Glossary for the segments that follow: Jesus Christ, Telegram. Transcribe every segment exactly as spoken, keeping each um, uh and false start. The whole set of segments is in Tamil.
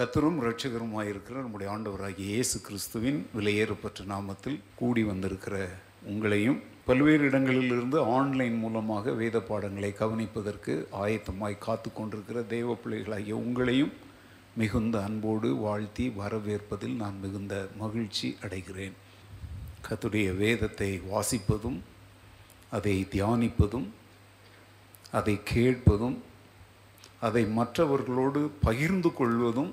கர்த்தரும் இரட்சகருமாயிருக்கிற நம்முடைய ஆண்டவராகிய இயேசு கிறிஸ்துவின் விலையேறப்பட்ட நாமத்தில் கூடி வந்திருக்கிற உங்களையும் பல்வேறு இடங்களிலிருந்து ஆன்லைன் மூலமாக வேத பாடங்களை கவனிப்பதற்கு ஆயத்தமாய் காத்து கொண்டிருக்கிற தெய்வ பிள்ளைகளாகிய உங்களையும் மிகுந்த அன்போடு வாழ்த்தி வரவேற்பதில் நான் மிகுந்த மகிழ்ச்சி அடைகிறேன். கர்த்தருடைய வேதத்தை வாசிப்பதும் அதை தியானிப்பதும் அதை கேட்பதும் அதை மற்றவர்களோடு பகிர்ந்து கொள்வதும்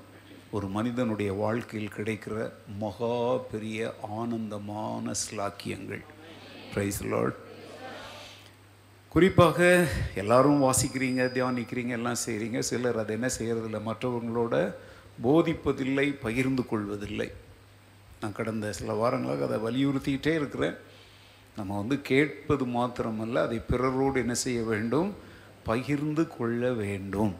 ஒரு மனிதனுடைய வாழ்க்கையில் கிடைக்கிற மகா பெரிய ஆனந்தமான ஸ்லாக்கியங்கள். Price Lord. குறிப்பாக எல்லாரும் வாசிக்கிறீங்க, தியானிக்கிறீங்க, எல்லாம் செய்கிறீங்க. சிலர் அதை என்ன செய்கிறதில்லை, மற்றவங்களோட போதிப்பதில்லை, பகிர்ந்து கொள்வதில்லை. நான் கடந்த சில வாரங்களாக அதை வலியுறுத்திக்கிட்டே இருக்கிறேன். நம்ம வந்து கேட்பது மாத்திரமல்ல, அதை பிறரோடு என்ன செய்ய வேண்டும், பகிர்ந்து கொள்ள வேண்டும்.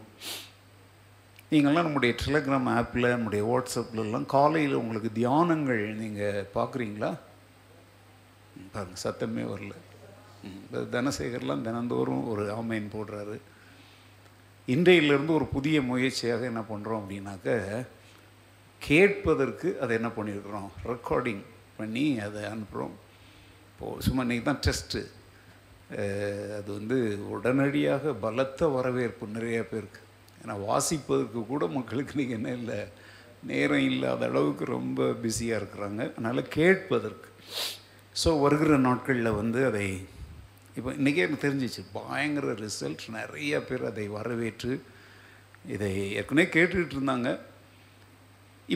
நீங்கள்லாம் நம்முடைய டெலகிராம் ஆப்பில், நம்முடைய வாட்ஸ்அப்லலாம் காலையில் உங்களுக்கு தியானங்கள் நீங்கள் பார்க்குறீங்களா? பாருங்கள், சத்தமே வரல. தனசேகர்லாம் தினந்தோறும் ஒரு ஆமைன் போடுறாரு. இன்றையிலிருந்து ஒரு புதிய முயற்சியாக என்ன பண்ணுறோம் அப்படின்னாக்க, கேட்பதற்கு அதை என்ன பண்ணியிருக்கிறோம், ரெக்கார்டிங் பண்ணி அதை அனுப்புகிறோம். இப்போது சும்மா இன்றைக்கி தான் டெஸ்ட்டு. அது வந்து உடனடியாக பலத்த வரவேற்பு நிறையா பேருக்கு. ஏன்னா வாசிப்பதற்கு கூட மக்களுக்கு நீங்கள் என்ன இல்லை, நேரம் இல்லாத அளவுக்கு ரொம்ப பிஸியாக இருக்கிறாங்க. அதனால் கேட்பதற்கு ஸோ வருகிற நாட்களில் வந்து அதை இப்போ இன்றைக்கே எனக்கு தெரிஞ்சிச்சு, பயங்கர ரிசல்ட். நிறைய பேர் அதை வரவேற்று இதை ஏற்கனவே கேட்டுக்கிட்டு இருந்தாங்க.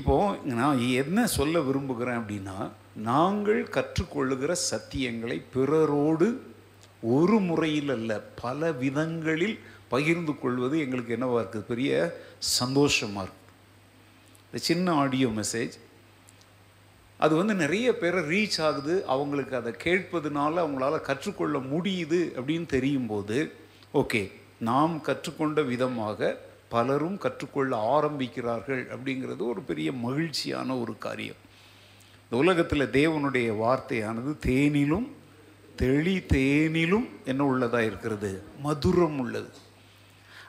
இப்போது நான் என்ன சொல்ல விரும்புகிறேன் அப்படின்னா, நாங்கள் கற்றுக்கொள்ளுகிற சத்தியங்களை பிறரோடு ஒரு முறையில் அல்ல, பல விதங்களில் பகிர்ந்து கொள்வது எங்களுக்கு என்னவாக இருக்குது, பெரிய சந்தோஷமாக இருக்குது. இந்த சின்ன ஆடியோ மெசேஜ் அது வந்து நிறைய பேரை ரீச் ஆகுது. அவங்களுக்கு அதை கேட்பதுனால அவங்களால கற்றுக்கொள்ள முடியுது அப்படின்னு தெரியும் போது, ஓகே, நாம் கற்றுக்கொண்ட விதமாக பலரும் கற்றுக்கொள்ள ஆரம்பிக்கிறார்கள் அப்படிங்கிறது ஒரு பெரிய மகிழ்ச்சியான ஒரு காரியம். இந்த உலகத்தில் தேவனுடைய வார்த்தையானது தேனிலும் தெளி தேனிலும் என்ன உள்ளதாக இருக்கிறது, மதுரம் உள்ளது.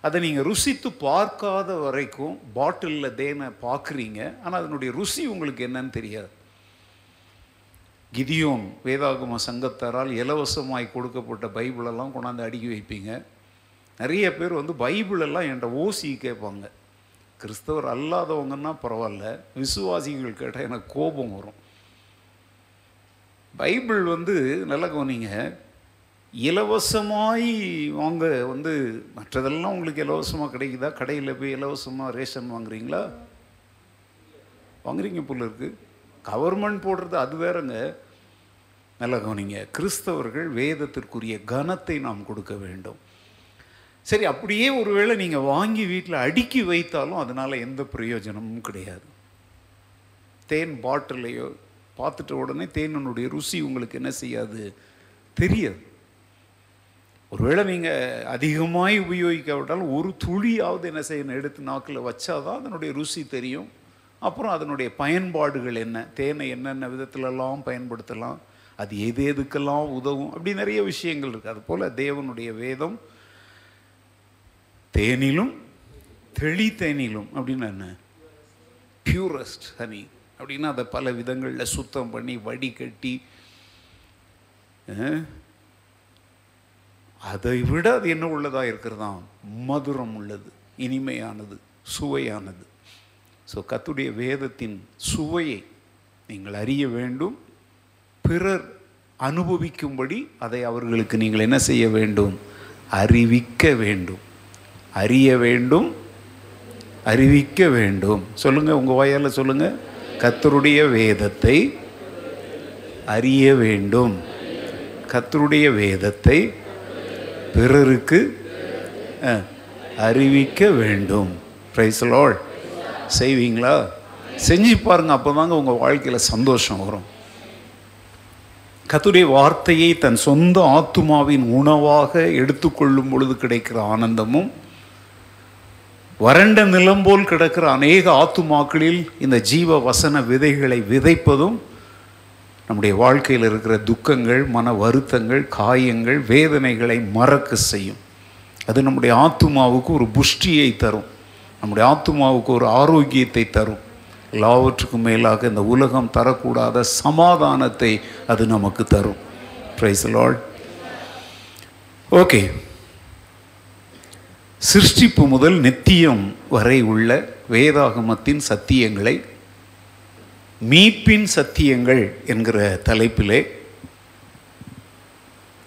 அதை நீங்கள் ருசித்து பார்க்காத வரைக்கும் பாட்டிலில் தேனை பார்க்குறீங்க, ஆனால் அதனுடைய ருசி உங்களுக்கு என்னன்னு தெரியாது. கிதியோன் வேதாகம சங்கத்தாரால் இலவசமாய் கொடுக்கப்பட்ட பைபிளெல்லாம் கொண்டாந்து அடுக்கி வைப்பீங்க. நிறைய பேர் வந்து பைபிளெல்லாம் என்கிட்ட ஓசி கேட்பாங்க. கிறிஸ்தவர் அல்லாதவங்கன்னா பரவாயில்ல, விசுவாசிகள் கேட்டால் எனக்கு கோபம் வரும். பைபிள் வந்து நல்லா கவனிங்க, இலவசமாய் வாங்க. வந்து மற்றதெல்லாம் உங்களுக்கு இலவசமாக கிடைக்குதா? கடையில் போய் இலவசமாக ரேஷன் வாங்குறீங்களா? வாங்குறீங்க போல இருக்குது. கவர்மெண்ட் போடுறது அது வேறங்க. நல்லா கவனிங்க, கிறிஸ்தவர்கள் வேதத்திற்குரிய கனத்தை நாம் கொடுக்க வேண்டும். சரி, அப்படியே ஒருவேளை நீங்கள் வாங்கி வீட்டில் அடுக்கி வைத்தாலும் அதனால் எந்த பிரயோஜனமும் கிடையாது. தேன் பாட்டிலையோ பார்த்துட்ட உடனே தேனனுடைய ருசி உங்களுக்கு என்ன செய்யாது, தெரியாது. ஒருவேளை நீங்கள் அதிகமாய் உபயோகிக்காவிட்டால் ஒரு துளியாவது என்ன செய்யணும், எடுத்து நாக்கில் வச்சாதான் அதனுடைய ருசி தெரியும். அப்புறம் அதனுடைய பயன்பாடுகள் என்ன, தேனை என்னென்ன விதத்திலெல்லாம் பயன்படுத்தலாம், அது எது எதுக்கெல்லாம் உதவும், அப்படி நிறைய விஷயங்கள் இருக்குது. அதுபோல் தேவனுடைய வேதம் தேனிலும் தெளி தேனிலும் அப்படின்னு என்ன, பியூரஸ்ட் ஹனி அப்படின்னா அதை பல விதங்களில் சுத்தம் பண்ணி வடிகட்டி அதை விட அது என்ன உள்ளதாக இருக்கிறதாம், மதுரம் உள்ளது, இனிமையானது, சுவையானது. ஸோ கர்த்தருடைய வேதத்தின் சுவையை நீங்கள் அறிய வேண்டும். பிறர் அனுபவிக்கும்படி அதை அவர்களுக்கு நீங்கள் என்ன செய்ய வேண்டும், அறிவிக்க வேண்டும், அறிய வேண்டும், அறிவிக்க வேண்டும். சொல்லுங்கள், உங்கள் வாயால் சொல்லுங்கள், கர்த்தருடைய வேதத்தை அறிய வேண்டும், கர்த்தருடைய வேதத்தை பிறருக்கு அறிவிக்க வேண்டும். Praise Lord. செய்வீங்களா? செஞ்சு பாருங்கள், அப்போ தாங்க உங்கள் வாழ்க்கையில் சந்தோஷம் வரும். கர்த்தருடைய வார்த்தையை தன் சொந்த ஆத்துமாவின் உணவாக எடுத்துக்கொள்ளும் பொழுது கிடைக்கிற ஆனந்தமும், வறண்ட நிலம் போல் கிடக்கிற அநேக ஆத்துமாக்களில் இந்த ஜீவ வசன விதைகளை விதைப்பதும், நம்முடைய வாழ்க்கையில் இருக்கிற துக்கங்கள், மன வருத்தங்கள், காயங்கள், வேதனைகளை மறக்க செய்யும். அது நம்முடைய ஆத்துமாவுக்கு ஒரு புஷ்டியை தரும். நம்முடைய ஆத்துமாவுக்கு ஒரு ஆரோக்கியத்தை தரும். எல்லாவற்றுக்கும் மேலாக இந்த உலகம் தரக்கூடாத சமாதானத்தை அது நமக்கு தரும். Praise the Lord. ஓகே, சிருஷ்டிப்பு முதல் நித்தியம் வரை உள்ள வேதாகமத்தின் சத்தியங்களை மீட்பின் சத்தியங்கள் என்கிற தலைப்பிலே,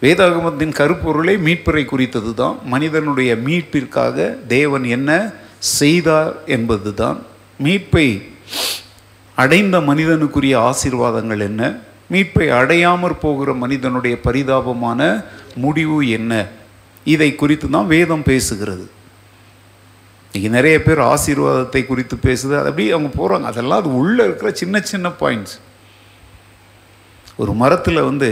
வேதாகமத்தின் கருப்பொருளை மீட்பரை குறித்தது தான். மனிதனுடைய மீட்பிற்காக தேவன் என்ன செய்தார் என்பது தான். மீட்பை அடைந்த மனிதனுக்குரிய ஆசீர்வாதங்கள் என்ன, மீட்பை அடையாமற் போகிற மனிதனுடைய பரிதாபமான முடிவு என்ன, இதை குறித்து தான் வேதம் பேசுகிறது. இன்றைக்கி நிறைய பேர் ஆசீர்வாதத்தை குறித்து பேசுது, அது அப்படி அவங்க போகிறாங்க. அதெல்லாம் அது உள்ளே இருக்கிற சின்ன சின்ன பாயிண்ட்ஸ். ஒரு மரத்தில் வந்து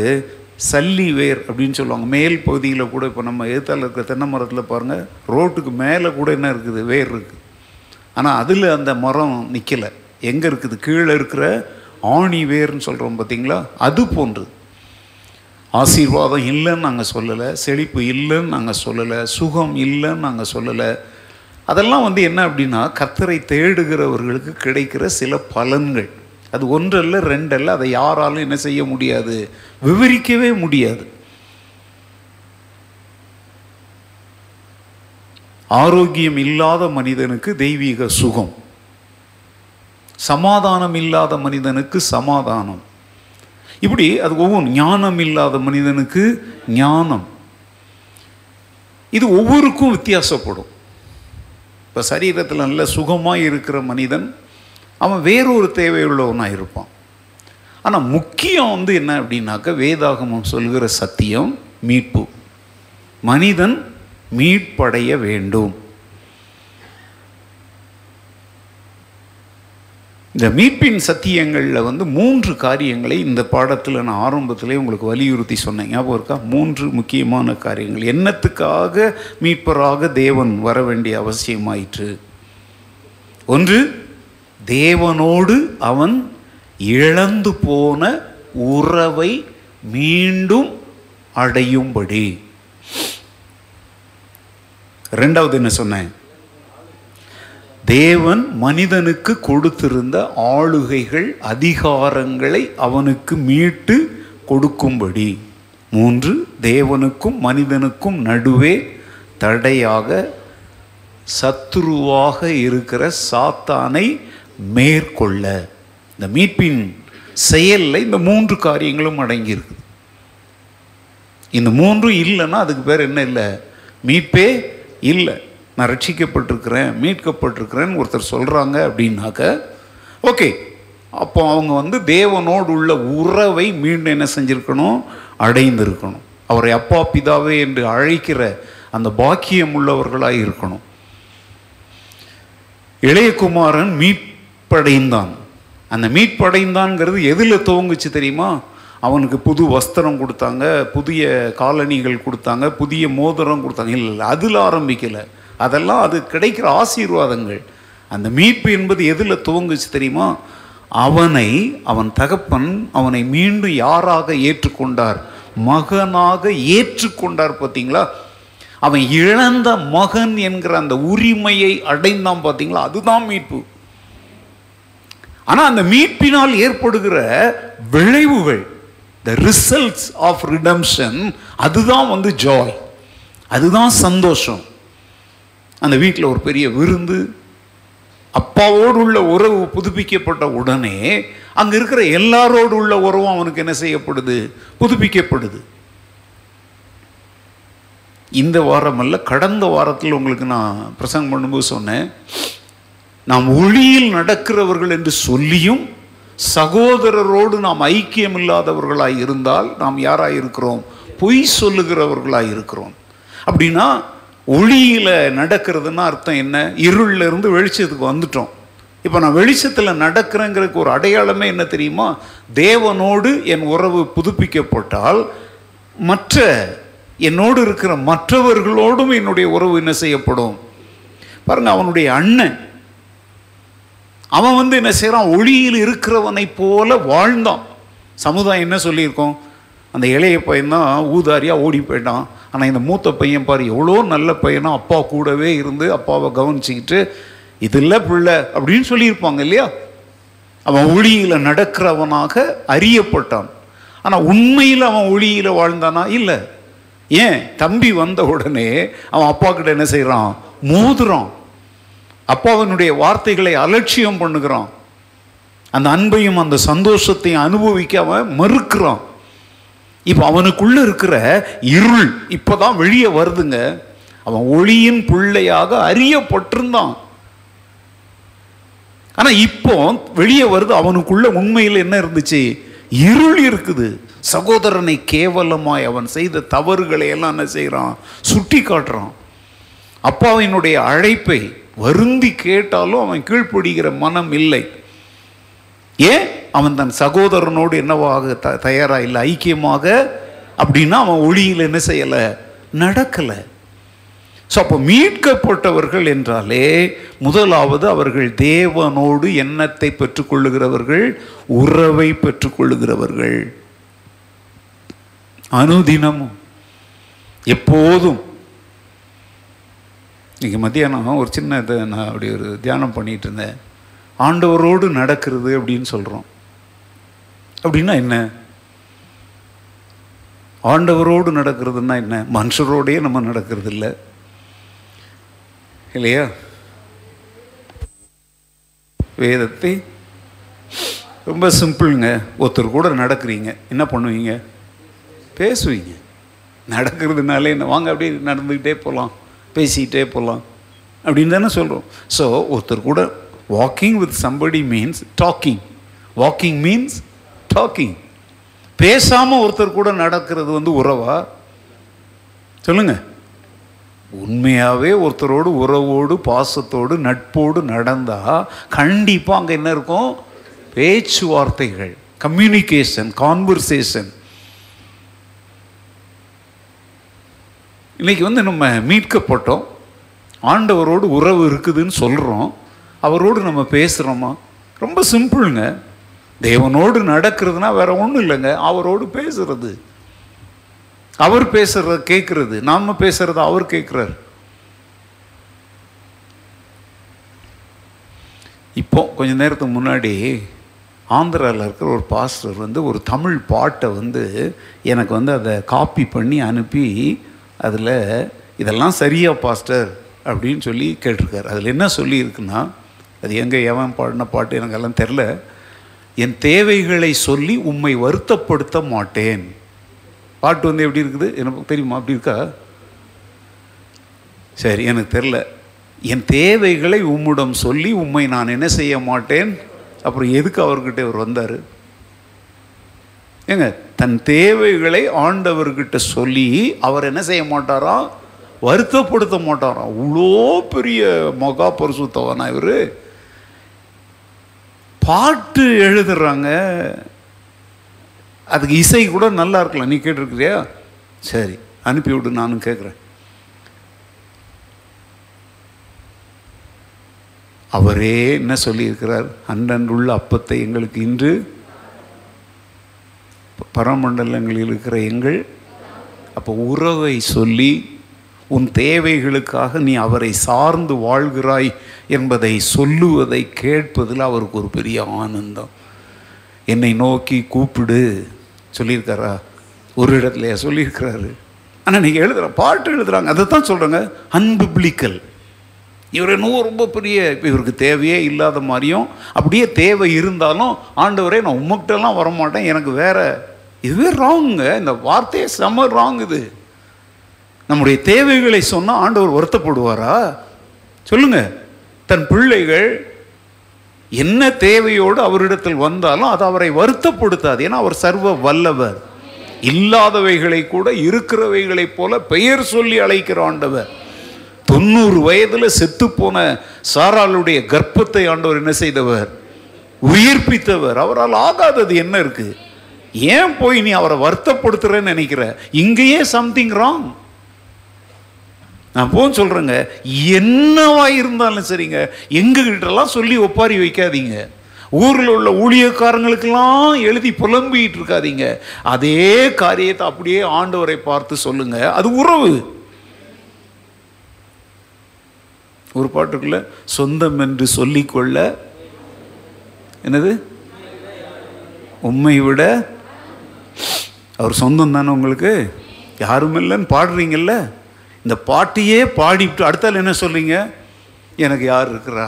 சல்லி வேர் அப்படின்னு சொல்லுவாங்க. மேல் பகுதியில் கூட இப்போ நம்ம எதிர்த்தால் இருக்கிற தென்னை மரத்தில் பாருங்கள், ரோட்டுக்கு மேலே கூட என்ன இருக்குது, வேர் இருக்குது. ஆனால் அதில் அந்த மரம் நிற்கலை, எங்கே இருக்குது, கீழே இருக்கிற ஆணி வேர்ன்னு சொல்கிறோம் பார்த்திங்களா, அது போன்று. ஆசீர்வாதம் இல்லைன்னு நாங்கள் சொல்லலை, செழிப்பு இல்லைன்னு நாங்கள் சொல்லலை, சுகம் இல்லைன்னு நாங்கள் சொல்லலை. அதெல்லாம் வந்து என்ன அப்படின்னா, கர்த்தரை தேடுகிறவர்களுக்கு கிடைக்கிற சில பலன்கள். அது ஒன்றல்ல ரெண்டல்ல, அதை யாராலும் என்ன செய்ய முடியாது, விவரிக்கவே முடியாது. ஆரோக்கியம் இல்லாத மனிதனுக்கு தெய்வீக சுகம், சமாதானம் இல்லாத மனிதனுக்கு சமாதானம், இப்படி அது ஒவ்வொன்றும். ஞானம் இல்லாத மனிதனுக்கு ஞானம். இது ஒவ்வொருக்கும் வித்தியாசப்படும். இப்போ சரீரத்தில் நல்ல சுகமாக இருக்கிற மனிதன் அவன் வேறொரு தேவையுள்ளவனாக இருப்பான். ஆனால் முக்கியம் வந்து என்ன அப்படின்னாக்க, வேதாகமம் சொல்கிற சத்தியம் மீட்பு. மனிதன் மீட்படைய வேண்டும். இந்த மீட்பின் சத்தியங்களில் வந்து மூன்று காரியங்களை இந்த பாடத்தில் நான் ஆரம்பத்திலே உங்களுக்கு வலியுறுத்தி சொன்னேன், ஞாபகம் இருக்கா? மூன்று முக்கியமான காரியங்கள். என்னத்துக்காக மீட்பராக தேவன் வர வேண்டிய அவசியமாயிற்று? ஒன்று, தேவனோடு அவன் இழந்து போன உறவை மீண்டும் அடையும்படி. ரெண்டாவது என்ன சொன்னேன், தேவன் மனிதனுக்கு கொடுத்திருந்த ஆளுகைகள் அதிகாரங்களை அவனுக்கு மீட்டு கொடுக்கும்படி. மூன்று, தேவனுக்கும் மனிதனுக்கும் நடுவே தடையாக சத்துருவாக இருக்கிற சாத்தானை மேற்கொள்ள. இந்த மீட்பின் செயலில் இந்த மூன்று காரியங்களும் அடங்கியிருக்கு. இந்த மூன்றும் இல்லைன்னா அதுக்கு பேர் என்ன, இல்லை மீட்பே இல்லை. நான் ரட்சிக்கப்பட்டிருக்கிறேன், மீட்கப்பட்டிருக்கிறேன்னு ஒருத்தர் சொல்கிறாங்க அப்படின்னாக்க, ஓகே, அப்போ அவங்க வந்து தேவனோடு உள்ள உறவை மீண்டும் என்ன செஞ்சுருக்கணும், அடைந்திருக்கணும். அவரை அப்பா பிதாவே என்று அழைக்கிற அந்த பாக்கியம் உள்ளவர்களாக இருக்கணும். இளையகுமாரன் மீட்படைந்தான். அந்த மீட்படைந்தான்ங்கிறது எதில் துவங்குச்சு தெரியுமா? அவனுக்கு புது வஸ்திரம் கொடுத்தாங்க, புதிய காலணிகள் கொடுத்தாங்க, புதிய மோதிரம் கொடுத்தாங்க, இல்லை இல்லை அதில் ஆரம்பிக்கலை. அதெல்லாம் அது கிடைக்கிற ஆசீர்வாதங்கள். அந்த மீட்பு என்பது எதில் துவங்குச்சு தெரியுமா? அவனை அவன் தகப்பன் அவனை மீண்டும் யாராக ஏற்றுக்கொண்டார், மகனாக ஏற்றுக்கொண்டார். பார்த்தீங்களா, அவன் இழந்த மகன் என்கிற அந்த உரிமையை அடைந்தான். பார்த்தீங்களா, அதுதான் மீட்பு. ஆனால் அந்த மீட்பினால் ஏற்படுகிற விளைவுகள், த ரிசல்ட்ஸ் ஆஃப் ரிடம்ஷன், அதுதான் வந்து ஜாய், அதுதான் சந்தோஷம். அந்த வீட்டில் ஒரு பெரிய விருந்து, அப்பாவோடு உள்ள உறவு புதுப்பிக்கப்பட்ட உடனே அங்கே இருக்கிற எல்லாரோடு உள்ள உறவும் அவனுக்கு என்ன செய்யப்படுது, புதுப்பிக்கப்படுது. இந்த வாரம் அல்ல, கடந்த வாரத்தில் உங்களுக்கு நான் பிரசங்கம் பண்ணும்போது சொன்னேன், நாம் ஒளியில் நடக்கிறவர்கள் என்று சொல்லியும் சகோதரரோடு நாம் ஐக்கியம் இல்லாதவர்களாக இருந்தால் நாம் யாராக இருக்கிறோம், பொய் சொல்லுகிறவர்களாக இருக்கிறோம். அப்படின்னா ஒளியில் நடக்கிறதுன்னா அர்த்தம் என்ன, இருளில் இருந்து வெளிச்சத்துக்கு வந்துட்டோம். இப்போ நான் வெளிச்சத்தில் நடக்கிறேங்கிறதுக்கு ஒரு அடையாளமே என்ன தெரியுமா, தேவனோடு என் உறவு புதுப்பிக்கப்பட்டால் மற்ற என்னோடு இருக்கிற மற்றவர்களோடும் என்னுடைய உறவு என்ன செய்யப்படும். பாருங்கள், அவனுடைய அண்ணன் அவன் வந்து என்ன செய்கிறான், ஒளியில் இருக்கிறவனை போல வாழ்ந்தான். சமுதாயம் என்ன சொல்லியிருக்கோம், அந்த இளைய பையன்தான் ஊதாரியாக ஓடி போயிட்டான், ஆனால் இந்த மூத்த பையன் பாரு எவ்வளோ நல்ல பையனாக அப்பா கூடவே இருந்து அப்பாவை கவனிச்சிக்கிட்டு இதெல்லாம் பிள்ளை அப்படின்னு சொல்லியிருப்பாங்க இல்லையா. அவன் ஒளியில் நடக்கிறவனாக அறியப்பட்டான். ஆனால் உண்மையில் அவன் ஒளியில் வாழ்ந்தானா? இல்லை. ஏன்? தம்பி வந்த உடனே அவன் அப்பா கிட்ட என்ன செய்கிறான்? மோதுறான். அப்பாவினுடைய வார்த்தைகளை அலட்சியம் பண்ணுகிறான். அந்த அன்பையும் அந்த சந்தோஷத்தையும் அனுபவிக்க அவன் மறுக்கிறான். இப்போ அவனுக்குள்ளே இருக்கிற இருள் இப்போ தான் வெளியே வருதுங்க. அவன் ஒளியின் பிள்ளையாக அறியப்பட்டிருந்தான். ஆனால் இப்போ வெளியே வருது, அவனுக்குள்ள உண்மையில் என்ன இருந்துச்சு? இருள் இருக்குது. சகோதரனை கேவலமாய் அவன் செய்த தவறுகளை எல்லாம் என்ன செய்கிறான்? சுட்டி காட்டுறான். அப்பாவினுடைய அழைப்பை வருந்தி கேட்டாலும் அவன் கீழ்ப்படுகிற மனம் இல்லை. ஏன்? அவன் தன் சகோதரனோடு என்னவாக த தயாராக இல்லை, ஐக்கியமாக. அப்படின்னா அவன் ஒளியில் என்ன செய்யலை? நடக்கலை. ஸோ அப்போ மீட்கப்பட்டவர்கள் என்றாலே முதலாவது அவர்கள் தேவனோடு எண்ணத்தை பெற்றுக்கொள்ளுகிறவர்கள், உறவை பெற்றுக்கொள்ளுகிறவர்கள். அனுதினமும் எப்போதும். இன்றைக்கி மத்தியானம் ஒரு சின்ன இதை நான் அப்படி ஒரு தியானம் பண்ணிகிட்டு இருந்தேன். ஆண்டவரோடு நடக்கிறது அப்படின்னு சொல்கிறோம். அப்படின்னா என்ன? ஆண்டவரோடு நடக்கிறதுன்னா என்ன? மனுஷரோடையே நம்ம நடக்கிறது இல்லை இல்லையா. வேதத்தை ரொம்ப சிம்பிளுங்க. ஒருத்தர் கூட நடக்கிறீங்க, என்ன பண்ணுவீங்க? பேசுவீங்க. நடக்கிறதுனாலே என்ன? வாங்க அப்படியே நடந்துக்கிட்டே போகலாம், பேசிக்கிட்டே போகலாம் அப்படின்னு தானே சொல்கிறோம். ஸோ ஒருத்தர் கூட walking with somebody means talking. Walking means talking. பேசாமல் ஒருத்தர் கூட நடக்கிறது வந்து உறவா? சொல்லுங்கள். உண்மையாகவே ஒருத்தரோடு உறவோடு பாசத்தோடு நட்போடு நடந்தால் கண்டிப்பாக அங்கே என்ன இருக்கும்? பேச்சுவார்த்தைகள், கம்யூனிகேஷன், கான்வர்சேஷன். இன்றைக்கி வந்து நம்ம மீட்கப்பட்டோம், ஆண்டவரோடு உறவு இருக்குதுன்னு சொல்கிறோம். அவரோடு நம்ம பேசுகிறோமா? ரொம்ப சிம்பிளுங்க. தேவனோடு நடக்கிறதுனா வேறு ஒன்றும் இல்லைங்க, அவரோடு பேசுகிறது. அவர் பேசுகிறத கேட்குறது, நாம் பேசுகிறத அவர் கேட்குறார். இப்போ கொஞ்ச நேரத்துக்கு முன்னாடி ஆந்திராவில் இருக்கிற ஒரு பாஸ்டர் வந்து ஒரு தமிழ் பாட்டை வந்து எனக்கு வந்து அதை காப்பி பண்ணி அனுப்பி, அதில் இதெல்லாம் சரியா பாஸ்டர் அப்படின்னு சொல்லி கேட்டிருக்கார். அதில் என்ன சொல்லியிருக்குன்னா, அது எங்கே எவன் பாடின பாட்டு எனக்கெல்லாம் தெரில. என் தேவைகளை சொல்லி உம்மை வருத்தப்படுத்த மாட்டேன். பாட்டு வந்து எப்படி இருக்குது எனக்கு தெரியுமா? அப்படி இருக்கா? சரி, எனக்கு தெரில. என் தேவைகளை உம்மிடம் சொல்லி உம்மை நான் என்ன செய்ய மாட்டேன். அப்புறம் எதுக்கு அவர்கிட்ட அவர் வந்தார்? ஏங்க, தன் தேவைகளை ஆண்டவர்கிட்ட சொல்லி அவர் என்ன செய்ய மாட்டாரா? வருத்தப்படுத்த மாட்டாராம். அவ்வளோ பெரிய மகா பரிசுத்தவானா இவர். பாட்டு எழுதுறாங்க, அதுக்கு இசை கூட நல்லா இருக்கலாம். நீ கேட்டிருக்கிறியா? சரி, அனுப்பிவிடு, நானும் கேட்குறேன். அவரே என்ன சொல்லியிருக்கிறார்? அன்றன்றுள்ள அப்பத்தை எங்களுக்கு இன்று, பரமண்டலங்களில் இருக்கிற எங்கள். அப்போ உறவை சொல்லி உன் தேவைகளுக்காக நீ அவரை சார்ந்து வாழ்கிறாய் என்பதை சொல்லுவதை கேட்பதில் அவருக்கு ஒரு பெரிய ஆனந்தம். என்னை நோக்கி கூப்பிடு சொல்லியிருக்காரா? ஒரு இடத்துலையா சொல்லியிருக்கிறாரு? ஆனால் நீங்கள் எழுதுகிற பாட்டு எழுதுகிறாங்க, அதை தான் சொல்கிறாங்க அன்பிப்ளிக்கல். இவர் இன்னும் ரொம்ப பெரிய, இவருக்கு தேவையே இல்லாத மாதிரியும், அப்படியே தேவை இருந்தாலும் ஆண்டவரே நான் உமக்கிட்டலாம் வரமாட்டேன், எனக்கு வேறு. இதுவே ராங்குங்க. இந்த வார்த்தையே செம ராங். இது நம்முடைய தேவைகளை சொன்னால் ஆண்டவர் வருத்தப்படுவாரா? சொல்லுங்கள். தன் பிள்ளைகள் என்ன தேவையோடு அவரிடத்தில் வந்தாலும் அது அவரை வருத்தப்படுத்தாது. ஏன்னா அவர் சர்வ வல்லவர். இல்லாதவைகளை கூட இருக்கிறவைகளைப் போல பெயர் சொல்லி அழைக்கிற ஆண்டவர். தொண்ணூறு வயதில் செத்துப்போன சாராளுடைய கர்ப்பத்தை ஆண்டவர் என்ன செய்தவர்? உயிர்ப்பித்தவர். அவரால் ஆகாதது என்ன இருக்குது? ஏன் போய் நீ அவரை வருத்தப்படுத்துறேன்னு நினைக்கிற? இங்கேயே சம்திங் ராங். நான் போன்னு சொல்கிறேங்க, என்னவா இருந்தாலும் சரிங்க, எங்ககிட்டலாம் சொல்லி ஒப்பாரி வைக்காதீங்க. ஊரில் உள்ள ஊழியக்காரங்களுக்கெல்லாம் எழுதி புலம்பிகிட்டு இருக்காதீங்க. அதே காரியத்தை அப்படியே ஆண்டவரை பார்த்து சொல்லுங்கள். அது உறவு. ஒரு பாட்டுக்குள்ள சொந்தம் என்று சொல்லிக்கொள்ள என்னது உண்மை விட அவர் சொந்தம் தானே உங்களுக்கு, யாரும் இல்லைன்னு பாடுறீங்கல்ல. இந்த பாட்டையே பாடிட்டு அடுத்தால் என்ன சொல்றீங்க, எனக்கு யார் இருக்கிறா,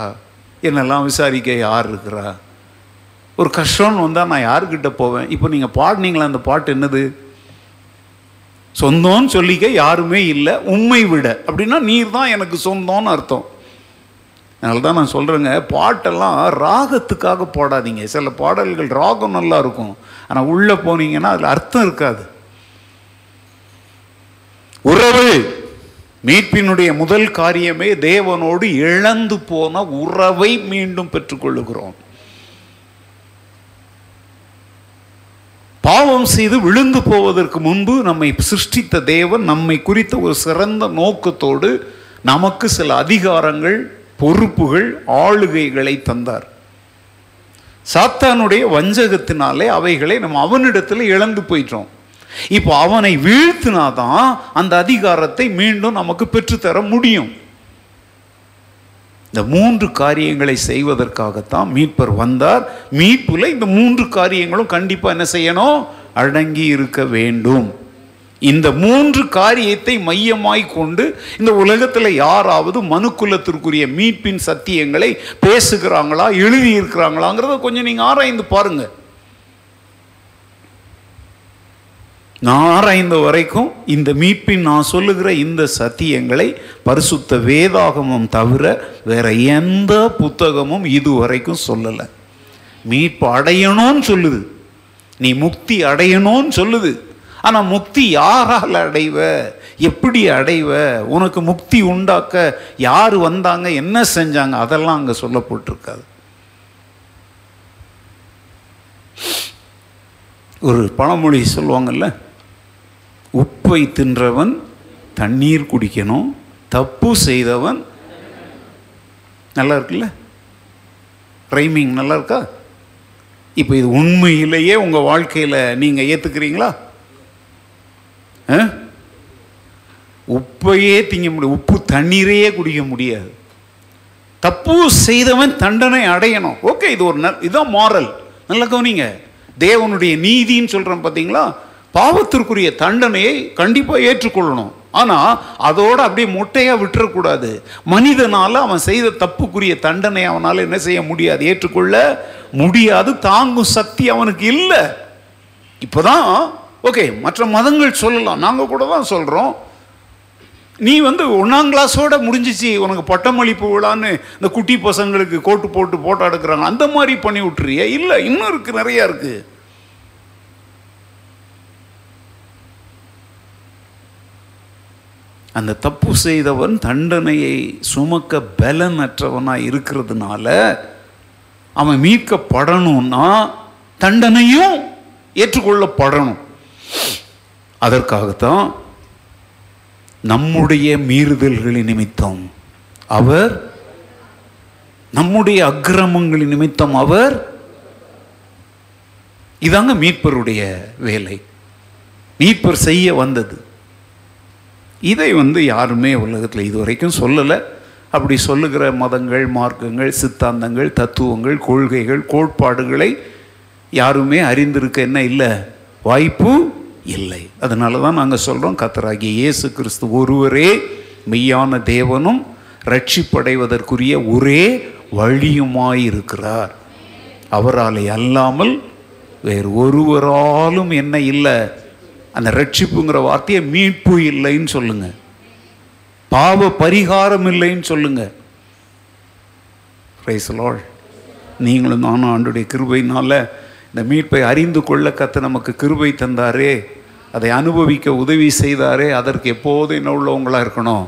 என்னெல்லாம் விசாரிக்க யார் இருக்கிறா, ஒரு கஷ்டம்னு வந்தால் நான் யாருக்கிட்ட போவேன். இப்போ நீங்கள் பாடினீங்களா அந்த பாட்டு என்னது, சொந்தம்னு சொல்லிக்க யாருமே இல்லை உண்மை விட, அப்படின்னா நீர் தான் எனக்கு சொந்தம்னு அர்த்தம். அதனால தான் நான் சொல்கிறேங்க, பாட்டெல்லாம் ராகத்துக்காக பாடாதீங்க. சில பாடல்கள் ராகம் நல்லா இருக்கும், ஆனால் உள்ளே போனீங்கன்னா அதில் அர்த்தம் இருக்காது. உறவு மீட்பினுடைய முதல் காரியமே தேவனோடு இழந்து போன உறவை மீண்டும் பெற்றுக்கொள்ளுகிறோம். பாவம் செய்து விழுந்து போவதற்கு முன்பு நம்மை சிருஷ்டித்த தேவன் நம்மை குறித்த ஒரு சிறந்த நோக்கத்தோடு நமக்கு சில அதிகாரங்கள், பொறுப்புகள், ஆளுகைகளை தந்தார். சாத்தானுடைய வஞ்சகத்தினாலே அவைகளை நம்ம அவனிடத்தில் இழந்து போயிட்டோம். இப்போ அவனை வீழ்த்தினாதான் அந்த அதிகாரத்தை மீண்டும் நமக்கு பெற்றுத்தர முடியும். இந்த மூன்று காரியங்களை செய்வதற்காகத்தான் மீட்பர் வந்தார். மீட்புல இந்த மூன்று காரியங்களும் கண்டிப்பாக என்ன செய்யணும், அடங்கி இருக்க வேண்டும். இந்த மூன்று காரியத்தை மையமாய் கொண்டு இந்த உலகத்தில் யாராவது மனுக்குலத்திற்குரிய மீட்பின் சத்தியங்களை பேசுகிறாங்களா, எழுதியிருக்கிறாங்களாங்கிறத கொஞ்சம் நீங்கள் ஆராய்ந்து பாருங்க. நான் ஆராய்ந்த வரைக்கும் இந்த மீட்பின் நான் சொல்லுகிற இந்த சத்தியங்களை பரிசுத்த வேதாகமம் தவிர வேற எந்த புத்தகமும் இதுவரைக்கும் சொல்லலை. மீட்பு அடையணும்னு சொல்லுது, நீ முக்தி அடையணும்னு சொல்லுது. ஆனால் முக்தி யாரால் அடைவ, எப்படி அடைவ, உனக்கு முக்தி உண்டாக்க யார் வந்தாங்க, என்ன செஞ்சாங்க, அதெல்லாம் அங்கே சொல்லப்பட்டிருக்காது. ஒரு பழமொழி சொல்லுவாங்கல்ல, உப்பை தின்றவன் தண்ணீர் குடிக்கணும், தப்பு செய்தவன், நல்லா இருக்குல்ல, ரைமிங் நல்லா இருக்கா? இப்போ இது உண்மையிலேயே உங்கள் வாழ்க்கையில் நீங்கள் ஏற்றுக்கிறீங்களா? உப்பையே திங்க முடியாது, உப்பு தண்ணீரையே குடிக்க முடியாது. தப்பு செய்தவன் தண்டனை அடையணும். ஓகே, இது ஒரு நல் இதுதான் மாரல். நல்லா கவனிங்க, தேவனுடைய நீதின்னு சொல்கிறோம் பார்த்தீங்களா, பாவத்திற்குரிய தண்டனையை கண்டிப்பாக ஏற்றுக்கொள்ளணும். ஆனால் அதோடு அப்படியே மொட்டையாக விட்டுறக்கூடாது. மனிதனால் அவன் செய்த தப்புக்குரிய தண்டனை அவனால் என்ன செய்ய முடியாது, ஏற்றுக்கொள்ள முடியாது. தாங்கும் சக்தி அவனுக்கு இல்லை. இப்போ தான் ஓகே, மற்ற மதங்கள் சொல்லலாம், நாங்கள் கூட தான் சொல்கிறோம், நீ வந்து ஒன்றாம் கிளாஸோடு முடிஞ்சிச்சு உனக்கு பட்டமளிப்பு விழான்னு இந்த குட்டி பசங்களுக்கு கோட்டு போட்டு போட்டோ எடுக்கிறாங்க, அந்த மாதிரி பண்ணி விட்டுறிய. இல்லை, இன்னும் இருக்குது, நிறையா இருக்குது. அந்த தப்பு செய்தவன் தண்டனையை சுமக்க பலனற்றவனாக இருக்கிறதுனால அவன் மீட்கப்படணும்னா தண்டனையும் ஏற்றுக்கொள்ளப்படணும். அதற்காகத்தான் நம்முடைய மீறுதல்களின் நிமித்தம் அவர், நம்முடைய அக்கிரமங்களின் நிமித்தம் அவர், இதாங்க மீட்பருடைய வேலை, மீட்பர் செய்ய வந்தது. இதை வந்து யாருமே உலகத்தில் இதுவரைக்கும் சொல்லலை. அப்படி சொல்லுகிற மதங்கள், மார்க்கங்கள், சித்தாந்தங்கள், தத்துவங்கள், கொள்கைகள், கோட்பாடுகளை யாருமே அறிந்திருக்க என்ன இல்லை, வாய்ப்பு இல்லை. அதனால தான் நாங்கள் சொல்கிறோம், கர்த்தராகிய இயேசு கிறிஸ்து ஒருவரே மெய்யான தேவனும் ரட்சிப்படைவதற்குரிய ஒரே வழியுமாயிருக்கிறார். அவராலே அல்லாமல் வேறு ஒருவராலும் என்ன இல்லை. அந்த ரட்சிப்புங்கிற வார்த்தையை மீட்பு இல்லைன்னு சொல்லுங்க, பாவ பரிகாரம் இல்லைன்னு சொல்லுங்க. Praise the Lord. நீங்களும் நானும் ஆண்டுடைய கிருபையினால இந்த மீட்பை அறிந்து கொள்ள கத்த நமக்கு கிருபை தந்தாரே, அதை அனுபவிக்க உதவி செய்தாரே, அதற்கு எப்போது என்ன உள்ளவங்களாக இருக்கணும்.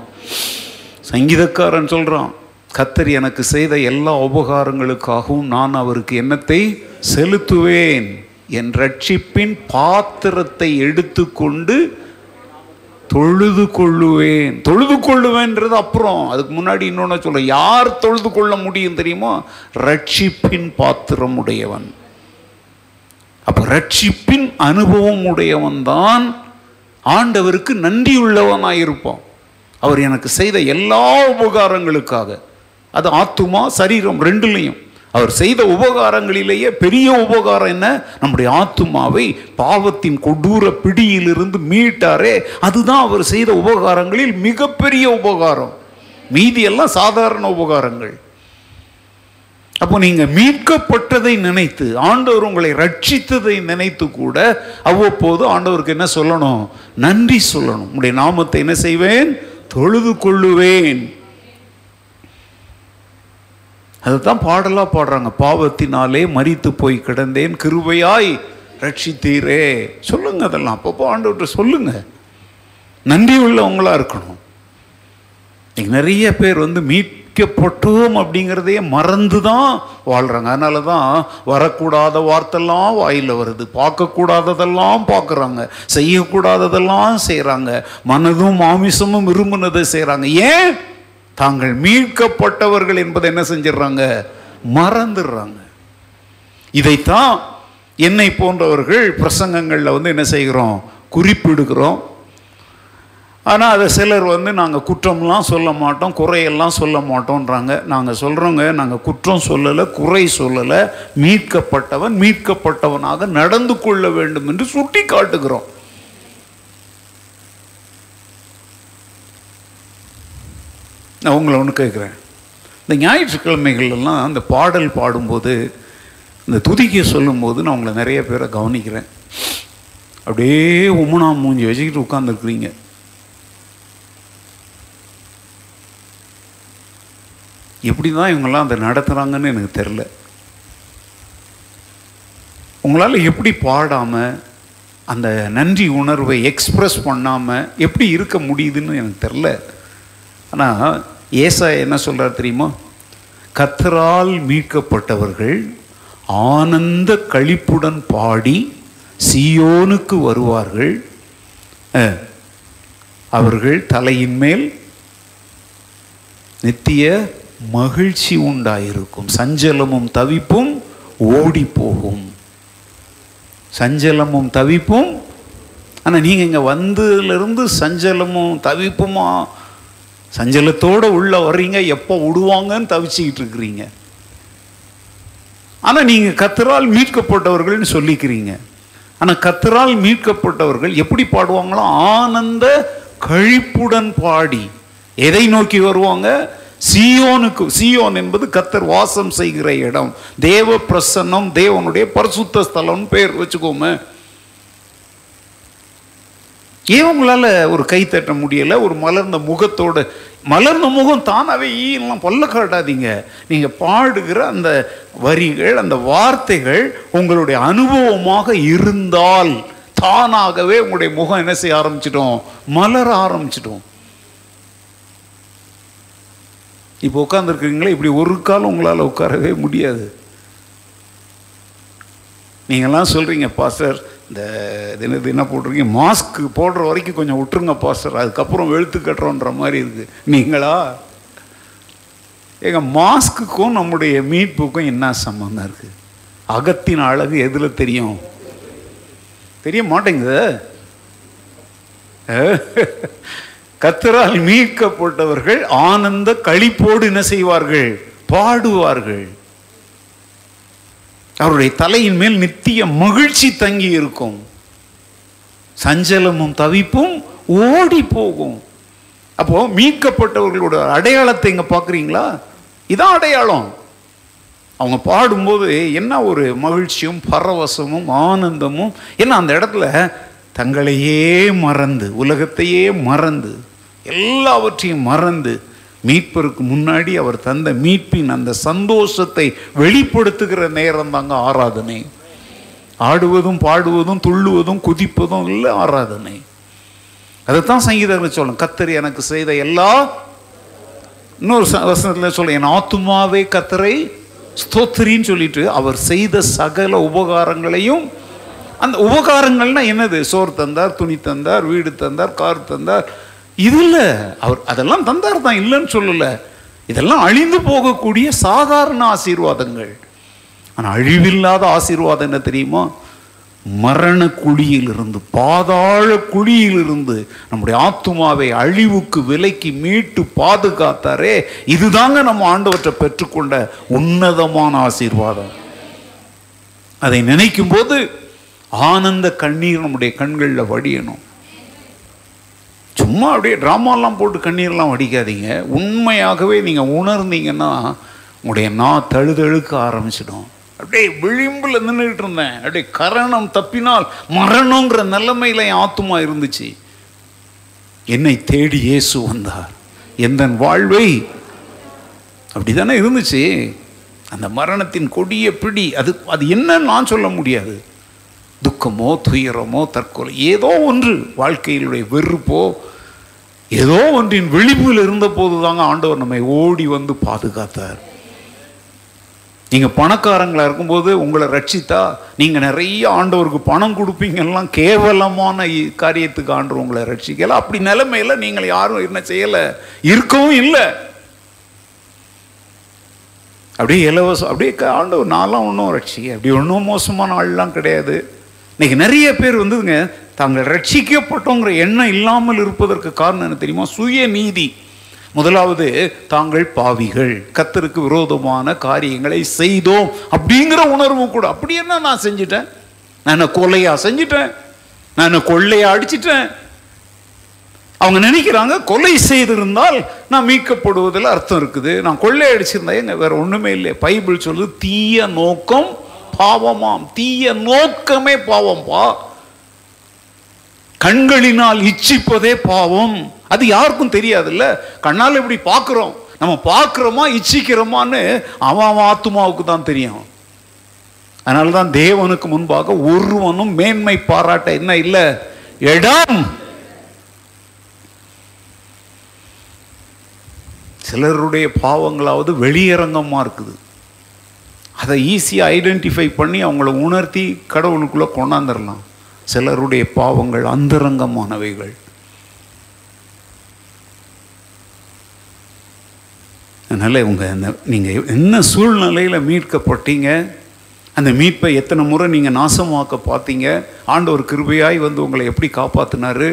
சங்கீதக்காரன் சொல்கிறான், கத்தர் எனக்கு செய்த எல்லா உபகாரங்களுக்காகவும் நான் அவருக்கு என்னத்தை செலுத்துவேன், என் ரட்சிப்பின் பாத்திரத்தை எடுத்து கொண்டு தொழுது கொள்ளுவேன். தொழுது கொள்ளுவேன்றது அப்புறம், அதுக்கு முன்னாடி இன்னொன்று சொல்கிறேன், யார் தொழுது கொள்ள முடியும் தெரியுமோ, ரட்சிப்பின் பாத்திரம் உடையவன். அப்போ ரட்சிப்பின் அனுபவம் உடையவன் தான் ஆண்டவருக்கு நன்றியுள்ளவனாயிருப்பான். அவர் எனக்கு செய்த எல்லா உபகாரங்களுக்காக, அது ஆத்துமா சரீரம் ரெண்டுலையும் அவர் செய்த உபகாரங்களிலேயே பெரிய உபகாரம் என்ன, நம்முடைய ஆத்துமாவை பாவத்தின் கொடூர பிடியிலிருந்து மீட்டாரே, அதுதான் அவர் செய்த உபகாரங்களில் மிகப்பெரிய உபகாரம். மீதியெல்லாம் சாதாரண உபகாரங்கள். அப்போ நீங்கள் மீட்கப்பட்டதை நினைத்து, ஆண்டவர் உங்களை ரட்சித்ததை நினைத்து கூட அவ்வப்போது ஆண்டவருக்கு என்ன சொல்லணும், நன்றி சொல்லணும். உங்களுடைய நாமத்தை என்ன செய்வேன், தொழுது கொள்ளுவேன். அதுதான் பாடலாக பாடுறாங்க, பாவத்தினாலே மரித்து போய் கிடந்தேன், கிருபையாய் ரட்சித்தீரே. சொல்லுங்க, அதெல்லாம் அப்பப்போ ஆண்டவர்கிட்ட சொல்லுங்க. நன்றி உள்ளவங்களா இருக்கணும். நிறைய பேர் வந்து மீட்கப்பட்டோம் அப்படிங்கிறதையே மறந்து தான் வாழ்கிறாங்க. அதனால தான் வரக்கூடாத வார்த்தைலாம் வாயில் வருது, பார்க்கக்கூடாததெல்லாம் பார்க்குறாங்க, செய்யக்கூடாததெல்லாம் செய்கிறாங்க, மனதும் மாமிசமும் விரும்பினதை செய்கிறாங்க. ஏன்? தாங்கள் மீட்கப்பட்டவர்கள் என்பதை என்ன செஞ்சிடறாங்க, மறந்துடுறாங்க. இதைத்தான் என்னை போன்றவர்கள் பிரசங்கங்களில் வந்து என்ன செய்கிறோம், குறிப்பிடுகிறோம். ஆனால் அதை சிலர் வந்து நாங்கள் குற்றம்லாம் சொல்ல மாட்டோம், குறையெல்லாம் சொல்ல மாட்டோன்றாங்க. நாங்கள் சொல்கிறோங்க, நாங்கள் குற்றம் சொல்லலை, குறை சொல்லலை, மீட்கப்பட்டவன் மீட்கப்பட்டவனாக நடந்து கொள்ள வேண்டும் என்று சுட்டி காட்டுகிறோம். நான் உங்களை ஒன்று கேட்குறேன், இந்த ஞாயிற்றுக்கிழமைகளெல்லாம் அந்த பாடல் பாடும்போது, இந்த துதிக்க சொல்லும்போது நான் உங்களை நிறைய பேரை கவனிக்கிறேன். அப்படியே உமனா மூஞ்சி வச்சுக்கிட்டு உட்காந்துருக்குறீங்க. எப்படி தான் இவங்கெல்லாம் அதை நடத்துகிறாங்கன்னு எனக்கு தெரில. உங்களால் எப்படி பாடாமல் அந்த நன்றி உணர்வை எக்ஸ்ப்ரெஸ் பண்ணாமல் எப்படி இருக்க முடியுதுன்னு எனக்கு தெரில. ஆனால் ஏசாயா என்ன சொல்கிறார் தெரியுமா, கர்த்தரால் மீட்கப்பட்டவர்கள் ஆனந்த களிப்புடன் பாடி சீயோனுக்கு வருவார்கள், அவர்கள் தலையின் மேல் நித்திய மகிழ்ச்சி உண்டாயிருக்கும், சஞ்சலமும் தவிப்பும் ஓடி போகும். சஞ்சலமும் தவிப்பும். ஆனால் நீங்கள் இங்கே வந்ததுலேருந்து சஞ்சலமும் தவிப்புமா, சஞ்சலத்தோடு உள்ளே வர்றீங்க, எப்போ விடுவாங்கன்னு தவிச்சிக்கிட்டு இருக்கிறீங்க. ஆனால் நீங்கள் கர்த்தரால் மீட்கப்பட்டவர்கள்னு சொல்லிக்கிறீங்க. ஆனால் கர்த்தரால் மீட்கப்பட்டவர்கள் எப்படி பாடுவாங்களோ, ஆனந்த கழிப்புடன் பாடி எதை நோக்கி வருவாங்க, சீயோனுக்கு. சீயோன் என்பது கர்த்தர் வாசம் செய்கிற இடம், தேவ பிரசன்னம், தேவனுடைய பரிசுத்த ஸ்தலம் பேர் வச்சுக்கோமே. ஏன் உங்களால் ஒரு கை தட்ட முடியலை, ஒரு மலர்ந்த முகத்தோடு? மலர்ந்த முகம் தானாகவே ஈயெல்லாம் பல்ல காட்டாதீங்க. நீங்கள் பாடுகிற அந்த வரிகள், அந்த வார்த்தைகள் உங்களுடைய அனுபவமாக இருந்தால் தானாகவே உங்களுடைய முகம் என்ன செய்ய ஆரம்பிச்சிட்டோம், மலர ஆரம்பிச்சிட்டோம். இப்போ உட்காந்துருக்குறீங்களே, இப்படி ஒரு காலம் உங்களால் உட்காரவே முடியாது. நீங்கள்லாம் சொல்கிறீங்க, பாஸ்டர் இந்த தினத்து என்ன போட்டிருக்கீங்க, மாஸ்க்கு போடுற வரைக்கும் கொஞ்சம் விட்டுருங்க பாஸ்டர், அதுக்கப்புறம் வெளுத்து கட்டுறோன்ற மாதிரி இருக்குது. நீங்களா? எங்கள் மாஸ்க்குக்கும் நம்முடைய மீட்புக்கும் என்ன சம்பந்தம் இருக்குது? அகத்தின் அழகு எதில் தெரியும்? தெரிய மாட்டேங்குது. கர்த்தரால் மீட்கப்பட்டவர்கள் ஆனந்த களிப்போடு என்ன செய்வார்கள், பாடுவார்கள், அவருடைய தலையின் மேல் நித்திய மகிழ்ச்சி தங்கி இருக்கும், சஞ்சலமும் தவிப்பும் ஓடி போகும். அப்போ மீட்கப்பட்டவர்களோட அடையாளத்தை இங்க பாக்குறீங்களா? இதான் அடையாளம். அவங்க பாடும்போது என்ன ஒரு மகிழ்ச்சியும் பரவசமும் ஆனந்தமும். ஏன்னா அந்த இடத்துல தங்களையே மறந்து, உலகத்தையே மறந்து, எல்லாவற்றையும் மறந்து மீட்பருக்கு முன்னாடி அவர் தந்த மீட்பின் அந்த சந்தோஷத்தை வெளிப்படுத்துகிற நேரம் தாங்க ஆராதனை. ஆடுவதும் பாடுவதும் துள்ளுவதும் குதிப்பதும் இல்லை ஆராதனை. அதைத்தான் சங்கீதங்கள் சொல்லணும், கர்த்தர் எனக்கு செய்த எல்லா. இன்னொரு வசனத்தில் சொல்ல, என் ஆத்துமாவே கர்த்தரை ஸ்தோத்திரின்னு சொல்லிட்டு அவர் செய்த சகல உபகாரங்களையும். அந்த உபகாரங்கள்னா என்னது? சோறு தந்தார், துணி தந்தார், வீடு தந்தார், கார் தந்தார். இது இல்லை, அவர் அதெல்லாம் தந்தார் தான், இல்லைன்னு சொல்லலை. இதெல்லாம் அழிந்து போகக்கூடிய சாதாரண ஆசீர்வாதங்கள். ஆனால் அழிவில்லாத ஆசீர்வாதம் என்ன தெரியுமா? மரண குழியிலிருந்து, பாதாள குழியிலிருந்து நம்முடைய ஆத்துமாவை அழிவுக்கு விலைக்கு மீட்டு பாதுகாத்தாரே, இதுதாங்க நம்ம ஆண்டவற்றை பெற்றுக்கொண்ட உன்னதமான ஆசீர்வாதம். அதை நினைக்கும் போது ஆனந்த கண்ணீர் நம்முடைய கண்களில் வடியணும். சும்மா அப்படியே ட்ராமாலாம் போட்டு கண்ணீர்லாம் வடிக்காதீங்க. உண்மையாகவே நீங்கள் உணர்ந்தீங்கன்னா உங்களுடைய நான் தழுதழுக்க ஆரம்பிச்சிடும். அப்படியே விளிம்பில் நின்றுட்டு இருந்தேன், அப்படியே கரணம் தப்பினால் மரணங்கிற நிலைமையில என் ஆத்துமா இருந்துச்சு. என்னை தேடி இயேசு வந்தார், எந்த வாழ்வை அப்படிதானே இருந்துச்சு. அந்த மரணத்தின் கொடிய பிடி, அது அது என்னன்னு நான் சொல்ல முடியாது. துக்கமோ துயரமோ தற்கொலை ஏதோ ஒன்று, வாழ்க்கையினுடைய வெறுப்போ ஏதோ ஒன்றின் விளிம்பில் இருந்த போது தாங்க ஆண்டவர் நம்மை ஓடி வந்து பாதுகாத்தார். நீங்கள் பணக்காரங்களாக இருக்கும்போது உங்களை ரட்சித்தா நீங்கள் நிறைய ஆண்டவருக்கு பணம் கொடுப்பீங்கலாம், கேவலமான காரியத்துக்கு ஆண்டவர் உங்களை ரட்சிக்கல. அப்படி நிலைமையில் நீங்கள் யாரும் என்ன செய்யலை, இருக்கவும் இல்லை. அப்படியே இலவசம், அப்படியே ஆண்டவர் நான்லாம் ஒன்றும் ரட்சிக்க அப்படி ஒன்றும் மோசமான ஆள்லாம் கிடையாது. இன்றைக்கி நிறைய பேர் வந்துங்க தாங்கள் ரட்சிக்கப்பட்டோங்கிற எண்ணம் இல்லாமல் இருப்பதற்கு காரணம் என்ன தெரியுமா? சுயநீதி. முதலாவது, தாங்கள் பாவிகள், கர்த்தருக்கு விரோதமான காரியங்களை செய்தோம் அப்படிங்கிற உணர்வும் கூட. அப்படி என்ன நான் செஞ்சிட்டேன்? நான் கொலையா செஞ்சிட்டேன், நான் கொள்ளையா அடிச்சிட்டேன். அவங்க நினைக்கிறாங்க கொலை செய்திருந்தால் நான் மீட்கப்படுவதில் அர்த்தம் இருக்குது, நான் கொள்ளை அடிச்சிருந்தேன். எங்க வேற ஒண்ணுமே இல்லை. பைபிள் சொல்லுது தீய நோக்கம் பாவமாம். தீய நோக்கமே பாவம். பா கண்களினால் இச்சிப்பதே பாவம். அது யாருக்கும் தெரியாதுல்ல. கண்ணால் எப்படி பார்க்குறோம், நம்ம பார்க்குறோமா இச்சிக்கிறோமான்னு அவன் அவன் ஆத்துமாவுக்கு தான் தெரியும். அதனால தான் தேவனுக்கு முன்பாக ஒருவனும் மேன்மை பாராட்ட என்ன இல்லை இடம். சிலருடைய பாவங்களாவது வெளியரங்கமாக இருக்குது, அதை ஈஸியாக ஐடென்டிஃபை பண்ணி அவங்கள உணர்த்தி கடவுளுக்குள்ளே கொண்டாந்துடலாம். சிலருடைய பாவங்கள் அந்தரங்கமானவைகள். அதனால் உங்கள் அந்த நீங்கள் என்ன சூழ்நிலையில் மீட்கப்பட்டீங்க, அந்த மீட்பை எத்தனை முறை நீங்கள் நாசமாக்க பார்த்தீங்க, ஆண்டவர் கிருபையாய் வந்து உங்களை எப்படி காப்பாற்றினார்.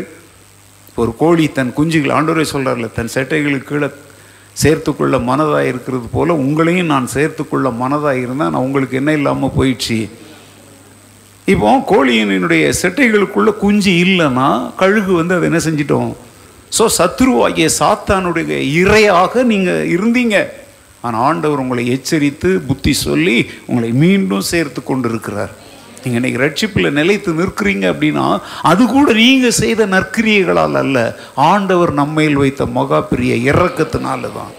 ஒரு கோழி தன் குஞ்சுகள், ஆண்டவரே சொல்கிறார்ல, தன் செட்டைகளுக்கு கீழே சேர்த்துக்கொள்ள மனதாக இருக்கிறது போல் உங்களையும் நான் சேர்த்துக்கொள்ள மனதாக இருந்தால் நான் உங்களுக்கு என்ன இல்லாமல் போயிடுச்சு. இப்போ கோழியினுடைய செட்டைகளுக்குள்ளே குஞ்சு இல்லைன்னா கழுகு வந்து அதை என்ன செஞ்சிட்டோம்? ஸோ சத்ருவாகிய சாத்தானுடைய இரையாக நீங்கள் இருந்தீங்க. ஆனால் ஆண்டவர் உங்களை எச்சரித்து புத்தி சொல்லி உங்களை மீண்டும் சேர்த்து கொண்டு இருக்கிறார். நீங்கள் இன்றைக்கி ரட்சிப்பில் நிலைத்து நிற்கிறீங்க அப்படின்னா அது கூட நீங்கள் செய்த நற்கிரியைகளால் அல்ல, ஆண்டவர் நம்மையில் வைத்த மகா பெரிய இரக்கத்தினால தான்.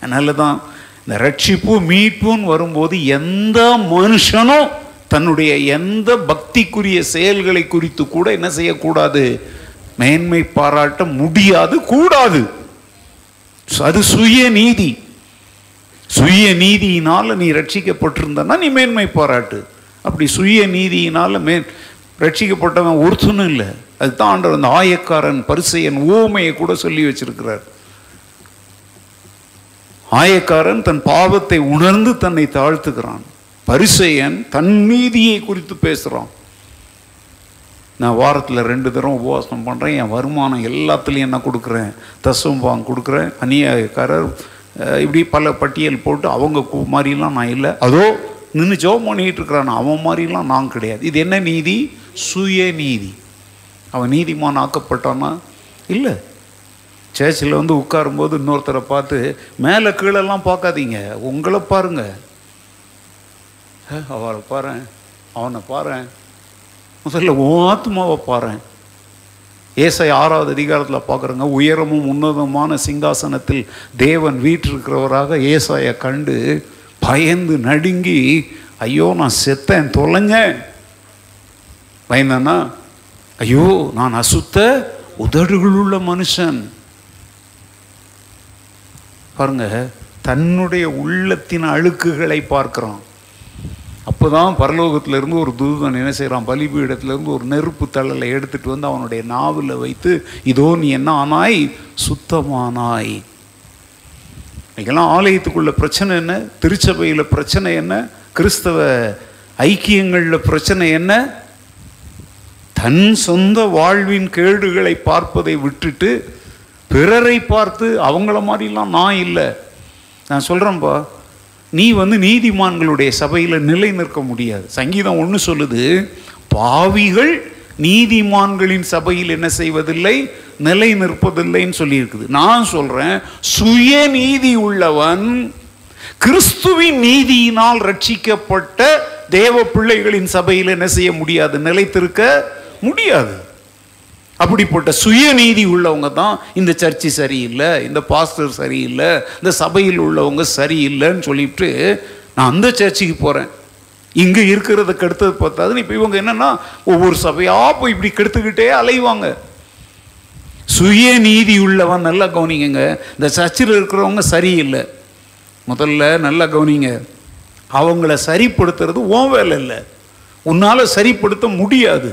அதனால தான் இந்த ரட்சிப்பு மீட்புன்னு வரும்போது எந்த மனுஷனும் தன்னுடைய எந்த பக்திக்குரிய செயல்களை குறித்து கூட என்ன செய்யக்கூடாது, மேன்மை பாராட்ட முடியாது, கூடாது. அது சுயநீதி. சுயநீதியினால் நீ ரட்சிக்கப்பட்டிருந்தனா நீ மேன்மை பாராட்டு. அப்படி சுயநீதியினால் மேன் ரட்சிக்கப்பட்டவன் ஒருத்தனும் இல்லை. அதுதான் ஆண்டவர் அந்த ஆயக்காரன் பரிசேயன் ஓமையை கூட சொல்லி வச்சிருக்கிறார். ஆயக்காரன் தன் பாவத்தை உணர்ந்து தன்னை தாழ்த்துக்கிறான், பரிசேயன் தன் நீதியை குறித்து பேசுகிறான். நான் வாரத்தில் ரெண்டு தரம் உபவாசம் பண்ணுறேன், என் வருமானம் எல்லாத்துலேயும் என்ன கொடுக்குறேன், தசம் வாங்க கொடுக்குறேன், அநியாயக்காரர் இப்படி பல பட்டியல் போட்டு அவங்க மாதிரிலாம் நான் இல்லை, அதோ நின்று ஜோம் பண்ணிக்கிட்டு இருக்கிறான் அவன் மாதிரிலாம் நான் கிடையாது. இது என்ன நீதி? சுயநீதி. அவன் நீதிமான் ஆக்கப்பட்டானா? இல்லை. சேர்ச்சில் வந்து உட்காரும்போது இன்னொருத்தரை பார்த்து மேலே கீழெல்லாம் பார்க்காதீங்க, உங்களை பாருங்கள், அவரை பாரு, அவனை பாரு, முதல்ல ஓ ஆத்மாவை பாரு. ஏசாயா ஆறாவது அதிகாரத்தில் பார்க்குறங்க, உயரமும் உன்னதமான சிங்காசனத்தில் தேவன் வீற்றிருக்கிறவராக ஏசாயா கண்டு பயந்து நடுங்கி, ஐயோ நான் செத்தேன், தொலைஞ்சேன். பயந்தானா? ஐயோ நான் அசுத்த உதடுகளுள்ள மனுஷன். பாருங்க, தன்னுடைய உள்ளத்தின் அழுக்குகளை பார்க்குறான். அப்போ தான் பரலோகத்திலேருந்து ஒரு தூதன் என்ன செய்கிறான், பலிபீடத்திலேருந்து ஒரு நெருப்பு தழலை எடுத்துகிட்டு வந்து அவனுடைய நாவில் வைத்து, இதோ நீ என்ன ஆனாய், சுத்தமானாய். இன்றைக்கெல்லாம் ஆலயத்துக்குள்ள பிரச்சனை என்ன, திருச்சபையில் பிரச்சனை என்ன, கிறிஸ்தவ ஐக்கியங்களில் பிரச்சனை என்ன, தன் சொந்த வாழ்வின் கேடுகளை பார்ப்பதை விட்டுட்டு பிறரை பார்த்து அவங்கள மாதிரிலாம் நான் இல்லை. நான் சொல்கிறேன்ப்பா, நீ வந்து நீதிமான்களுடைய சபையில் நிலை நிற்க முடியாது. சங்கீதம் ஒன்று சொல்லுது, பாவிகள் நீதிமான்களின் சபையில் என்ன செய்வதில்லை, நிலை நிற்பதில்லைன்னு சொல்லியிருக்குது. நான் சொல்கிறேன், சுய நீதி உள்ளவன் கிறிஸ்துவின் நீதியினால் ரட்சிக்கப்பட்ட தேவ பிள்ளைகளின் சபையில் என்ன செய்ய முடியாது, நிலைத்திருக்க முடியாது. அப்படிப்பட்ட சுயநீதி உள்ளவங்க தான் இந்த சர்ச்சு சரியில்லை, இந்த பாஸ்டர் சரியில்லை, இந்த சபையில் உள்ளவங்க சரியில்லைன்னு சொல்லிட்டு நான் அந்த சர்ச்சுக்கு போகிறேன். இங்கே இருக்கிறத கெடுத்தது பார்த்தாதுன்னு இப்போ இவங்க என்னென்னா ஒவ்வொரு சபையாக போய் இப்படி கெடுத்துக்கிட்டே அலைவாங்க. சுயநீதி உள்ளவன், நல்லா கவனிங்க, இந்த சர்ச்சில் இருக்கிறவங்க சரியில்லை, முதல்ல நல்லா கவனிங்க, அவங்கள சரிப்படுத்துறது உன் வேலை இல்லை, உன்னால் சரிப்படுத்த முடியாது.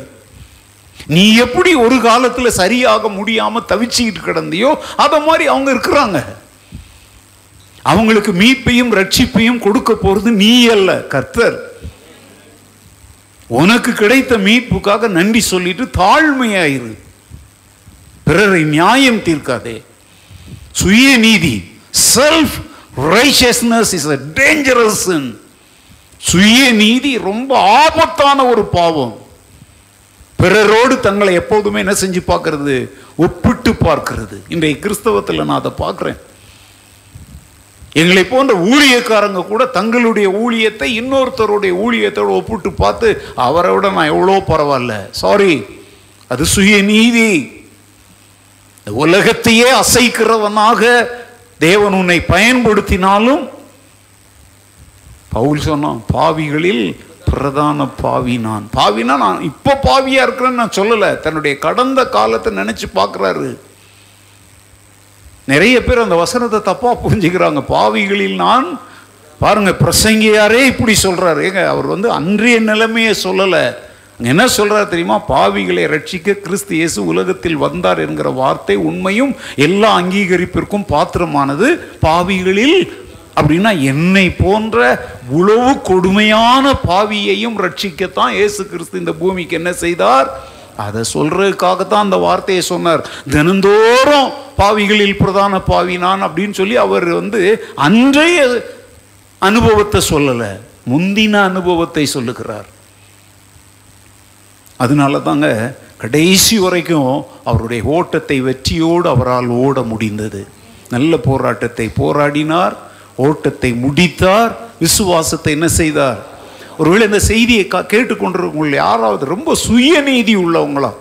நீ எப்படி ஒரு காலத்தில் சரியாக முடியாமல் தவிச்சுக்கிட்டு கிடந்தியோ அதை மாதிரி அவங்க இருக்கிறாங்க. அவங்களுக்கு மீட்பையும் ரட்சிப்பையும் கொடுக்க போகிறது நீ அல்ல, கர்த்தர். உனக்கு கிடைத்த மீட்புக்காக நன்றி சொல்லிட்டு தாழ்மையாயிரு, பிறரை நியாயம் தீர்க்காதே. சுயநீதி, self righteousness is a dangerous sin. சுயநீதி ரொம்ப ஆபத்தான ஒரு பாவம். பிறரோடு தங்களை எப்போதுமே என்ன செஞ்சு பார்க்கறது, ஒப்பிட்டு பார்க்கிறது. இன்றைய கிறிஸ்தவத்தில் நான் அதை பார்க்குறேன். எங்களை போன்ற ஊழியக்காரங்க கூட தங்களுடைய ஊழியத்தை இன்னொருத்தருடைய ஊழியத்தோடு ஒப்பிட்டு பார்த்து அவரை விட நான் எவ்வளோ பரவாயில்ல. சாரி, அது சுயநீதி. உலகத்தையே அசைக்கிறவனாக தேவன் உன்னை பயன்படுத்தினாலும், பவுல் சொன்னான், பாவிகளில் பிரதான பாவி நான். பாவினா நான் இப்போ பாவியாக இருக்கிறேன்னு நான் சொல்லலை, தன்னுடைய கடந்த காலத்தை நினச்சி பார்க்குறாரு. நிறைய பேர் அந்த வசனத்தை தப்பாக புரிஞ்சுக்கிறாங்க, பாவிகளில் நான். பாருங்கள், பிரசங்கியாரே இப்படி சொல்கிறாரு. ஏங்க, அவர் வந்து அன்றைய நிலைமையை சொல்லலை, என்ன சொல்றாரு தெரியுமா? பாவிகளை ரட்சிக்க கிறிஸ்து இயேசு உலகத்தில் வந்தார் என்கிற வார்த்தை உண்மையும் எல்லா அங்கீகரிப்பிற்கும் பாத்திரமானது. பாவிகளில் அப்படின்னா என்னை போன்ற உளவு கொடுமையான பாவியையும் ரட்சிக்கத்தான் இயேசு கிறிஸ்து இந்த பூமிக்கு என்ன செய்தார், அதை சொல்றதுக்காகத்தான் அந்த வார்த்தையை சொன்னார். தினந்தோறும் பாவிகளில் பிரதான பாவி நான் அப்படின்னு சொல்லி அவர் வந்து அன்றைய அனுபவத்தை சொல்லலை, முந்தின அனுபவத்தை சொல்லுகிறார். அதனால தாங்க கடைசி வரைக்கும் அவருடைய ஓட்டத்தை வெற்றியோடு அவரால் ஓட முடிந்தது. நல்ல போராட்டத்தை போராடினார், ஓட்டத்தை முடித்தார், விசுவாசத்தை என்ன செய்தார். ஒருவேளை இந்த செய்தியை கேட்டுக்கொண்டிருக்கவங்க யாராவது ரொம்ப சுயநீதி உள்ளவங்களா?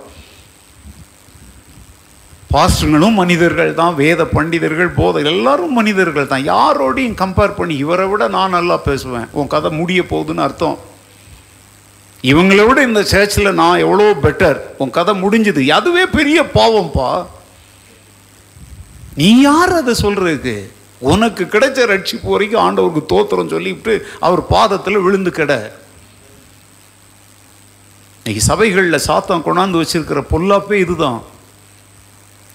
பாஸ்டர்களும் மனிதர்கள் தான், வேத பண்டிதர்கள், போதை எல்லாரும் மனிதர்கள் தான். யாரோடையும் கம்பேர் பண்ணி இவரை விட நான் நல்லா பேசுவேன், உன் கதை முடிய போகுதுன்னு அர்த்தம். இவங்களை விட இந்த சர்ச்சில் நான் எவ்வளோ பெட்டர், உன் கதை முடிஞ்சது, அதுவே பெரிய பாவம்பா. நீ யார் அதை சொல்கிறதுக்கு? உனக்கு கிடைச்ச ரட்சிப்பு வரைக்கும் ஆண்டவருக்கு தோத்திரம் சொல்லிவிட்டு அவர் பாதத்தில் விழுந்து கிட. இன்னைக்கு சபைகளில் சாத்தான் கொண்டாந்து வச்சிருக்கிற பொல்லாப்பே இதுதான்.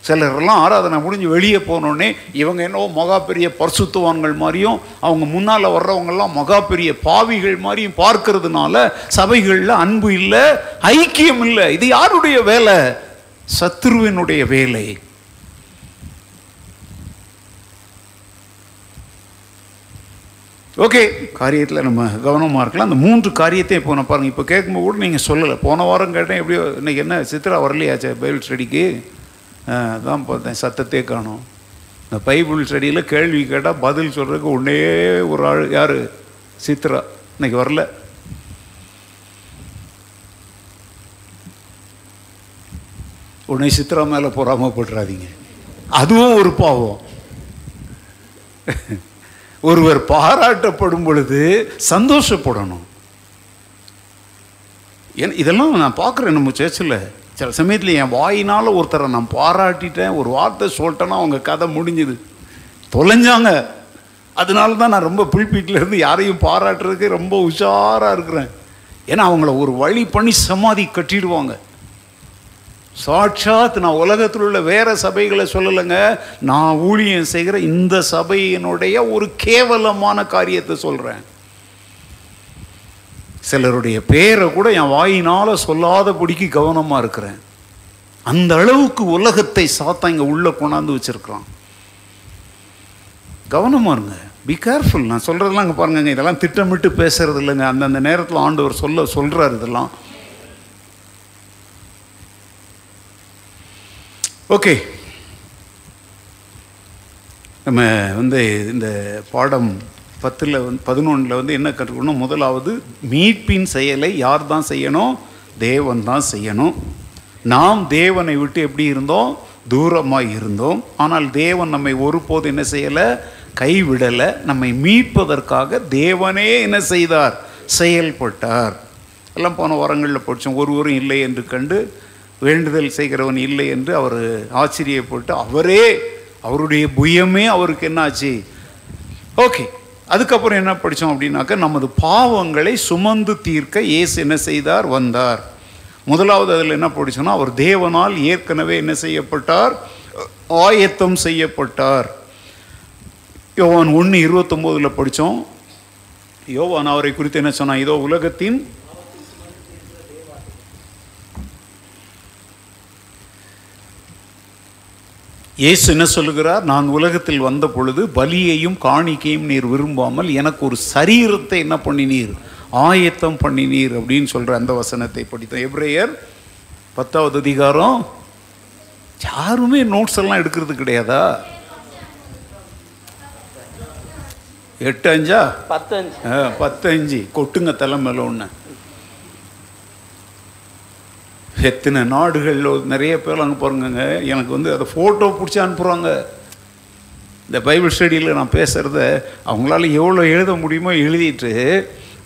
சிலரெல்லாம் ஆராதனை முடிஞ்சு வெளியே போனோடனே இவங்க என்னவோ மகா பெரிய பரிசுத்தவான்கள் மாதிரியும், அவங்க முன்னால் வர்றவங்கெல்லாம் மகா பெரிய பாவிகள் மாதிரியும் பார்க்கறதுனால சபைகளில் அன்பு இல்லை, ஐக்கியம் இல்லை. இது யாருடைய வேலை? சத்துருவினுடைய வேலை. ஓகே, காரியத்தில் நம்ம கவனமாக இருக்கலாம். அந்த மூன்று காரியத்தையும் இப்போ நான் பாருங்கள், இப்போ கேட்கும்போது கூட நீங்கள் சொல்லலை. போன வாரம் கேட்டேன், எப்படியோ இன்னைக்கு என்ன சித்ரா வரலையாச்சே பைபிள் ஸ்டடிக்கு, அதான் பார்த்தேன் சத்தத்தையே காணும். இந்த பைபிள் ஸ்டடியில் கேள்வி கேட்டால் பதில் சொல்கிறதுக்கு ஒன்றே ஒரு ஆள், யார்? சித்ரா இன்னைக்கு வரல. உடனே சித்ரா மேலே பொறாமப்படுறாதீங்க, அதுவும் ஒரு பாவம். ஒருவர் பாராட்டப்படும் பொழுது சந்தோஷப்படணும். இதெல்லாம் நான் பார்க்குறேன் நம்ம சர்ச்சில். சில சமயத்தில் என் வாயினால் ஒருத்தரை நான் பாராட்டிட்டேன், ஒரு வார்த்தை சொல்லிட்டேன்னா அவங்க கதை முடிஞ்சுது, தொலைஞ்சாங்க. அதனால தான் நான் ரொம்ப புல்பீட்டிலேருந்து யாரையும் பாராட்டுறதுக்கு ரொம்ப உஷாராக இருக்கிறேன். ஏன்னா அவங்கள ஒரு வழி பண்ணி சமாதி கட்டிடுவாங்க. சாட்சாத் நான் உலகத்தில் உள்ள வேறு சபைகளை சொல்லலைங்க, நான் ஊழியம் செய்கிற இந்த சபையினுடைய ஒரு கேவலமான காரியத்தை சொல்கிறேன். சிலருடைய பேரை கூட என் வாயினால் சொல்லாதபடிக்கு கவனமாக இருக்கிறேன். அந்த அளவுக்கு உலகத்தை சாத்தா இங்கே உள்ளே கொண்டாந்து வச்சுருக்குறான். கவனமாக இருங்க, பி கேர்ஃபுல். நான் சொல்கிறதெல்லாம் இங்கே பாருங்கங்க, இதெல்லாம் திட்டமிட்டு பேசுகிறது இல்லைங்க. அந்தந்த நேரத்தில் ஆண்டவர் சொல்ல சொல்கிறார் இதெல்லாம். ஓகே, நம்ம வந்து இந்த பாடம் பத்தில் வந்து பதினொன்றில் வந்து என்ன கற்றுக்கணும்? முதலாவது, மீட்பின் செயலை யார் தான் செய்யணும்? தேவன் தான் செய்யணும். நாம் தேவனை விட்டு எப்படி இருந்தோம்? தூரமாக இருந்தோம். ஆனால் தேவன் நம்மை ஒருபோது என்ன செய்யலை? கைவிடலை. நம்மை மீட்பதற்காக தேவனே என்ன செய்தார்? செயல்பட்டார். எல்லாம் போன வாரங்களில் படித்தோம். ஒருவரும் இல்லை என்று கண்டு வேண்டுதல் செய்கிறவன் இல்லை என்று அவர் ஆச்சரியப்பட்டு அவரே, அவருடைய புயமே அவருக்கு என்ன ஆச்சு? ஓகே, அதுக்கப்புறம் என்ன படித்தோம் அப்படின்னாக்க, நமது பாவங்களை சுமந்து தீர்க்க இயேசு என்ன செய்தார்? வந்தார். முதலாவது அதில் என்ன படித்தோன்னா, அவர் தேவனால் ஏற்கனவே என்ன செய்யப்பட்டார்? ஆயத்தம் செய்யப்பட்டார். யோவான் ஒன்று இருபத்தொம்போதில் படித்தோம். யோவான் அவரை குறித்து என்ன சொன்னான்? இதோ உலகத்தின் இயேசு என்ன சொல்லுகிறார்? நான் உலகத்தில் வந்த பொழுது பலியையும் காணிக்கையும் நீர் விரும்பாமல் எனக்கு ஒரு சரீரத்தை என்ன பண்ணினீர்? ஆயத்தம் பண்ணினீர் அப்படின்னு சொல்கிற அந்த வசனத்தை படித்தோம். எபிரேயர் பத்தாவது அதிகாரம். யாருமே நோட்ஸ் எல்லாம் எடுக்கிறது கிடையாதா? எட்டு அஞ்சா பத்தஞ்சு ஆ பத்தஞ்சு கொட்டுங்க தலைமையில் ஒன்று. எத்தனை நாடுகளில் நிறைய பேர் அங்கே பாருங்கங்க, எனக்கு வந்து அதை ஃபோட்டோ பிடிச்சி அனுப்புகிறாங்க. இந்த பைபிள் ஸ்டடியில் நான் பேசுகிறத அவங்களால எவ்வளோ எழுத முடியுமோ எழுதிட்டு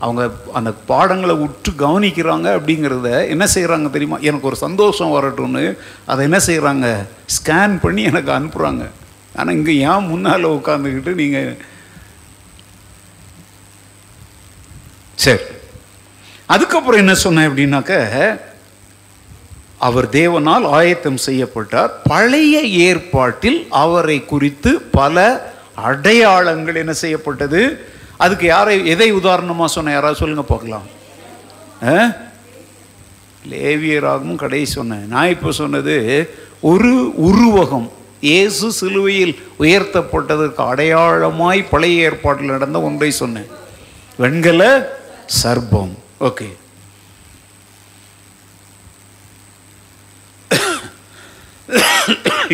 அவங்க அந்த பாடங்களை உற்று கவனிக்கிறாங்க. அப்படிங்கிறத என்ன செய்கிறாங்க தெரியுமா? எனக்கு ஒரு சந்தோஷம் வரட்டும்னு அதை என்ன செய்கிறாங்க? ஸ்கேன் பண்ணி எனக்கு அனுப்புகிறாங்க. ஆனால் இங்கே ஏன் முன்னால் உட்காந்துக்கிட்டு நீங்கள்? சரி, அதுக்கப்புறம் என்ன சொன்னேன் அப்படின்னாக்க, அவர் தேவனால் ஆயத்தம் செய்யப்பட்டார். பழைய ஏற்பாட்டில் அவரை குறித்து பல அடையாளங்கள் என்ன செய்யப்பட்டது? அதுக்கு யாரை எதை உதாரணமாக சொன்ன? யாராவது சொல்லுங்க பார்க்கலாம். லேவியராகவும் கடைசி சொன்னேன். நான் இப்போ சொன்னது ஒரு உருவகம். இயேசு சிலுவையில் உயர்த்தப்பட்டதற்கு அடையாளமாய் பழைய ஏற்பாட்டில் நடந்த ஒன்றை சொன்னேன், வெண்கல சர்பம். ஓகே,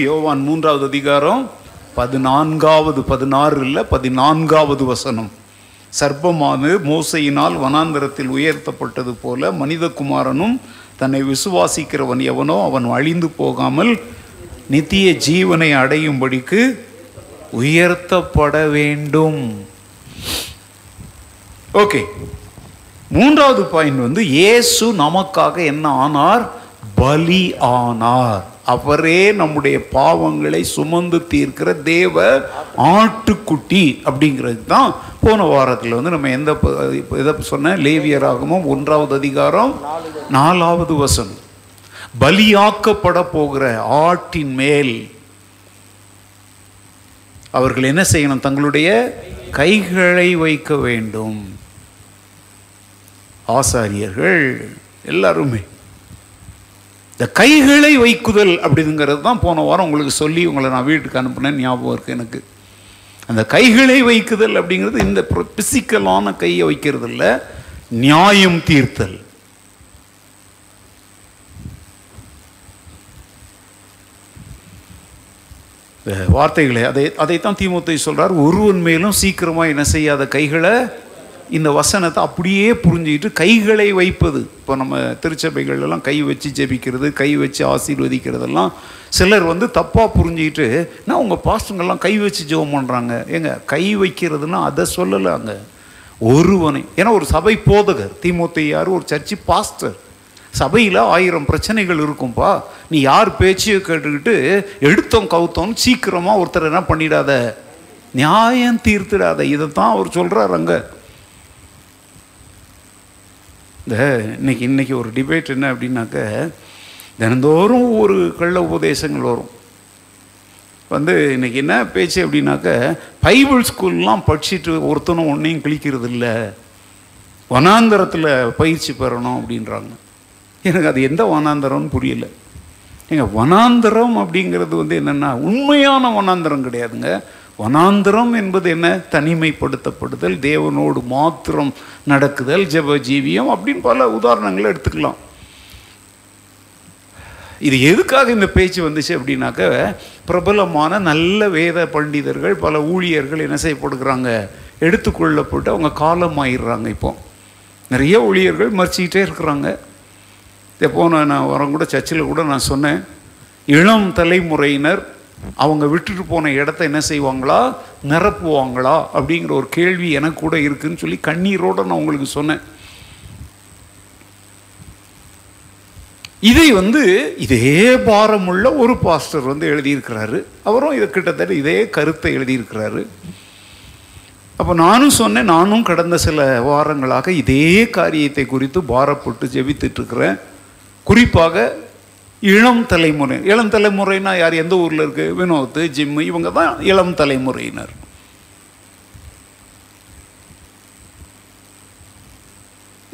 யோவான் மூன்றாவது அதிகாரம் பதினான்காவது பதினாறு இல்லை பதினான்காவது வசனம். சர்ப்பமானது மோசையினால் வனாந்தரத்தில் உயர்த்தப்பட்டது போல மனிதகுமாரனும் தன்னை விசுவாசிக்கிறவன் எவனோ அவன் அழிந்து போகாமல் நித்திய ஜீவனை அடையும்படிக்கு உயர்த்தப்பட வேண்டும். ஓகே, மூன்றாவது பாயிண்ட் வந்து இயேசு நமக்காக என்ன ஆனார்? பலி ஆனார். அவரே நம்முடைய பாவங்களை சுமந்து தீர்க்கிற தேவ ஆட்டுக்குட்டி அப்படிங்கிறது தான் போன வாரத்தில் வந்து நம்ம எந்த எதை சொன்ன? லேவியராகமும் ஒன்றாவது அதிகாரம் நாலாவது வசனம். பலியாக்கப்பட போகிற ஆட்டின் மேல் அவர்கள் என்ன செய்யணும்? தங்களுடைய கைகளை வைக்க வேண்டும். ஆசாரியர்கள் எல்லாருமே இந்த கைகளை வைக்குதல் அப்படிங்கிறது தான் போன வாரம் உங்களுக்கு சொல்லி உங்களை நான் வீட்டுக்கு அனுப்புனேன், ஞாபகம் இருக்குது எனக்கு. அந்த கைகளை வைக்குதல் அப்படிங்கிறது இந்த பிசிக்கலான கையை வைக்கிறது இல்லை, நியாயம் தீர்த்தல். வார்த்தைகளை அதை அதைத்தான் தீமோத்தேயு சொல்கிறார், ஒருவன் மேலும் சீக்கிரமாக என்ன செய்யாத கைகளை. இந்த வசனத்தை அப்படியே புரிஞ்சுக்கிட்டு கைகளை வைப்பது, இப்போ நம்ம திருச்சபைகளெல்லாம் கை வச்சு ஜெபிக்கிறது, கை வச்சு ஆசீர்வதிக்கிறதெல்லாம் சிலர் வந்து தப்பாக புரிஞ்சுக்கிட்டு, நான் உங்கள் பாஸ்டங்கள்லாம் கை வச்சு ஜெபம் பண்ணுறாங்க. ஏங்க, கை வைக்கிறதுனா அதை சொல்லலாங்க. ஒருவனை, ஏன்னா ஒரு சபை போதகர் தீமோத்தேயார் ஒரு சர்ச்சு பாஸ்டர், சபையில் ஆயிரம் பிரச்சனைகள் இருக்கும்பா. நீ யார் பேச்சையை கேட்டுக்கிட்டு எடுத்தோம் கவுத்தோன்னு சீக்கிரமாக ஒருத்தர் என்ன பண்ணிடாத? நியாயம் தீர்த்துடாத. இதை தான் அவர் சொல்கிறார் அங்கே. இந்த இன்றைக்கி இன்றைக்கி ஒரு டிபேட் என்ன அப்படின்னாக்க, தினந்தோறும் ஒரு கள்ள உபதேசங்கள் வரும். வந்து இன்றைக்கி என்ன பேச்சு அப்படின்னாக்க, பைபிள் ஸ்கூல்லாம் படிச்சுட்டு ஒருத்தனும் ஒன்றையும் கிழிக்கிறது இல்லை, வனாந்தரத்தில் பயிற்சி பெறணும் அப்படின்றாங்க. எனக்கு அது எந்த வனாந்தரம்னு புரியல. எங்கள் வனாந்தரம் அப்படிங்கிறது வந்து என்னென்னா உண்மையான வனாந்தரம் கிடையாதுங்க. வனாந்தரம் என்பது என்ன? தனிமைப்படுத்தப்படுதல், தேவனோடு மாத்திரம் நடக்குதல், ஜப ஜீவியம் அப்படின்னு பல உதாரணங்களை எடுத்துக்கலாம். இது எதுக்காக இந்த பேச்சு வந்துச்சு அப்படின்னாக்க, பிரபலமான நல்ல வேத பண்டிதர்கள் பல ஊழியர்கள் என்ன செய்யப்படுகிறாங்க, எடுத்துக்கொள்ளப்பட்டு அவங்க காலமாயிடுறாங்க. இப்போ நிறைய ஊழியர்கள் மறைச்சிக்கிட்டே இருக்கிறாங்க. இப்போ நான் நான் வரங்கூட சர்ச்சில் கூட நான் சொன்னேன், இளம் தலைமுறையினர் அவங்க விட்டுட்டு போன இடத்த என்ன செய்வாங்களா, நிரப்புவாங்களா அப்படிங்கிற ஒரு கேள்வி எனக்கு கூட இருக்குதுன்னு சொல்லி கண்ணீரோடு நான் உங்களுக்கு சொன்னேன். இதை வந்து இதே பாரமுள்ள ஒரு பாஸ்டர் வந்து எழுதியிருக்கிறாரு. அவரும் இது கிட்டத்தட்ட இதே கருத்தை எழுதியிருக்கிறாரு. அப்போ நானும் சொன்னேன், நானும் கடந்த சில வாரங்களாக இதே காரியத்தை குறித்து பாரப்பட்டு ஜெபித்துட்ருக்கிறேன். குறிப்பாக இளம் தலைமுறை, இளம் தலைமுறைனா யார், எந்த ஊரில் இருக்குது, வினோத், ஜிம்மு, இவங்க தான் இளம் தலைமுறையினர்.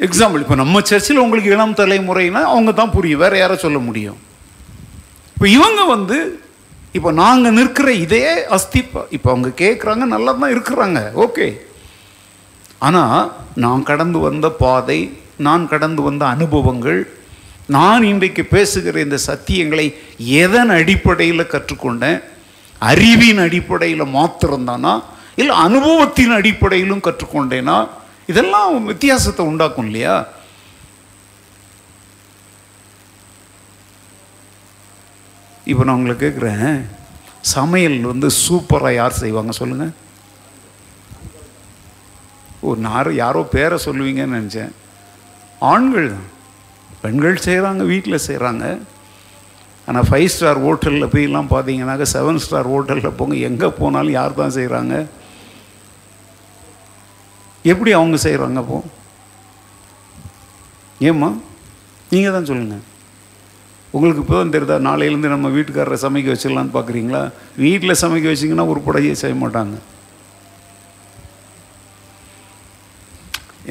எக்ஸாம்பிள், இப்போ நம்ம சர்ச்சில் உங்களுக்கு இளம் தலைமுறைனா அவங்க தான் புரியும், வேறு யாரை சொல்ல முடியும். இப்போ இவங்க வந்து இப்போ நாங்கள் நிற்கிற இதே அஸ்திப்பா இப்போ அவங்க கேட்குறாங்க, நல்லா தான் இருக்கிறாங்க, ஓகே. ஆனால் நான் கடந்து வந்த பாதை, நான் கடந்து வந்த அனுபவங்கள், நான் இன்றைக்கு பேசுகிற இந்த சத்தியங்களை எதன் அடிப்படையில் கற்றுக்கொண்டேன்? அறிவின் அடிப்படையில் மாத்திரம்தானா, இல்லை அனுபவத்தின் அடிப்படையிலும் கற்றுக்கொண்டேனா? இதெல்லாம் வித்தியாசத்தை உண்டாக்கும் இல்லையா? இப்போ நான் உங்களை கேட்குறேன், சமையல் வந்து சூப்பராக யார் செய்வாங்க சொல்லுங்கள்? ஓ, நான் யாரோ பேரை சொல்லுவீங்கன்னு நினச்சேன். ஆண்கள் தான், பெண்கள் செய்கிறாங்க, வீட்டில் செய்கிறாங்க. ஆனால் ஃபைவ் ஸ்டார் ஹோட்டலில் போயெல்லாம் பார்த்தீங்கன்னாக்க, செவன் ஸ்டார் ஹோட்டலில் போங்க, எங்கே போனாலும் யார் தான் செய்கிறாங்க? எப்படி அவங்க செய்கிறாங்க? அப்போ ஏம்மா நீங்கள் தான் சொல்லுங்கள். உங்களுக்கு இப்போ தான் தெரியுதா, நாளையிலேருந்து நம்ம வீட்டுக்காரரை சமைக்க வச்சிடலான்னு பார்க்குறீங்களா? வீட்டில் சமைக்க வச்சிங்கன்னா ஒரு படையே செய்ய மாட்டாங்க.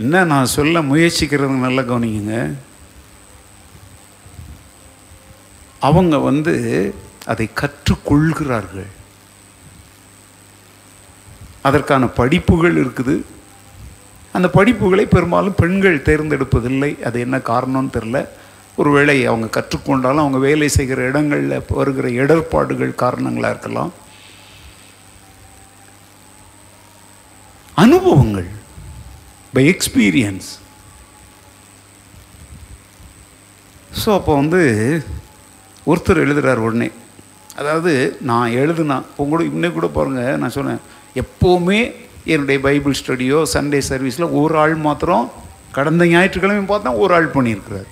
என்ன நான் சொல்ல முயற்சிக்கிறதுங்க, நல்லா கவனிக்குங்க. அவங்க வந்து அதை கற்றுக்கொள்கிறார்கள், அதற்கான படிப்புகள் இருக்குது. அந்த படிப்புகளை பெரும்பாலும் பெண்கள் தேர்ந்தெடுப்பதில்லை. அது என்ன காரணம்னு தெரில. ஒரு வேளை அவங்க கற்றுக்கொண்டாலும் அவங்க வேலை செய்கிற இடங்களில் வருகிற இடர்பாடுகள் காரணங்களாக இருக்கலாம். அனுபவங்கள், பை எக்ஸ்பீரியன்ஸ். ஸோ அப்போ வந்து ஒருத்தர் எழுதுகிறார் உடனே, அதாவது நான் எழுதுனா உங்களோட இன்னும் கூட பாருங்கள், நான் சொன்னேன் எப்போவுமே என்னுடைய பைபிள் ஸ்டடியோ சண்டே சர்வீஸில் ஒரு ஆள் மாத்திரம், கடந்த ஞாயிற்றுக்கிழமையும் பார்த்தா ஒரு ஆள் பண்ணியிருக்கிறார்.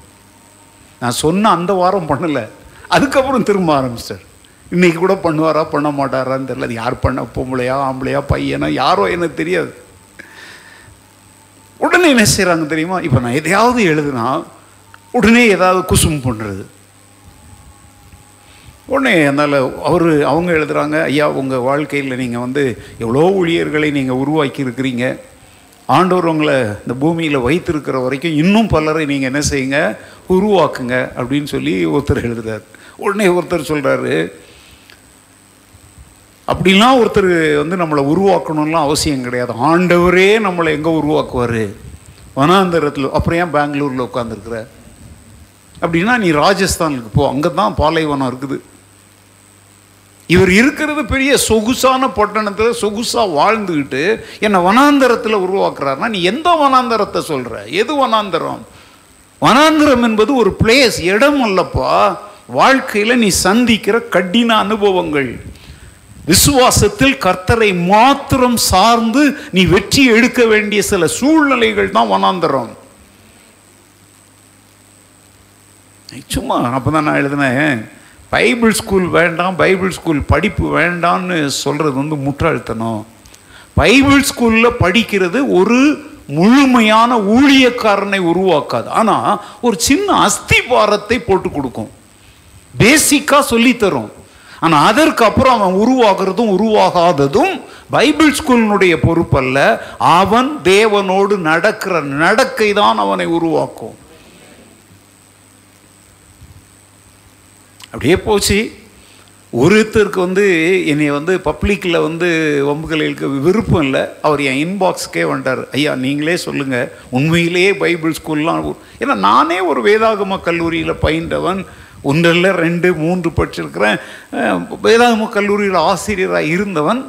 நான் சொன்ன அந்த வாரம் பண்ணலை, அதுக்கப்புறம் திரும்ப ஆரம்பிச்சிட்டார். இன்றைக்கி கூட பண்ணுவாரா பண்ண மாட்டாரான்னு தெரியல. அது யார் பண்ண, பொம்பளையா ஆம்பளையா பையனா யாரோ எனக்கு தெரியாது. உடனே என்ன செய்கிறாங்க தெரியுமா, இப்போ நான் எதையாவது எழுதுனா உடனே ஏதாவது குசும் பண்ணுறது. உடனே அதனால் அவர் அவங்க எழுதுகிறாங்க, ஐயா உங்கள் வாழ்க்கையில் நீங்கள் வந்து எவ்வளோ ஊழியர்களை நீங்கள் உருவாக்கி இருக்கிறீங்க, ஆண்டவர் உங்களை இந்த பூமியில் வைத்திருக்கிற வரைக்கும் இன்னும் பலரை நீங்கள் என்ன செய்யுங்க, உருவாக்குங்க அப்படின்னு சொல்லி ஒருத்தர் எழுதுகிறார். உடனே ஒருத்தர் சொல்கிறாரு, அப்படிலாம் ஒருத்தர் வந்து நம்மளை உருவாக்கணும்லாம் அவசியம் கிடையாது, ஆண்டவரே நம்மளை எங்கே உருவாக்குவார், வனாந்தரத்தில். அப்புறம் ஏன் பெங்களூரில் உட்காந்துருக்குற? அப்படின்னா நீ ராஜஸ்தானுக்கு போ, அங்கே தான் பாலைவனம் இருக்குது. இவர் இருக்கிறது பெரிய சொகுசான பட்டணத்தில் சொகுசாக வாழ்ந்துக்கிட்டு என்னை வனாந்தரத்தில் உருவாக்குறாருன்னா நீ எந்த வனாந்தரத்தை சொல்கிற? எது வனாந்தரம்? வனாந்தரம் என்பது ஒரு பிளேஸ், இடம் அல்லப்பா. வாழ்க்கையில் நீ சந்திக்கிற கடின அனுபவங்கள், விசுவாசத்தில் கர்த்தரை மாத்திரம் சார்ந்து நீ வெற்றி எடுக்க வேண்டிய சில சூழ்நிலைகள் தான் வனாந்தரம். சும்மா அப்போ தான் நான் எழுதினேன், பைபிள் ஸ்கூல் வேண்டாம், பைபிள் ஸ்கூல் படிப்பு வேண்டான்னு சொல்கிறது வந்து முட்டாள்தனம். பைபிள் ஸ்கூலில் படிக்கிறது ஒரு முழுமையான ஊழியக்காரனை உருவாக்காது, ஆனால் ஒரு சின்ன அஸ்திபாரத்தை போட்டு கொடுக்கும், பேசிக்காக சொல்லித்தரும். ஆனால் அதற்கு அப்புறம் அவன் உருவாகிறதும் உருவாகாததும் பைபிள் ஸ்கூலினுடைய பொறுப்பல்ல. அவன் தேவனோடு நடக்கிற நடக்கை தான் அவனை உருவாக்கும். அப்படியே போச்சு. ஒருத்தருக்கு வந்து என்னை வந்து பப்ளிக்கில் வந்து வம்புகளிலுக்கு விருப்பம் இல்லை. அவர் என் இன்பாக்ஸுக்கே வந்துட்டார், ஐயா நீங்களே சொல்லுங்கள் உண்மையிலேயே பைபிள் ஸ்கூல்லாம். ஏன்னா நானே ஒரு வேதாகம கல்லூரியில் பயின்றவன், ஒன்றில் ரெண்டு மூன்று படிச்சிருக்கிறேன். வேதாகம கல்லூரியில் ஆசிரியராக இருந்தவன்.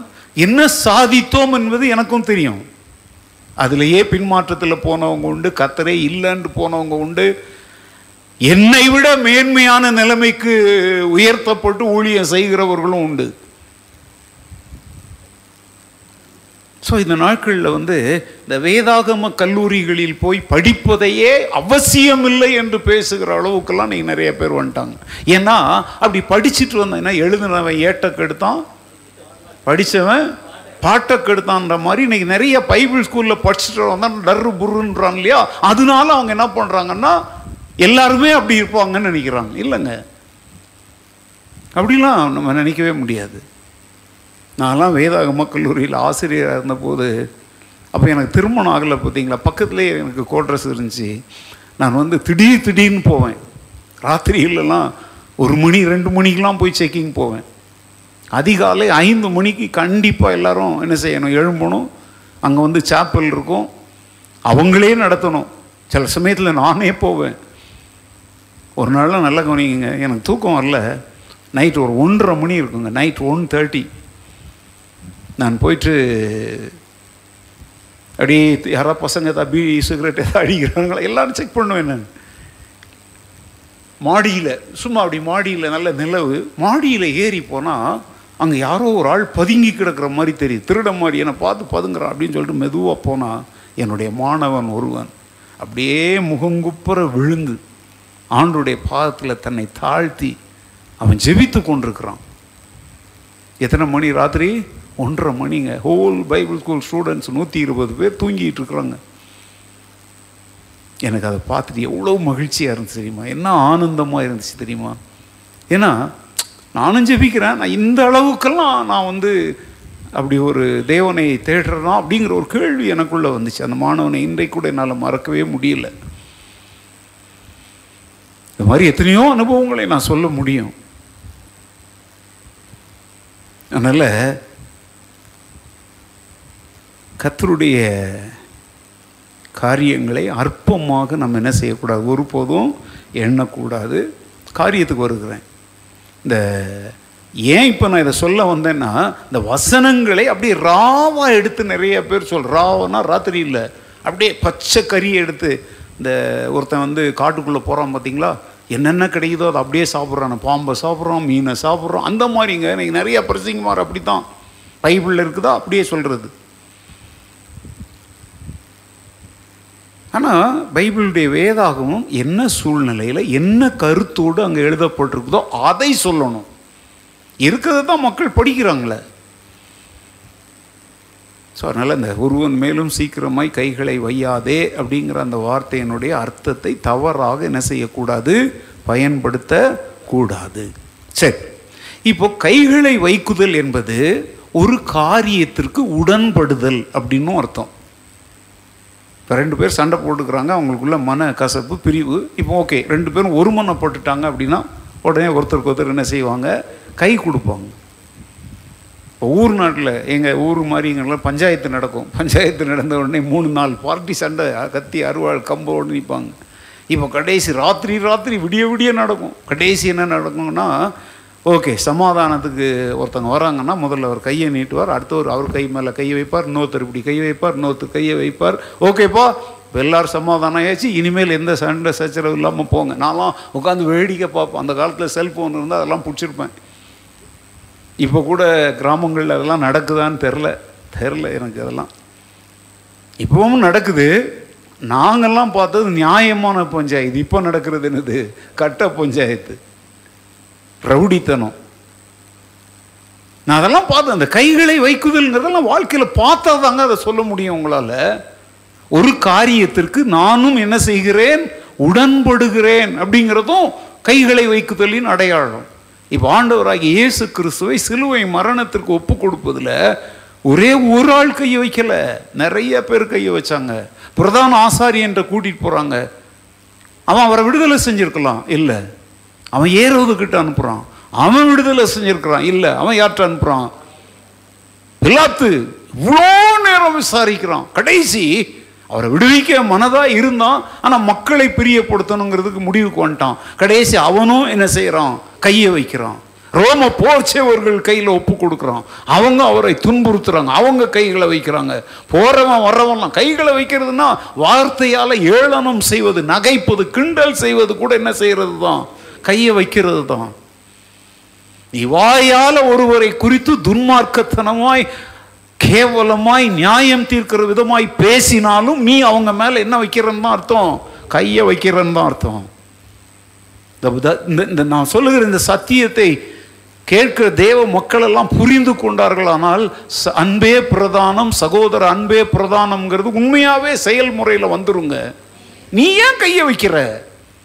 என்ன சாதித்தோம் என்பது எனக்கும் தெரியும். அதுலேயே பின்மாற்றத்தில் போனவங்க உண்டு, கத்தரே இல்லைன்னு போனவங்க உண்டு. என்னை விட மேன்மையான நிலைமைக்கு உயர்த்தப்பட்டு ஊழியம் செய்கிறவர்களும் உண்டு. ஸோ இந்த நாட்களில் வந்து இந்த வேதாகம கல்லூரிகளில் போய் படிப்பதையே அவசியம் இல்லை என்று பேசுகிற அளவுக்கெல்லாம் நீங்கள் நிறைய பேர் வந்துட்டாங்க. ஏன்னா அப்படி படிச்சுட்டு வந்தேன்னா எழுதினவன் ஏட்டக்கெடுத்தான், படித்தவன் பாட்டை கெடுத்தான்ற மாதிரி இன்னைக்கு நிறைய பைபிள் ஸ்கூலில் படிச்சுட்டு வந்தான் டர்ரு புருன்றாங்க இல்லையா. அதனால அவங்க என்ன பண்ணுறாங்கன்னா எல்லாருமே அப்படி இருப்பாங்கன்னு நினைக்கிறாங்க. இல்லைங்க, அப்படிலாம் நம்ம நினைக்கவே முடியாது. நான்லாம் வேதாகம கல்லூரியில் ஆசிரியராக இருந்தபோது, அப்போ எனக்கு திருமணம் ஆகலை பார்த்தீங்களா, பக்கத்துலேயே எனக்கு கோட்ரஸ் இருந்துச்சு. நான் வந்து திடீர் திடீர்னு போவேன். ராத்திரியிலலாம் ஒரு மணி ரெண்டு மணிக்கெலாம் போய் செக்கிங் போவேன். அதிகாலை ஐந்து மணிக்கு கண்டிப்பாக எல்லோரும் என்ன செய்யணும், எழும்பணும். அங்கே வந்து சாப்பல் இருக்கும், அவங்களே நடத்தணும். சில சமயத்தில் நானே போவேன். ஒரு நாளில் நல்லா கவனிங்க, எனக்கு தூக்கம் வரல. நைட் ஒரு ஒன்றரை மணி இருக்குங்க, நைட் ஒன் தேர்ட்டி நான் போயிட்டு அப்படியே யாரா பசங்க ஏதாவது பீ சிகரெட் ஏதாவது அடிக்கிறாங்களா எல்லோரும் செக் பண்ணுவேன். நான் மாடியில் சும்மா அப்படி மாடியில் நல்ல நிலவு, மாடியில் ஏறி போனால் அங்கே யாரோ ஒரு ஆள் பதுங்கி கிடக்கிற மாதிரி தெரியும். திருட மாதிரி என்னை பார்த்து பதுங்குறான் அப்படின்னு சொல்லிட்டு மெதுவாக போனால் என்னுடைய மாணவன் ஒருவன் அப்படியே முகங்குப்புற விழுந்து ஆண்டுடைய பாதத்தில் தன்னை தாழ்த்தி அவன் ஜெபித்து கொண்டிருக்கிறான். எத்தனை மணி? ராத்திரி ஒன்றரை மணிங்க. ஹோல் பைபிள் ஸ்கூல் ஸ்டூடெண்ட்ஸ் நூற்றி இருபது பேர் தூங்கிட்டு இருக்கிறாங்க. எனக்கு அதை பார்த்துட்டு எவ்வளோ மகிழ்ச்சியாக இருந்துச்சு தெரியுமா, என்ன ஆனந்தமாக இருந்துச்சு தெரியுமா. ஏன்னா நானும் ஜெபிக்கிறேன், நான் இந்த அளவுக்கெல்லாம் நான் வந்து அப்படி ஒரு தேவனை தேடுறனா அப்படிங்கிற ஒரு கேள்வி எனக்குள்ளே வந்துச்சு. அந்த மாணவனை இன்றைக்கு கூட என்னால் மறக்கவே முடியல. இந்த மாதிரி எத்தனையோ அனுபவங்களை நான் சொல்ல முடியும். அதனால் கர்த்தருடைய காரியங்களை அற்பமாக நம்ம என்ன செய்யக்கூடாது, ஒருபோதும் எண்ணக்கூடாது. காரியத்துக்கு வருகிறேன். இந்த ஏன் இப்போ நான் இதை சொல்ல வந்தேன்னா, இந்த வசனங்களை அப்படியே ராவாக எடுத்து நிறைய பேர் சொல் ராவனா ராத்திரி இல்லை, அப்படியே பச்சை கறியை எடுத்து இந்த ஒருத்தன் வந்து காட்டுக்குள்ளே போகிறான் பார்த்தீங்களா, என்னென்ன கிடைக்குதோ அதை அப்படியே சாப்பிட்றான். பாம்பை சாப்பிட்றோம், மீனை சாப்பிட்றோம், அந்த மாதிரிங்க. எனக்கு நிறைய பிரசிங் மாறு அப்படி தான் பைபிளில் இருக்குதா அப்படியே சொல்கிறது. ஆனால் பைபிளுடைய வேதாகமும் என்ன சூழ்நிலையில் என்ன கருத்தோடு அங்கே எழுதப்பட்டிருக்குதோ அதை சொல்லணும். இருக்கிறது தான் மக்கள் படிக்கிறாங்களே. ஸோ அதனால் இந்த ஒருவன் மேலும் சீக்கிரமாய் கைகளை வையாதே அப்படிங்கிற அந்த வார்த்தையினுடைய அர்த்தத்தை தவறாக என்ன செய்யக்கூடாது, பயன்படுத்தக்கூடாது. சரி, இப்போ கைகளை வைக்குதல் என்பது ஒரு காரியத்திற்கு உடன்படுதல் அப்படின்னும் அர்த்தம். இப்போ ரெண்டு பேர் சண்டை போட்டுக்கிறாங்க, அவங்களுக்குள்ள மன கசப்பு பிரிவு. இப்போ ஓகே, ரெண்டு பேரும் ஒரு மனை போட்டுட்டாங்க அப்படின்னா உடனே ஒருத்தருக்கு ஒருத்தர் என்ன செய்வாங்க, கை கொடுப்பாங்க. இப்போ ஊர் நாட்டில் எங்கள் ஊர் மாதிரிங்கெல்லாம் பஞ்சாயத்து நடக்கும். பஞ்சாயத்து நடந்த உடனே மூணு நாலு பார்ட்டி சண்டை, கத்தி அறுவாள் கம்போடு நிற்பாங்க. இப்போ கடைசி ராத்திரி ராத்திரி விடிய விடிய நடக்கும். கடைசி என்ன நடக்கும்னா, ஓகே சமாதானத்துக்கு ஒருத்தங்க வராங்கன்னா முதல்ல அவர் கையை நீட்டுவார், அடுத்தவர் அவர் கை மேலே கையை வைப்பார், இன்னொருத்தர் இப்படி கையை வைப்பார், இன்னொருத்தர் கையை வைப்பார். ஓகேப்பா எல்லோரும் சமாதானம் ஆகிடுச்சு, இனிமேல் எந்த சண்டை சச்சரவு இல்லாமல் போங்க. நான்லாம் உட்காந்து வேடிக்கை பார்ப்பேன். அந்த காலத்தில் செல்ஃபோன் இருந்தால் அதெல்லாம் பிடிச்சிருப்பேன். இப்போ கூட கிராமங்களில் அதெல்லாம் நடக்குதான்னு தெரில தெரில எனக்கு. அதெல்லாம் இப்போவும் நடக்குது. நாங்கள்லாம் பார்த்தது நியாயமான பஞ்சாயத்து. இப்போ நடக்கிறது என்னது, கட்ட பஞ்சாயத்து, ரவுடித்தனம். நான் அதெல்லாம் பார்த்து அந்த கைகளை வைக்குதல்ங்கிறதெல்லாம் வாழ்க்கையில் பார்த்தா தாங்க அதை சொல்ல முடியும் உங்களால். ஒரு காரியத்திற்கு நானும் என்ன செய்கிறேன், உடன்படுகிறேன் அப்படிங்கிறதும் கைகளை வைக்குதலின் அடையாளம். இப்போ ஆண்டவராகிய இயேசு கிறிஸ்துவை சிலுவை மரணத்திற்கு ஒப்பு கொடுப்பதில் ஒரே ஒரு ஆள் கையை வைக்கல, நிறைய பேர் கையை வச்சாங்க. பிரதான ஆசாரி என்று கூட்டிகிட்டு போகிறாங்க. அவன் அவரை விடுதலை செஞ்சுருக்கலாம், இல்லை. அவன் ஏரோதுக்கிட்ட அனுப்புகிறான், அவன் விடுதலை செஞ்சுருக்கிறான், இல்லை. அவன் யார்கிட்ட அனுப்புகிறான்? பிலாத்து. இவ்வளோ நேரம் விசாரிக்கிறான். கடைசி அவரை விடுவிக்க மனதாக இருந்தான், ஆனால் மக்களை பிரியப்படுத்தணுங்கிறதுக்கு முடிவுக்கு வந்துட்டான். கடைசி அவனும் என்ன செய்கிறான்? கையை வைக்கிறான். ரோம போர்ச்சேவர்கள் கையில் ஒப்பு கொடுக்குறான். அவங்க அவரை துன்புறுத்துறாங்க, அவங்க கைகளை வைக்கிறாங்க. போகிறவன் வர்றவன்லாம் கைகளை வைக்கிறதுனா வார்த்தையால் ஏளனம் செய்வது, நகைப்பது, கிண்டல் செய்வது கூட என்ன செய்கிறது தான்? கையை வைக்கிறது தான். நீ வாயால் ஒருவரை குறித்து துன்மார்க்கத்தனமாய், கேவலமாய், நியாயம் தீர்க்கிற விதமாய் பேசினாலும் நீ அவங்க மேலே என்ன வைக்கிறன்னு தான் அர்த்தம்? கையை வைக்கிறன்னு தான் அர்த்தம். இந்த நான் சொல்லுகிற இந்த சத்தியத்தை கேட்கிற தேவ மக்கள் எல்லாம் புரிந்து கொண்டார்கள். ஆனால் அன்பே பிரதானம், சகோதர அன்பே பிரதானம்ங்கிறது உண்மையாகவே செயல்முறையில் வந்துருங்க. நீ ஏன் கையை வைக்கிற?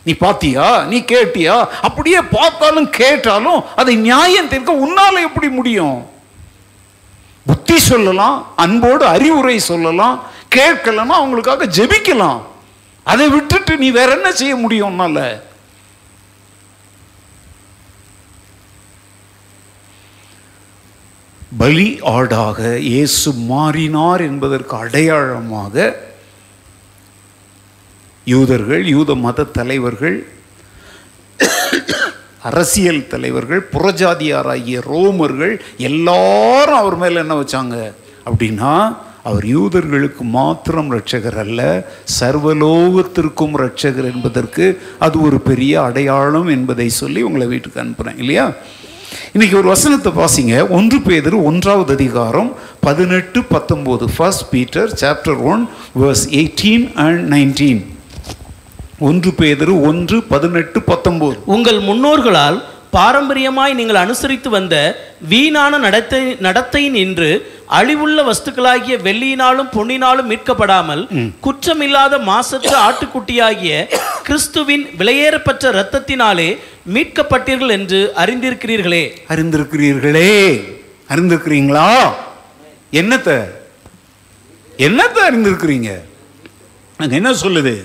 நீ பார்த்தியா? நீ கேட்டியா? அப்படியே பார்த்தாலும் கேட்டாலும் அதை நியாயம் தீர்க்க உன்னால் எப்படி முடியும்? புத்தி சொல்லலாம், அன்போடு அறிவுரை சொல்லலாம், கேட்கலன்னா அவங்களுக்காக ஜெபிக்கலாம். அதை விட்டுட்டு நீ வேற என்ன செய்ய முடியும்னால? பலி ஆடாக இயேசு மாறினார் என்பதற்கு அடையாளமாக யூதர்கள், யூத மத தலைவர்கள், அரசியல் தலைவர்கள், புறஜாதியாராகிய ரோமர்கள் எல்லாரும் அவர் மேலே என்ன வச்சாங்க அப்படின்னா, அவர் யூதர்களுக்கு மாத்திரம் இரட்சகர் அல்ல, சர்வலோகத்திற்கும் இரட்சகர் என்பதற்கு அது ஒரு பெரிய அடையாளம் என்பதை சொல்லி உங்களை வீட்டுக்கு அனுப்புகிறேன், இல்லையா? இன்னைக்கு ஒரு வசனத்தை பாசிங்க. ஒன்று பேதுரு ஒன்றாவது அதிகாரம் பதினெட்டு பத்தொன்பது. First Peter chapter one verse eighteen and nineteen. ஒன்று பேதுரு ஒன்று பதினெட்டு பத்தொன்பது. உங்கள் முன்னோர்களால் பாரம்பரியமாய் நீங்கள் அனுசரித்து வந்த வீணான நடத்தை நடத்தை நின்று அழிவுள்ள வஸ்துக்களாகிய வெள்ளியினாலும் பொன்னினாலும் மீட்கப்படாமல் குற்றமில்லாத மாசற்ற ஆட்டுக்குட்டியாகிய கிறிஸ்துவின் விலையேறப்பட்ட இரத்தத்தினாலே மீட்கப்பட்டீர்கள் என்று அறிந்திருக்கிறீர்களே. அறிந்திருக்கிறீர்களே அறிந்திருக்கிறீங்களா? என்னத்தை என்னத்தை அறிந்திருக்கிறீங்க? என்ன சொல்லுது?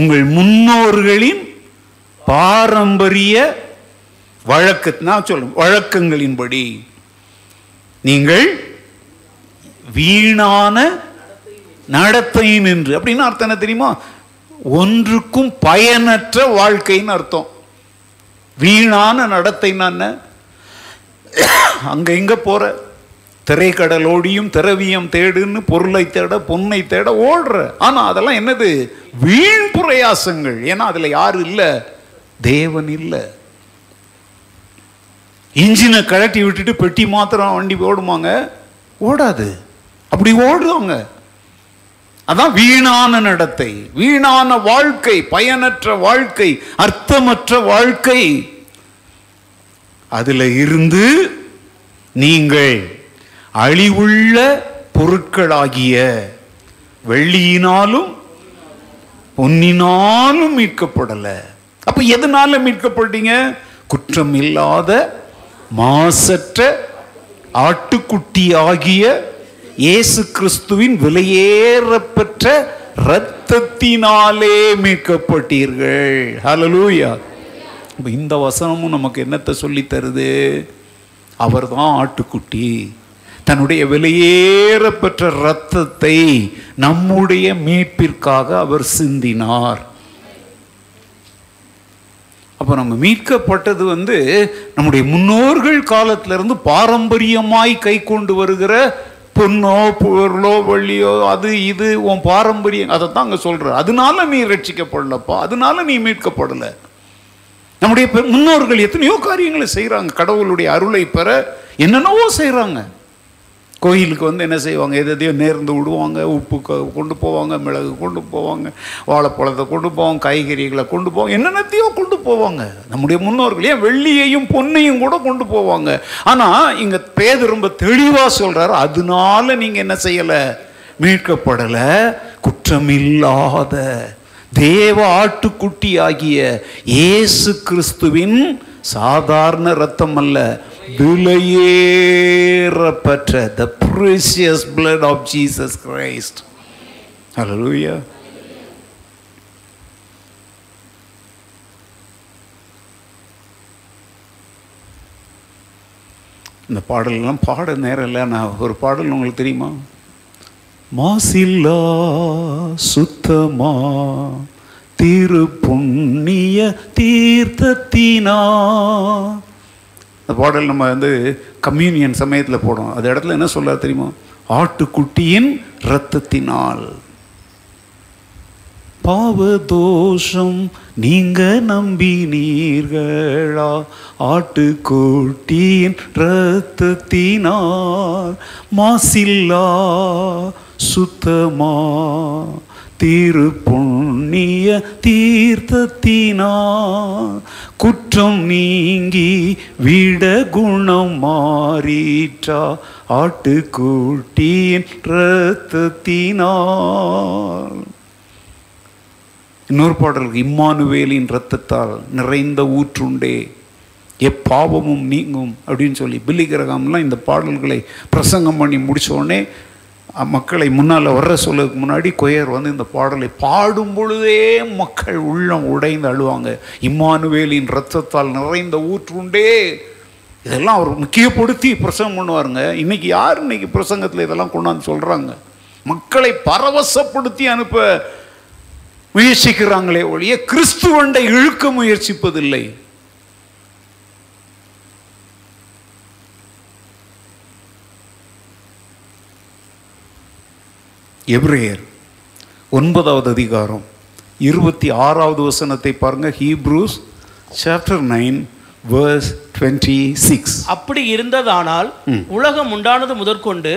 உங்கள் முன்னோர்களின் பாரம்பரிய வழக்கத்தினா சொல்லும் வழக்கங்களின்படி நீங்கள் வீணான நடத்தையின் என்று. அப்படின்னு அர்த்தம் என்ன தெரியுமா? ஒன்றுக்கும் பயனற்ற வாழ்க்கைன்னு அர்த்தம். வீணான நடத்தை நான் அங்கே இங்கே போகிற திரைக்கடலோடியும் திரவியம் தேடுன்னு பொருளை தேட பொன்னை தேட ஓடுற. ஆனால் அதெல்லாம் என்னது? வீண் பிரயாசங்கள். ஏன்னா அதில் யார் இல்லை? தேவன் இல்லை. இன்ஜினை கழட்டி விட்டுட்டு பெட்டி மாத்திரம் வண்டி ஓடுமாங்க? ஓடாது. அப்படி ஓடுவாங்க. அதான் வீணான நடத்தை, வீணான வாழ்க்கை, பயனற்ற வாழ்க்கை, அர்த்தமற்ற வாழ்க்கை. அதில் இருந்து நீங்கள் அழிவுள்ள பொருட்களாகிய வெள்ளியினாலும் பொன்னினாலும் மீட்கப்படலை. அப்போ எதனால மீட்கப்பட்டீங்க? குற்றம் இல்லாத மாசற்ற ஆட்டுக்குட்டியாகிய இயேசு கிறிஸ்துவின் விலையேறப்பெற்ற இரத்தத்தினாலே மீட்கப்பட்டீர்கள். ஹல்லேலூயா. இந்த வசனமும் நமக்கு என்னத்தை சொல்லித்தருது? அவர் தான் ஆட்டுக்குட்டி. தன்னுடைய விலையேறப்பெற்ற இரத்தத்தை நம்முடைய மீட்பிற்காக அவர் சிந்தினார். அப்போ நம்ம மீட்கப்பட்டது வந்து நம்முடைய முன்னோர்கள் காலத்திலிருந்து பாரம்பரியமாய் கை கொண்டு வருகிற பொண்ணோ பொருளோ வள்ளியோ அது இது உன் பாரம்பரியம், அதை தான் அங்கே சொல்கிற. அதனால நீ ரட்சிக்கப்படலப்பா, அதனால நீ மீட்கப்படலை. நம்முடைய முன்னோர்கள் எத்தனையோ காரியங்களை செய்கிறாங்க, கடவுளுடைய அருளை பெற என்னென்னவோ செய்கிறாங்க. கோயிலுக்கு வந்து என்ன செய்வாங்க? எதையோ நேர்ந்து விடுவாங்க. உப்பு கொண்டு போவாங்க, மிளகு கொண்டு போவாங்க, வாழைப்பழத்தை கொண்டு போவாங்க, காய்கறிகளை கொண்டு போவாங்க, என்னென்னத்தையோ கொண்டு போவாங்க. நம்முடைய முன்னோர்கள் ஏன் வெள்ளியையும் பொன்னையும் கூட கொண்டு போவாங்க. ஆனால் இங்கே பேதுரு ரொம்ப தெளிவாக சொல்கிறார், அதனால நீங்கள் என்ன செய்யலை? மீட்கப்படலை. குற்றமில்லாத தேவ ஆட்டுக்குட்டி ஆகிய இயேசு கிறிஸ்துவின் சாதாரண ரத்தம் அல்ல, விலையேறப்பட்ட the precious blood of Jesus Christ. Hallelujah. இந்த பாடலெல்லாம் பாட நேரம் இல்லை. நான் ஒரு பாடல் உங்களுக்கு தெரியுமா? மாசில்லா சுத்தமா திரு புண்ணிய தீர்த்தத்தினா. இந்த பாடல் நம்ம வந்து கம்யூனியன் சமயத்தில் போடுவோம். அது இடத்துல என்ன சொல்ல தெரியுமா? ஆட்டுக்குட்டியின் இரத்தத்தினால் பாவதோஷம் நீங்க நம்பினீர்களா, ஆட்டுக்குட்டியின் இரத்தத்தினால் மாசில்லா சுத்தமா திரு புண்ணிய தீர்த்தத்தினால் குற்றம் நீங்கி விட குணம் மாறிற்றா ஆட்டுக்குட்டியின் இரத்தத்தினால். இன்னொரு பாடல், இம்மானுவேலின் இரத்தத்தால் நிறைந்த ஊற்றுண்டே எப்பாவமும் நீங்கும் அப்படின்னு சொல்லி பில்லி கிரகாம்லாம் இந்த பாடல்களை பிரசங்கம் பண்ணி முடித்தோடனே மக்களை முன்னால் வர்ற சொல்லதுக்கு முன்னாடி கொயர் வந்து இந்த பாடலை பாடும் பொழுதே மக்கள் உள்ளம் உடைந்து அழுவாங்க. இம்மானுவேலின் இரத்தத்தால் நிறைந்த ஊற்றுண்டே, இதெல்லாம் அவர் முக்கியப்படுத்தி பிரசங்கம் பண்ணுவாருங்க. இன்றைக்கி யார் இன்றைக்கி பிரசங்கத்தில் இதெல்லாம் கொண்டாந்து சொல்கிறாங்க? மக்களை பரவசப்படுத்தி அனுப்ப முயற்சிக்கிறாங்களே ஒழிய கிறிஸ்துவண்டை இழுக்க முயற்சிப்பதில்லை. எபிரேயர் ஒன்பதாவது அதிகாரம் இருபத்தி ஆறாவது வசனத்தை பாருங்க. ஹீப்ரூஸ் சாப்டர் நைன் வேர்ஸ் இருபத்தி ஆறு. அப்படி இருந்ததானால் உலகம் உண்டானது முதற்கொண்டு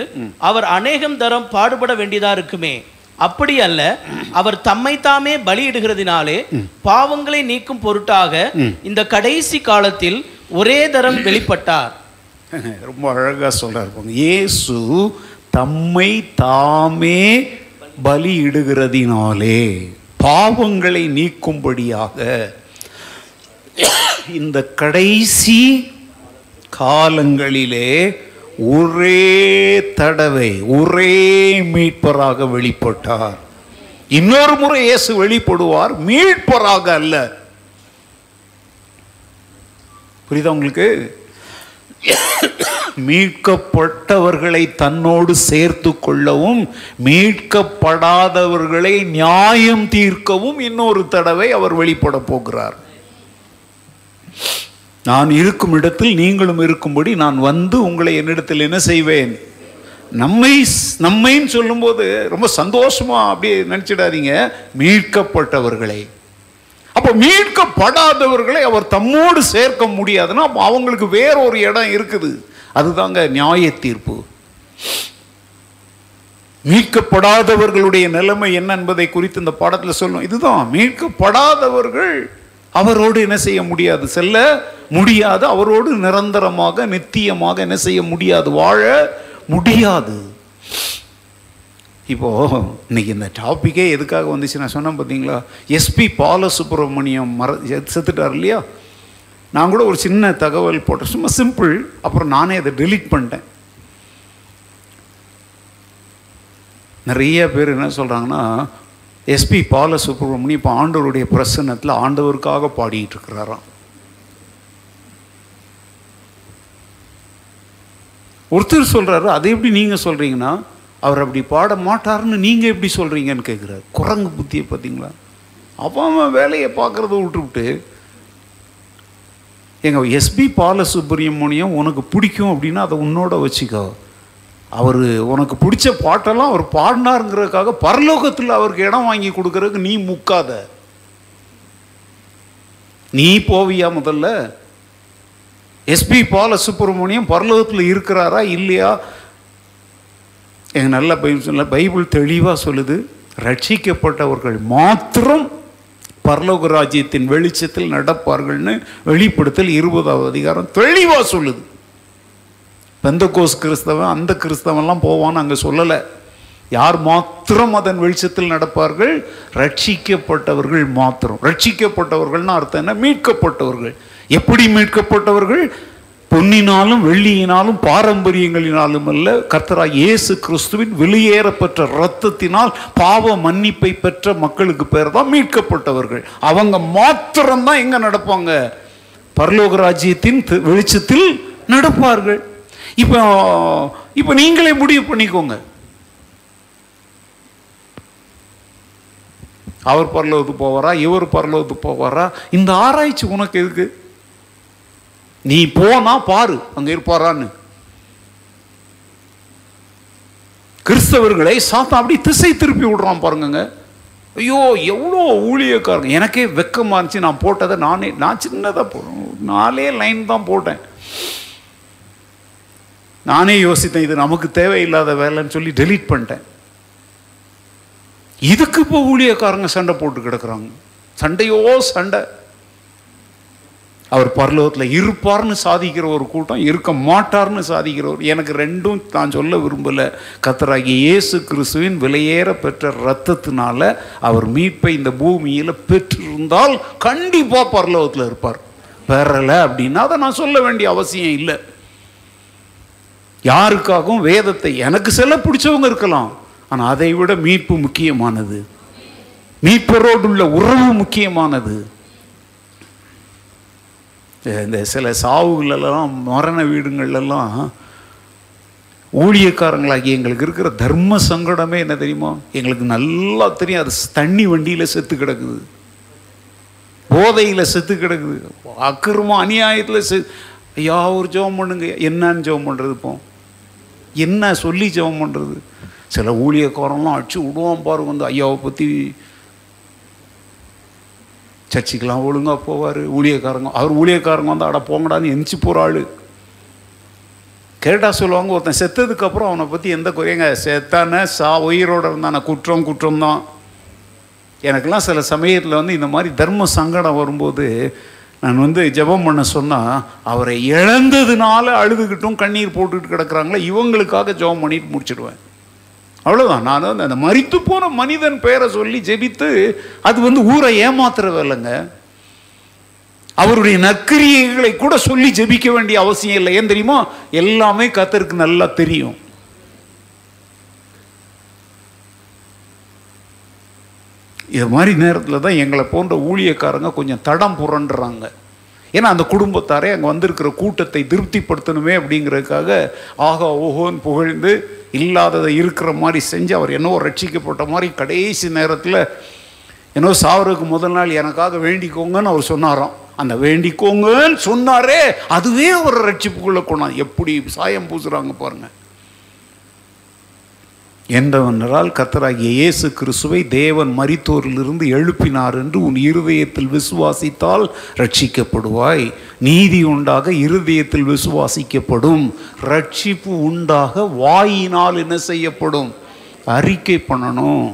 அவர் அநேகம் தரம் பாடுபட வேண்டியதா இருக்குமே, அப்படி அல்ல அவர் தம்மைத்தாமே பலியிடுகிறதினாலே பாவங்களை நீக்கும் பொருட்டாக இந்த கடைசி காலத்தில் ஒரே தரம் வெளிப்பட்டார். ரொம்ப அழகா சொல்றாரு, இயேசு தம்மை தாமே பலியிடுகிறதினாலே பாவங்களை நீக்கும்படியாக இந்த கடைசி காலங்களிலே ஒரே தடவை ஒரே மீட்பராக வெளிப்பட்டார். இன்னொரு முறை இயேசு வெளிப்படுவார், மீட்பராக அல்ல. புரியுதா உங்களுக்கு? மீட்கப்பட்டவர்களை தன்னோடு சேர்த்து கொள்ளவும் மீட்கப்படாதவர்களை நியாயம் தீர்க்கவும் இன்னொரு தடவை அவர் வெளிப்பட போகிறார். நான் இருக்கும் இடத்தில் நீங்களும் இருக்கும்படி நான் வந்து உங்களை என்னிடத்தில் என்ன செய்வேன். நம்மை நம்மைன்னு சொல்லும்போது ரொம்ப சந்தோஷமா அப்படியே நினைச்சிடாதீங்க. மீட்கப்பட்டவர்களை, அப்போ மீட்கப்படாதவர்களை அவர் தம்மோடு சேர்க்க முடியாதுன்னா அப்போ அவங்களுக்கு வேற ஒரு இடம் இருக்குது. அதுதாங்க நியாய தீர்ப்பு. மீட்கப்படாதவர்களுடைய நிலைமை என்ன என்பதை குறித்து இந்த பாடத்தில் சொல்லணும். இதுதான் மீட்கப்படாதவர்கள் அவரோடு என்ன செய்ய முடியாது, செல்ல முடியாது. அவரோடு நிரந்தரமாக நித்தியமாக என்ன செய்ய முடியாது, வாழ முடியாது. இப்போ இன்னைக்கு இந்த டாபிக்கே எதுக்காக வந்துச்சு நான் சொன்னேன் பார்த்தீங்களா? எஸ்பி பாலசுப்ரமணியம் மர செத்துட்டார் இல்லையா? நான் கூட ஒரு சின்ன தகவல் போட்டேன், சும்மா சிம்பிள். அப்புறம் நானே அதை டெலீட் பண்ணிட்டேன். நிறைய பேர் என்ன சொல்கிறாங்கன்னா, எஸ்பி பாலசுப்ரமணியம் இப்போ ஆண்டவருடைய பிரசன்னத்தில் ஆண்டவருக்காக பாடிட்டு இருக்கிறாராம். ஒருத்தர் சொல்கிறாரு, அதை எப்படி நீங்கள் சொல்கிறீங்கன்னா அவர் அப்படி பாட மாட்டார்னு நீங்கள் எப்படி சொல்கிறீங்கன்னு கேட்குறாரு. குரங்கு புத்தியை பார்த்தீங்களா? அவன் வேலையை பார்க்குறத விட்டுவிட்டு, எங்க எஸ்பி பாலசுப்ரமணியம் உனக்கு பிடிக்கும் அப்படின்னா அதை உன்னோட வச்சுக்கோ. அவர் உனக்கு பிடிச்ச பாட்டெல்லாம் அவர் பாடினாருங்கிறதுக்காக பரலோகத்தில் அவருக்கு இடம் வாங்கி கொடுக்கறதுக்கு நீ முக்காத. நீ போவியா முதல்ல? எஸ்பி பாலசுப்ரமணியம் பரலோகத்தில் இருக்கிறாரா இல்லையா? எங்கள் நல்ல பைபிள் பைபிள் தெளிவாக சொல்லுது, ரட்சிக்கப்பட்டவர்கள் மாத்திரம் பரலோக ராஜ்யத்தின் வெளிச்சத்தில் நடப்பார்கள்னு வெளிப்படுத்தல் இருபதாவது அதிகாரம் தெளிவாக சொல்லுது. பெந்த கோஸ் கிறிஸ்தவன் அந்த கிறிஸ்தவன்லாம் போவான்னு அங்கே சொல்லலை. யார் மாத்திரம் அதன் வெளிச்சத்தில் நடப்பார்கள்? ரட்சிக்கப்பட்டவர்கள் மாத்திரம். ரட்சிக்கப்பட்டவர்கள்னு அர்த்தம் என்ன? மீட்கப்பட்டவர்கள். எப்படி மீட்கப்பட்டவர்கள்? பொன்னினாலும் வெள்ளியினாலும் பாரம்பரியங்களினாலும் அல்ல, கர்த்தராய் இயேசு கிறிஸ்துவின் வெளியேறப்பெற்ற இரத்தத்தினால் பாவ மன்னிப்பை பெற்ற மக்களுக்கு பேர் தான் மீட்கப்பட்டவர்கள். அவங்க மாத்திரம்தான் எங்கே நடப்பாங்க? பரலோக ராஜ்யத்தின் வெளிச்சத்தில் நடப்பார்கள். இப்போ இப்போ நீங்களே முடிவு பண்ணிக்கோங்க, அவர் பரலோகத்துக்கு போவாரா, இவர் பரலோகத்துக்கு போவாரா? இந்த ஆராய்ச்சி உனக்கு எதுக்கு? நீ போனா பாரு அங்க இருப்பாரான்னு. கிறிஸ்தவர்களை சாத்தா அப்படி திசை திருப்பி விடுறான் பாருங்க. ஐயோ எவ்வளோ ஊழியக்காரங்க! எனக்கே வெக்கமா இருந்துச்சு. நான் போட்டதை நானே நான் சின்னதாக போடுறேன், நாலே லைன் தான் போட்டேன். நானே யோசித்தேன், இது நமக்கு தேவையில்லாத வேலைன்னு சொல்லி டெலீட் பண்ணிட்டேன். இதுக்கு இப்போ ஊழியக்காரங்க சண்டை போட்டு கிடக்குறாங்க, சண்டையோ சண்டை. அவர் பரலோகத்தில் இருப்பார்னு சாதிக்கிற ஒரு கூட்டம், இருக்க மாட்டார்னு சாதிக்கிறவர். எனக்கு ரெண்டும் நான் சொல்ல விரும்பலை. கர்த்தராகிய இயேசு கிறிஸ்துவின் விலையேற பெற்ற இரத்தத்தினால அவர் மீட்பை இந்த பூமியில் பெற்றிருந்தால் கண்டிப்பாக பரலோகத்தில் இருப்பார். பெறலை அப்படின்னா அதை நான் சொல்ல வேண்டிய அவசியம் இல்லை. யாருக்காகவும் வேதத்தை எனக்கு செல்ல பிடிச்சவங்க இருக்கலாம், ஆனால் அதை விட மீட்பு முக்கியமானது. மீட்பரோடு உள்ள உறவு முக்கியமானது. இந்த சில சாவுகளெல்லாம் மரண வீடுங்கள்லாம் ஊழியக்காரங்களாகி எங்களுக்கு இருக்கிற தர்ம சங்கடமே என்ன தெரியுமா? எங்களுக்கு நல்லா தெரியும், அது தண்ணி வண்டியில் செத்து கிடக்குது, போதையில் செத்து கிடக்குது, அக்கிரம அநியாயத்தில் செ ஐயா ஒரு ஜெபம் பண்ணுங்க. என்னன்னு ஜெபம் பண்ணுறது? இப்போ என்ன சொல்லி ஜெபம் பண்ணுறது? சில ஊழியக்காரம்லாம் அடிச்சு விடுவான் பாருங்க. வந்து ஐயாவை பற்றி சர்ச்சைக்கெலாம் ஒழுங்காக போவார். ஊழியக்காரங்க அவர் ஊழியக்காரங்க வந்து அட போங்கடான்னு எந்திச்சு போகிற ஆள். கேட்டால் சொல்லுவாங்க, ஒருத்தன் செத்ததுக்கப்புறம் அவனை பற்றி எந்த குறையங்க செத்தானே சா உயிரோடு இருந்தானே குற்றம் குற்றம் தான். எனக்கெல்லாம் சில சமயத்தில் வந்து இந்த மாதிரி தர்ம சங்கடம் வரும்போது நான் வந்து ஜெபம் பண்ண சொன்னால் அவரை இழந்ததுனால அழுதுகிட்டும் கண்ணீர் போட்டுக்கிட்டு கிடக்குறாங்களே, இவங்களுக்காக ஜெபம் பண்ணிட்டு முடிச்சுடுவேன். அவ்வளோதான். நான் வந்து அந்த மறித்து போன மனிதன் பெயரை சொல்லி ஜெபித்து அது வந்து ஊரை ஏமாத்துறதில்லைங்க. அவருடைய நற்கிரியைகளை கூட சொல்லி ஜெபிக்க வேண்டிய அவசியம் இல்லை. ஏன் தெரியுமா? எல்லாமே கர்த்தருக்கு நல்லா தெரியும். இது மாதிரி நேரத்தில் தான் எங்களை போன்ற ஊழியக்காரங்க கொஞ்சம் தடம் புரண்டுறாங்க. ஏன்னா அந்த குடும்பத்தாரே அங்கே வந்திருக்கிற கூட்டத்தை திருப்திப்படுத்தணுமே அப்படிங்கிறதுக்காக ஆகா ஓஹோன்னு புகழ்ந்து இல்லாததை இருக்கிற மாதிரி செஞ்சு அவர் என்னவோ ரட்சிக்கப்பட்ட மாதிரி கடைசி நேரத்தில் என்னோ சாவருக்கு முதல் நாள் எனக்காக வேண்டிக்கோங்கன்னு அவர் சொன்னாராம். அந்த வேண்டிக்கோங்கன்னு சொன்னாரே அதுவே அவர் ரட்சிப்புக்குள்ளே கொண்டான். எப்படி சாயம் பூசுகிறாங்க பாருங்கள். என்றவனால் கர்த்தராகிய இயேசு கிறிஸ்துவை தேவன் மரித்தோரிலிருந்து எழுப்பினார் என்று உன் இருதயத்தில் விசுவாசித்தால் ரட்சிக்கப்படுவாய். நீதி உண்டாக இருதயத்தில் விசுவாசிக்கப்படும். ரட்சிப்பு உண்டாக வாயினால் என்ன செய்யப்படும்? அறிக்கை பண்ணணும்.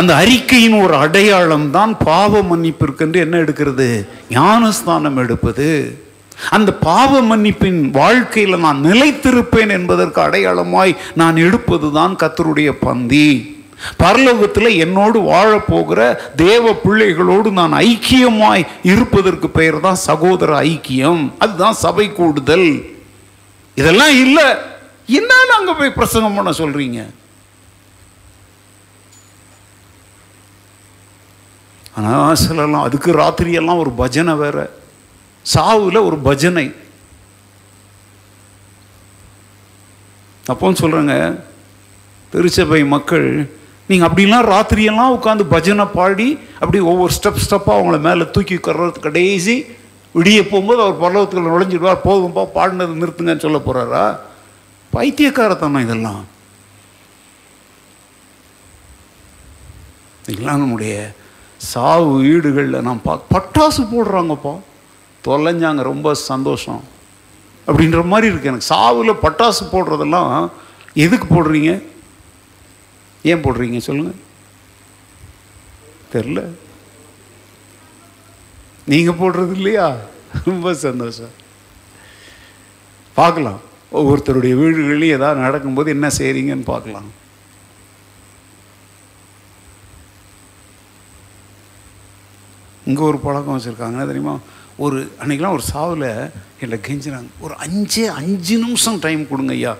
அந்த அறிக்கையின் ஒரு அடையாளம் தான் பாவ மன்னிப்பிற்கென்று என்ன எடுக்கிறது? ஞானஸ்தானம் எடுப்பது. அந்த பாவ மன்னிப்பின் வாழ்க்கையில் நான் நிலைத்திருப்பேன் என்பதற்கு அடையாளமாய் நான் எடுப்பது தான் கர்த்தருடைய பந்தி. பரலோகத்தில் என்னோடு வாழப்போகிற தேவ பிள்ளைகளோடு நான் ஐக்கியமாய் இருப்பதற்கு பெயர் தான் சகோதர ஐக்கியம். அதுதான் சபை கூடுதல். இதெல்லாம் இல்லை என்னன்னு அங்கே போய் பிரசங்கம் பண்ண சொல்றீங்க? ஆனால் சொல்லலாம், அதுக்கு ராத்திரியெல்லாம் ஒரு பஜனை வேற, சாவுல ஒரு பஜனை. அப்போன்னு சொல்கிறேங்க திருச்சபை மக்கள், நீங்கள் அப்படிலாம் ராத்திரியெல்லாம் உட்காந்து பஜனை பாடி அப்படி ஒவ்வொரு ஸ்டெப் ஸ்டெப்பாக அவங்கள மேலே தூக்கி கர்றது கடைசி விடிய போகும்போது அவர் பரலோகத்துக்குள்ள நுழைஞ்சிடுவார். போதும்பா பாடினது நிறுத்துங்கன்னு சொல்ல போகிறாரா? பைத்தியக்காரத்தானா இதெல்லாம்? இதெல்லாம் நம்முடைய சாவு வீடுகளில் நான் பா பட்டாசு போடுறாங்கப்பா தொலைஞ்சாங்க ரொம்ப சந்தோஷம் அப்படின்ற மாதிரி இருக்குது. எனக்கு சாவில் பட்டாசு போடுறதெல்லாம் எதுக்கு போடுறீங்க? ஏன் போடுறீங்க சொல்லுங்கள்? தெரில. நீங்கள் போடுறது இல்லையா? ரொம்ப சந்தோஷம். பார்க்கலாம் ஒவ்வொருத்தருடைய வீடுகளையும் ஏதாவது நடக்கும்போது என்ன செய்கிறீங்கன்னு பார்க்கலாம். இங்கே ஒரு பழக்கம் வச்சுருக்காங்கன்னா தெரியுமா, ஒரு அன்றைக்கெலாம் ஒரு சாவில் என்னை கெஞ்சினாங்க, ஒரு அஞ்சே அஞ்சு நிமிஷம் டைம் கொடுங்க ஐயா,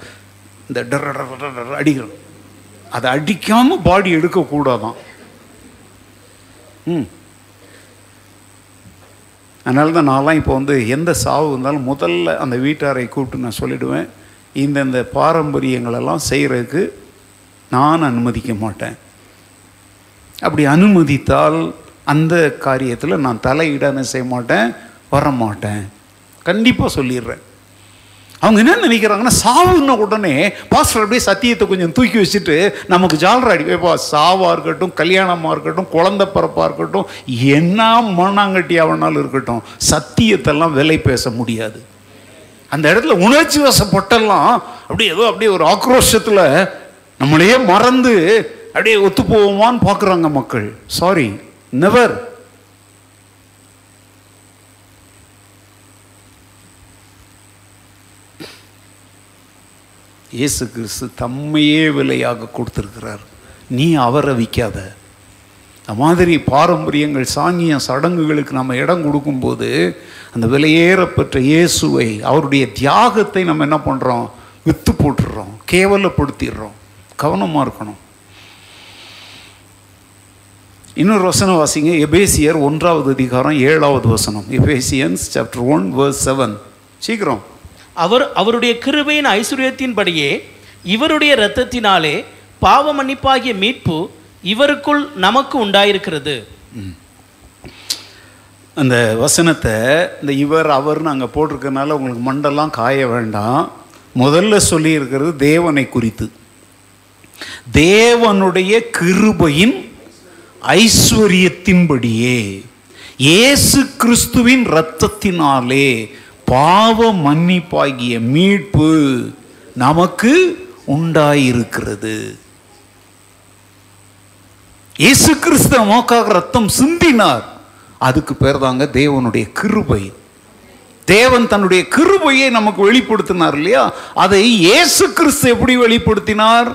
இந்த டர டர அடிக்கிறோம், அதை அடிக்காமல் பாடி எடுக்கக்கூடாதான். ம் அதனால தான் நான்லாம் இப்போ வந்து எந்த சாவு இருந்தாலும் முதல்ல அந்த வீட்டாரை கூப்பிட்டு நான் சொல்லிவிடுவேன், இந்தந்த பாரம்பரியங்களெல்லாம் செய்கிறதுக்கு நான் அனுமதிக்க மாட்டேன். அப்படி அனுமதித்தால் அந்த காரியத்தில் நான் தலையிடான செய்ய மாட்டேன், வரமாட்டேன், கண்டிப்பாக சொல்லிடுறேன். அவங்க என்ன நினைக்கிறாங்கன்னா, சாவுன்ன உடனே பாஸ்டர் அப்படியே சத்தியத்தை கொஞ்சம் தூக்கி வச்சுட்டு நமக்கு ஜாலரை அடிப்பா. சாவாக இருக்கட்டும், கல்யாணமாக இருக்கட்டும், குழந்தை பிறப்பாக இருக்கட்டும், என்ன மண்ணாங்கட்டியாவனாலும் இருக்கட்டும், சத்தியத்தெல்லாம் விலை பேச முடியாது. அந்த இடத்துல உணர்ச்சி வசப்பட்டெல்லாம் அப்படியே ஏதோ அப்படியே ஒரு ஆக்ரோஷத்தில் நம்மளையே மறந்து அப்படியே ஒத்து போவோமான்னு பார்க்குறாங்க மக்கள். Sorry, never. இயேசு கிறிஸ்து தம்மையே விலையாக கொடுத்திருக்கிறார், நீ அவரை விற்காத. அந்த மாதிரி பாரம்பரியங்கள், சாங்கியம், சடங்குகளுக்கு நம்ம இடம் கொடுக்கும்போது அந்த விலையேறப்பெற்ற இயேசுவை, அவருடைய தியாகத்தை நம்ம என்ன பண்ணுறோம், விற்று போட்டுடுறோம், கேவலப்படுத்திடுறோம். கவனமாக இருக்கணும். இன்னொரு வசனம் வாசிங்க, எபேசியர் ஒன்றாவது அதிகாரம் ஏழாவது வசனம். Ephesians chapter one verse seven. சீக்கிரம். அவர் அவருடைய கிருபையின் ஐஸ்வர்யத்தின்படியே இவருடைய இரத்தத்தினாலே பாவ மன்னிப்பாகிய மீட்பு இவருக்குள் நமக்கு உண்டாயிருக்கிறது. அந்த வசனத்தை இந்த இவர் அவர்னு அங்கே போட்டிருக்கனால உங்களுக்கு மண்டெல்லாம் காய வேண்டாம். முதல்ல சொல்லியிருக்கிறது தேவனை குறித்து, தேவனுடைய கிருபையின் ஐஸ்வர்யத்தின்படியே இயேசு கிறிஸ்துவின் இரத்தத்தினாலே பாவ மன்னிப்பாகிய மீட்பு நமக்கு உண்டாயிருக்கிறது. இயேசு கிறிஸ்து நமக்காக ரத்தம் சிந்தினார், அதுக்கு பேர் தாங்க தேவனுடைய கிருபை. தேவன் தன்னுடைய கிருபையை நமக்கு வெளிப்படுத்தினார் இல்லையா, அதை இயேசு கிறிஸ்து எப்படி வெளிப்படுத்தினார்,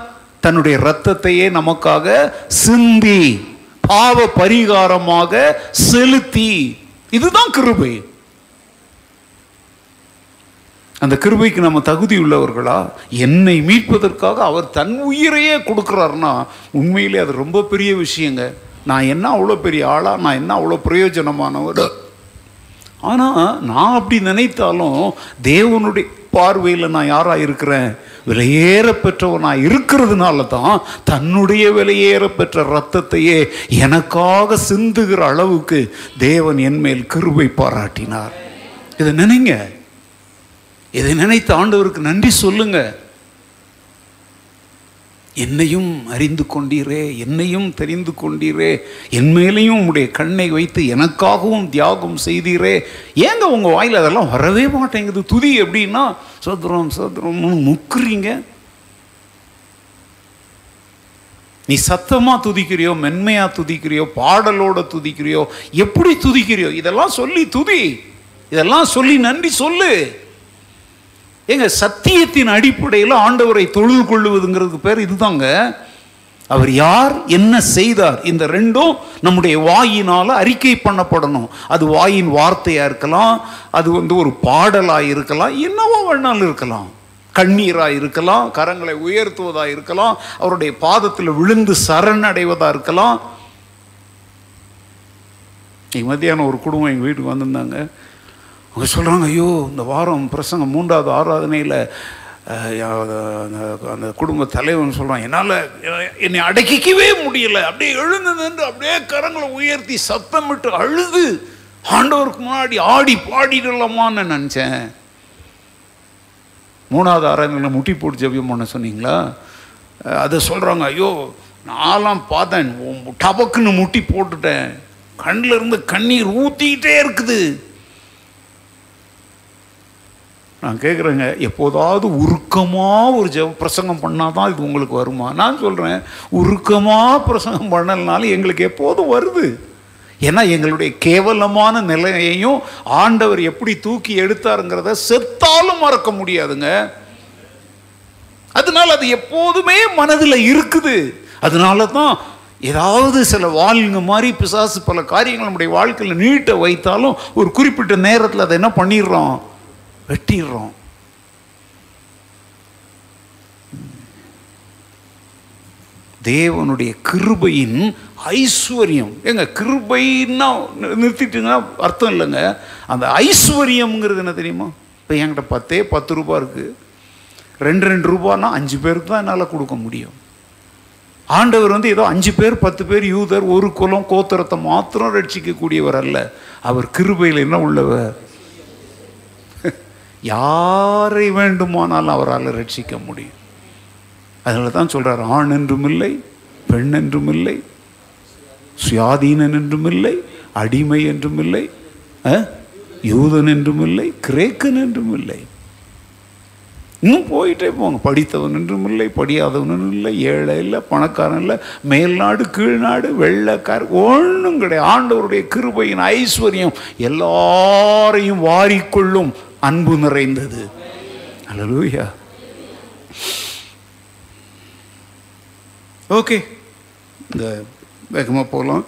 தன்னுடைய இரத்தத்தையே நமக்காக சிந்தி பாவ பரிகாரமாக செலுத்தி. இதுதான் கிருபை. அந்த கிருபைக்கு நம்ம தகுதி உள்ளவர்களா? என்னை மீட்பதற்காக அவர் தன் உயிரையே கொடுக்குறாருன்னா உண்மையிலே அது ரொம்ப பெரிய விஷயங்க. நான் என்ன அவ்வளோ பெரிய ஆளா, நான் என்ன அவ்வளோ பிரயோஜனமானவர்? ஆனால் நான் அப்படி நினைத்தாலும் தேவனுடைய பார்வையில் நான் யாராக இருக்கிறேன், விலையேற பெற்றவனாக இருக்கிறதுனால தான் தன்னுடைய விலையேற பெற்ற இரத்தத்தையே எனக்காக சிந்துகிற அளவுக்கு தேவன் என் மேல் கிருபை பாராட்டினார். இதை நினைங்க, இதை நினைத்த ஆண்டவருக்கு நன்றி சொல்லுங்க. என்னையும் அறிந்து கொண்டீரே, என்னையும் தெரிந்து கொண்டீரே, என் மேலேயும் உங்களுடைய கண்ணை வைத்து எனக்காகவும் தியாகம் செய்தீரே. ஏங்க உங்கள் வாயில் அதெல்லாம் வரவே மாட்டேங்குது? துதி எப்படின்னா சோத்ரம் சோத்ரம்னு முக்குறீங்க. நீ சத்தமாக துதிக்கிறியோ, மென்மையாக துதிக்கிறியோ, பாடலோட துதிக்கிறியோ, எப்படி துதிக்கிறியோ, இதெல்லாம் சொல்லி துதி, இதெல்லாம் சொல்லி நன்றி சொல்லு. ஏங்க சத்தியத்தின் அடிப்படையில் ஆண்டவரை தொழுது கொள்ளுவதுங்கிறதுக்கு பேர் இதுதாங்க. அவர் யார், என்ன செய்தார், இந்த ரெண்டும் நம்முடைய வாயினால் அறிக்கை பண்ணப்படணும். அது வாயின் வார்த்தையாக இருக்கலாம், அது வந்து ஒரு பாடலாக இருக்கலாம், என்னவோ வேணாலும் இருக்கலாம், கண்ணீராக இருக்கலாம், கரங்களை உயர்த்துவதாக இருக்கலாம், அவருடைய பாதத்தில் விழுந்து சரணடைவதாக இருக்கலாம். இன்னைக்கு மத்தியானம் ஒரு குடும்பம் எங்கள் வீட்டுக்கு வந்திருந்தாங்க. அவங்க சொல்கிறாங்க, ஐயோ இந்த வாரம் பிரசங்கம் மூன்றாவது ஆராதனையில் அந்த குடும்ப தலைவன் சொல்கிறான், என்னால் என்னை அடக்கிக்கவே முடியலை, அப்படியே எழுந்து நின்று அப்படியே கரங்களை உயர்த்தி சத்தமிட்டு அழுது ஆண்டவருக்கு முன்னாடி ஆடி பாடிடலாமான்னு நினச்சேன். மூணாவது ஆராதனையில் முட்டி போட்டு ஜெபியம் பண்ண சொன்னீங்களா, அதை சொல்கிறாங்க, ஐயோ நான்லாம் பார்த்தேன், டபக்குன்னு முட்டி போட்டுட்டேன், கண்ணில் இருந்து கண்ணீர் ஊற்றிக்கிட்டே இருக்குது. நான் கேட்குறேங்க, எப்போதாவது உருக்கமாக ஒரு ஜ பிரசங்கம் பண்ணால் தான் இது உங்களுக்கு வருமா? நான் சொல்கிறேன், உருக்கமாக பிரசங்கம் பண்ணலனாலும் எங்களுக்கு எப்போதும் வருது. ஏன்னா எங்களுடைய கேவலமான நிலையையும் ஆண்டவர் எப்படி தூக்கி எடுத்தாருங்கிறத செத்தாலும் மறக்க முடியாதுங்க. அதனால் அது எப்போதுமே மனதில் இருக்குது. அதனால தான் ஏதாவது சில வால்ங்க மாதிரி பிசாசு பல காரியங்கள் நம்முடைய வாழ்க்கையில் நீட்டை வைத்தாலும் ஒரு குறிப்பிட்ட நேரத்தில் அதை என்ன பண்ணிடுறோம், வெட்டிடுறோம். தேவனுடைய கிருபையின் ஐஸ்வர்யம் எங்க கிருபைன்னா நிறுத்திட்டுங்கன்னா அர்த்தம் இல்லைங்க. அந்த ஐஸ்வர்யம்ங்கிறது என்ன தெரியுமா, இப்போ என்கிட்ட பத்தே பத்து ரூபா இருக்குது, ரெண்டு ரெண்டு ரூபான்னா அஞ்சு பேருக்கு தான் என்னால் கொடுக்க முடியும். ஆண்டவர் வந்து ஏதோ அஞ்சு பேர் பத்து பேர் யூதர் ஒரு குலம் கோத்திரத்தை மாத்திரம் ரட்சிக்கக்கூடியவர் அல்ல. அவர் கிருபையில் என்ன உள்ளவர், யாரை வேண்டுமானாலும் அவரால் ரட்சிக்க முடியும். அதனால தான் சொல்கிறார், ஆண் என்றும் இல்லை, பெண் என்றும் இல்லை, சுயாதீனன் என்றும் இல்லை, அடிமை என்றும் இல்லை, யூதன் என்றும் இல்லை, கிரேக்கன் என்றும் இல்லை. இன்னும் போயிட்டே போங்க. படித்தவன் என்றும் இல்லை, படியாதவனும் இல்லை, ஏழை இல்லை, பணக்காரன் இல்லை, மேல்நாடு கீழ்நாடு வெள்ளைக்கார் ஒன்றும் கிடையாது. ஆண்டவருடைய கிருபையின் ஐஸ்வர்யம் எல்லாரையும் வாரிக்கொள்ளும் அன்பு நிறைந்தது. அல்லேலூயா. ஓகே, இந்த வேகமாக போகலாம்.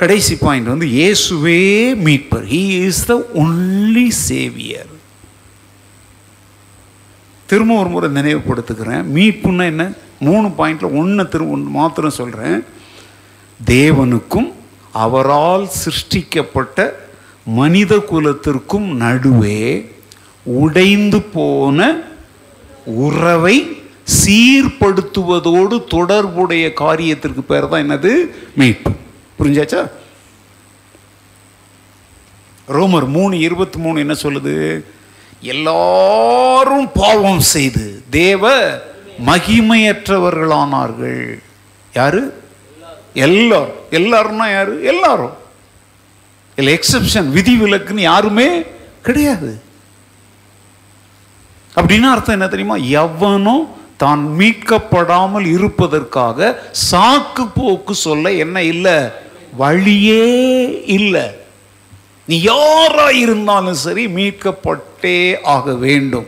கடைசி பாயிண்ட் வந்து இயேசுவே மீட்பர். He is the only saviour. திரும்ப ஒரு முறை நினைவுபடுத்துக்கிறேன், மீட்புன்னா என்ன, மூணு பாயிண்டில் ஒன்று திரும்ப ஒன்று மாத்திரம் சொல்கிறேன். தேவனுக்கும் அவரால் சிருஷ்டிக்கப்பட்ட மனித குலத்திற்கும் நடுவே உடைந்து போன உறவை சீர்படுத்துவதோடு தொடர்புடைய காரியத்திற்கு பேர் தான் என்னது, மீட்பு. புரிஞ்சாச்சா? ரோமர் மூணு இருபத்தி மூணு என்ன சொல்லுது, எல்லாரும் பாவம் செய்து தேவ மகிமையற்றவர்களானார்கள். யாரு? எல்லாரும். எல்லாரும்னா யாரு? எல்லாரும். இல்லை எக்ஸப்ஷன், விதி விலக்குன்னு யாருமே கிடையாது. அப்படின்னு அர்த்தம் என்ன தெரியுமா, எவனும் தான் மீட்கப்படாமல் இருப்பதற்காக சாக்கு போக்கு சொல்ல என்ன இல்லை, வழியே இல்லை. நீ யாரா இருந்தாலும் சரி மீட்கப்பட்டே ஆக வேண்டும்.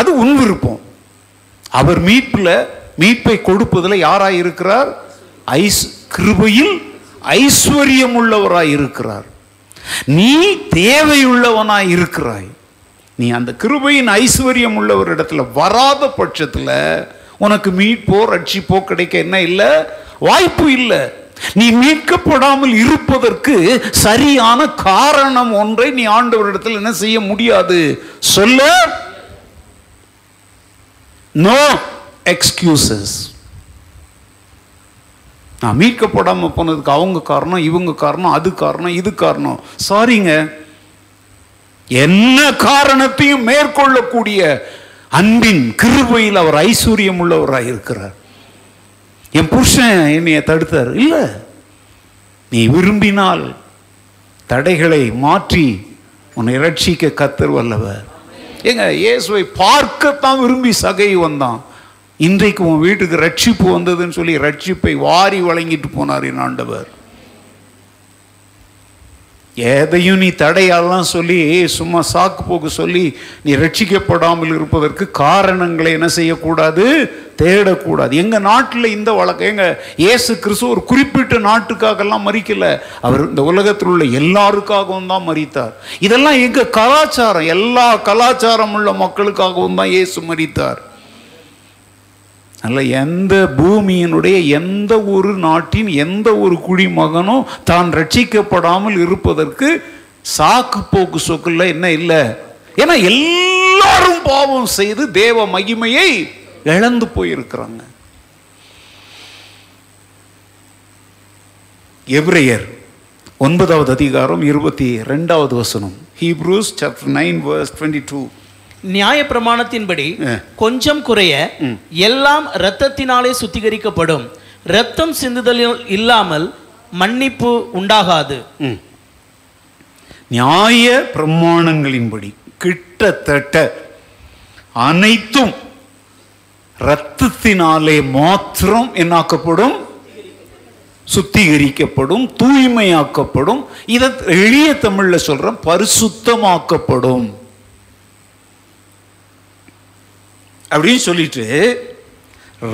அது உன் விருப்பம். அவர் மீட்பில் மீட்பை கொடுப்பதில் யாராய் இருக்கிறார், ஐஸ் கிருபையில் ஐஸ்வர்யம் உள்ளவராய் இருக்கிறார். நீ தேவையுள்ளவனாய் இருக்கிறாய். நீ அந்த கிருபையின் ஐஸ்வர்யம் உள்ள ஒரு இடத்துல வராத பட்சத்தில் உனக்கு மீட்போ ரட்சிப்போ கிடைக்க என்ன இல்லை, வாய்ப்பு இல்லை. நீ மீட்கப்படாமல் இருப்பதற்கு சரியான காரணம் ஒன்றை நீ ஆண்டவரிடத்தில் என்ன செய்ய முடியாது, சொல்ல நோ எக்ஸ்கியூசஸ். நான் மீட்கப்படாமல் போனதுக்கு அவங்க காரணம், இவங்க காரணம், அது காரணம், இது காரணம். சாரிங்க, என்ன காரணத்தையும் மேற்கொள்ளக்கூடிய அன்பின் கிருபையில் அவர் ஐஸ்வர்யம் உள்ளவராக இருக்கிறார். என் புருஷன் என்னைய தடுத்தார், இல்லை, நீ விரும்பினால் தடைகளை மாற்றி உன்னை ரட்சிக்க கர்த்தர் வல்லவர். ஏங்க, இயேசுவை பார்க்கத்தான் விரும்பி சகை வந்தான், இன்றைக்கு உன் வீட்டுக்கு ரட்சிப்பு வந்ததுன்னு சொல்லி ரட்சிப்பை வாரி வழங்கிட்டு போனார் என் ஆண்டவர். எதையும் நீ தடையாலாம் சொல்லி சும்மா சாக்கு போக்கு சொல்லி நீ ரட்சிக்கப்படாமல் இருப்பதற்கு காரணங்களை என்ன செய்யக்கூடாது, தேடக்கூடாது. எங்கள் நாட்டில் இந்த வழக்கம், எங்கள் இயேசு கிறிஸ்து ஒரு குறிப்பிட்ட நாட்டுக்காகலாம் மறிக்கலை, அவர் இந்த உலகத்தில் உள்ள எல்லாருக்காகவும் தான் மறித்தார். இதெல்லாம் எங்கள் கலாச்சாரம், எல்லா கலாச்சாரம் உள்ள மக்களுக்காகவும் தான் இயேசு மறித்தார். அல்ல, எந்த பூமியினுடைய எந்த ஒரு நாட்டின் எந்த ஒரு குடிமகனும் தான் ரட்சிக்கப்படாமல் இருப்பதற்கு சாக்கு போக்கு சொக்குல என்ன இல்லை. ஏன்னா எல்லாரும் பாவம் செய்து தேவ மகிமையை இழந்து போயிருக்கிறாங்க. எபிரேயர் ஒன்பதாவது அதிகாரம் இருபத்தி ரெண்டாவது வசனம், Hebrews chapter nine verse twenty two. நியாய பிரமாணத்தின்படி கொஞ்சம் குறைய எல்லாம் இரத்தத்தினாலே சுத்திகரிக்கப்படும், இரத்தம் சிந்துதல் இல்லாமல் மன்னிப்பு உண்டாகாது. நியாய பிரமாணங்களின்படி கிட்டத்தட்ட அனைத்தும் இரத்தத்தினாலே மாத்திரம் என்னாக்கப்படும், சுத்திகரிக்கப்படும், தூய்மையாக்கப்படும். இதை எளிய தமிழ்ல சொல்றோம், பரிசுத்தமாக்கப்படும் அப்படின்னு சொல்லிட்டு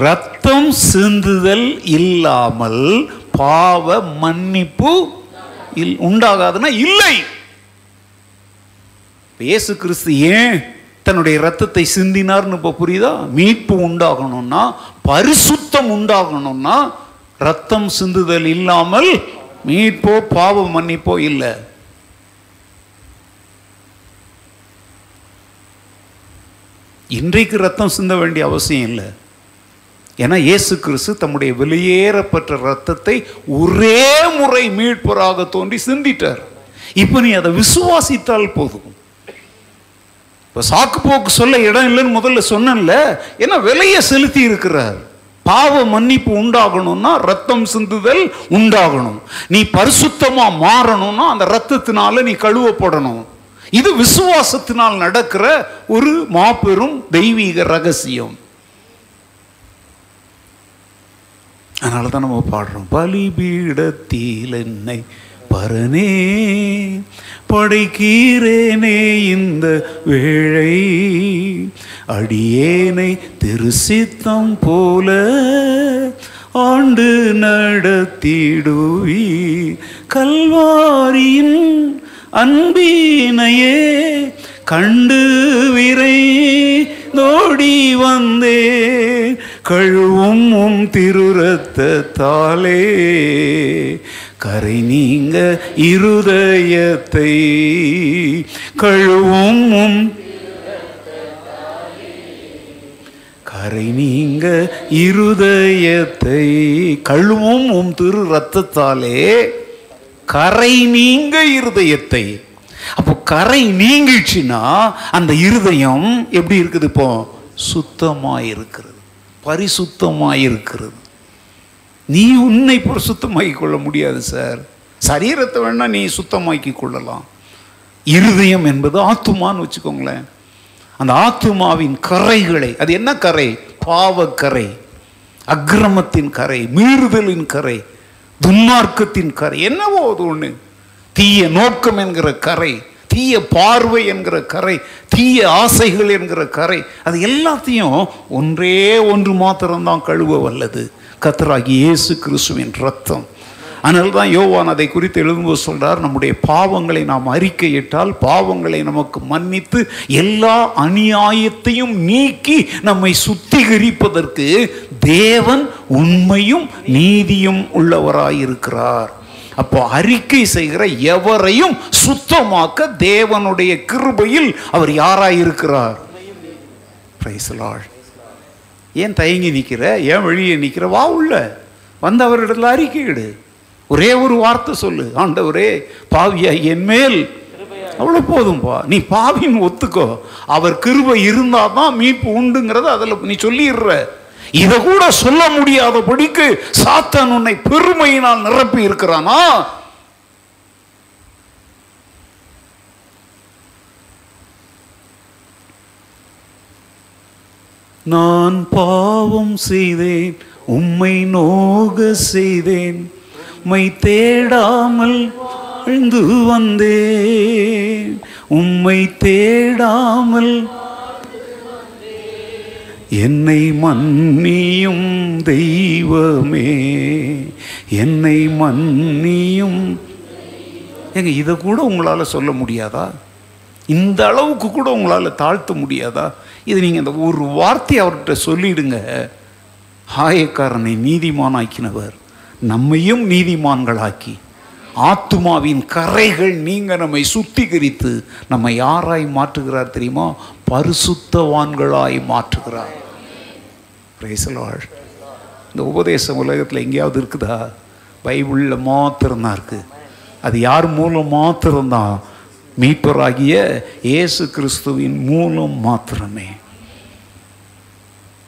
ரத்தம் சிந்துதல் இல்லாமல் பாவ மன்னிப்பு உண்டாகாதுன்னா இல்லை. இயேசு கிறிஸ்து ஏன் தன்னுடைய ரத்தத்தை சிந்தினார்னு இப்போ புரியுதா? மீட்பு உண்டாகணும்னா, பரிசுத்தம் உண்டாகணும்னா ரத்தம் சிந்துதல் இல்லாமல் மீட்போ பாவ மன்னிப்போ இல்லை. இன்றைக்கு ரத்தம் சிந்த வேண்டிய அவசியம் இல்லை. ஏன்னா இயேசு கிறிஸ்து தம்முடைய வெளியேறப்பட்ட ரத்தத்தை ஒரே முறை மீட்பராக தோன்றி சிந்திட்டார். இப்போ நீ அதை விசுவாசித்தால் போதும். இப்போ சாக்கு போக்கு சொல்ல இடம் இல்லைன்னு முதல்ல சொன்னேன்ல, ஏன்னா விலையை செலுத்தி இருக்கிறார். பாவ மன்னிப்பு உண்டாகணும்னா ரத்தம் சிந்துதல் உண்டாகணும். நீ பரிசுத்தமாக மாறணும்னா அந்த ரத்தத்தினால நீ கழுவப்படணும். இது விசுவாசத்தினால் நடக்கிற ஒரு மாபெரும் தெய்வீக ரகசியம். அதனால தான் நம்ம பாடுறோம், பலிபீடத்தில் என்னை பரனே படைக்கிறேனே இந்த வேளை, அடியேனை திருசித்தம் போல ஆண்டு நடத்திடுவி, கல்வாரியின் அன்பினையே கண்டு விரை நோடி வந்தே, கழுவும் உம் திருரத்தத்தாலே கரை நீங்க இருதயத்தை, கழுவும் உம் கரை நீங்க இருதயத்தை கழுவும் உம் திரு ரத்தத்தாலே கரை நீங்க இருதயத்தை. அப்போ கரை நீங்கிடுச்சுன்னா அந்த இருதயம் எப்படி இருக்குது? இப்போ சுத்தமாக இருக்கிறது, பரிசுத்தமாக இருக்கிறது. நீ உன்னை பரிசுத்தமாக்கி கொள்ள முடியாது சார். சரீரத்தை வேணா நீ சுத்தமாக்கி கொள்ளலாம். இருதயம் என்பது ஆத்துமான்னு வச்சுக்கோங்களேன். அந்த ஆத்துமாவின் கரைகளை, அது என்ன கரை? பாவக்கரை, அக்கிரமத்தின் கரை, மீறுதலின் கரை, துன்மார்க்கத்தின் கரை, என்னவோ அது ஒன்று, தீய நோக்கம் என்கிற கரை, தீய பார்வை என்கிற கரை, தீய ஆசைகள் என்கிற கரை, அது எல்லாத்தையும் ஒன்றே ஒன்று மாத்திரம்தான் கழுவ வல்லது, கர்த்தராகிய இயேசு கிறிஸ்துவின் ரத்தம். அதனால தான் யோவான் அதை குறித்து எழுதும்போது சொல்றார், நம்முடைய பாவங்களை நாம் அறிக்கையிட்டால் பாவங்களை நமக்கு மன்னித்து எல்லா அநியாயத்தையும் நீக்கி நம்மை சுத்திகரிப்பதற்கு தேவன் உண்மையும் நீதியும் உள்ளவராயிருக்கிறார். அப்போ அறிக்கை செய்கிற எவரையும் சுத்தமாக்க தேவனுடைய கிருபையில் அவர் யாராயிருக்கிறார்? Price the Lord. ஏன் தயங்கி நிற்கிற? ஏன் வெளியே நிற்கிற? வா உள்ள வந்து அவரிடத்துல அறிக்கையிடு. ஒரே ஒரு வார்த்தை சொல்லு, ஆண்டவரே பாவியாய் என்மேல், அவ்வளோ போதும்பா. நீ பாவின்னு ஒத்துக்கோ. அவர் கிருபை இருந்தால் தான் மீட்பு உண்டுங்கிறத அதில் நீ சொல்லிடுற. இதை கூட சொல்ல முடியாதபடிக்கு சாத்தான் உன்னை பெருமையினால் நிரப்பி இருக்கிறானா? நான் பாவம் செய்தேன், உம்மை நோக செய்தேன், உம்மை தேடாமல் வாழ்ந்து வந்தேன், உம்மை தேடாமல் என்னை மன்னியும் தெய்வமே, என்னை மன்னியும். ஏங்க இதை கூட உங்களால் சொல்ல முடியாதா? இந்த அளவுக்கு கூட உங்களால் தாழ்த்த முடியாதா? இது நீங்கள் இந்த ஒரு வார்த்தை அவர்கிட்ட சொல்லிடுங்க. ஆயக்காரனை நீதிமானாக்கினவர் நம்மையும் நீதிமான்களாக்கி ஆத்துமாவின் கரைகள் நீங்க நம்மை சுத்திகரித்து நம்மை யாராய் மாற்றுகிறார் தெரியுமா? பரிசுத்தவான்களாய் மாற்றுகிறார். இந்த உபதேசம் உலகத்தில் எங்கேயாவது இருக்குதா? பைபிளில் மாத்திரம்தான் இருக்குது. அது யார் மூலம் மாத்திரம்தான்? மீட்பராகிய இயேசு கிறிஸ்துவின் மூலம் மாத்திரமே.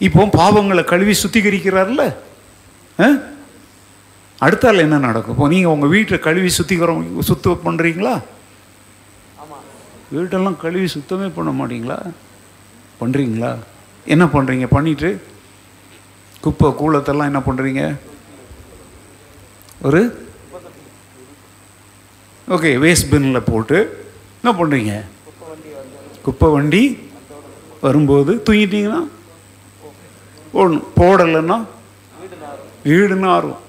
இப்போ பாவங்களை கழுவி சுத்திகரிக்கிறார்ல, அடுத்தால் என்ன நடக்கும்? இப்போ நீங்கள் உங்கள் வீட்டை கழுவி சுத்திக்கிறவங்க சுத்த பண்ணுறீங்களா? வீட்டெல்லாம் கழுவி சுத்தமே பண்ண மாட்டீங்களா? பண்ணுறீங்களா? என்ன பண்ணுறீங்க? பண்ணிட்டு குப்பை கூலத்தெல்லாம் என்ன பண்ணுறீங்க? ஒரு ஓகே வேஸ்ட் பின்னில் போட்டு என்ன பண்ணுறீங்க? குப்பை வண்டி வரும்போது தூங்கிட்டீங்கன்னா போடணும். போடலைன்னா வீடு நாரும்,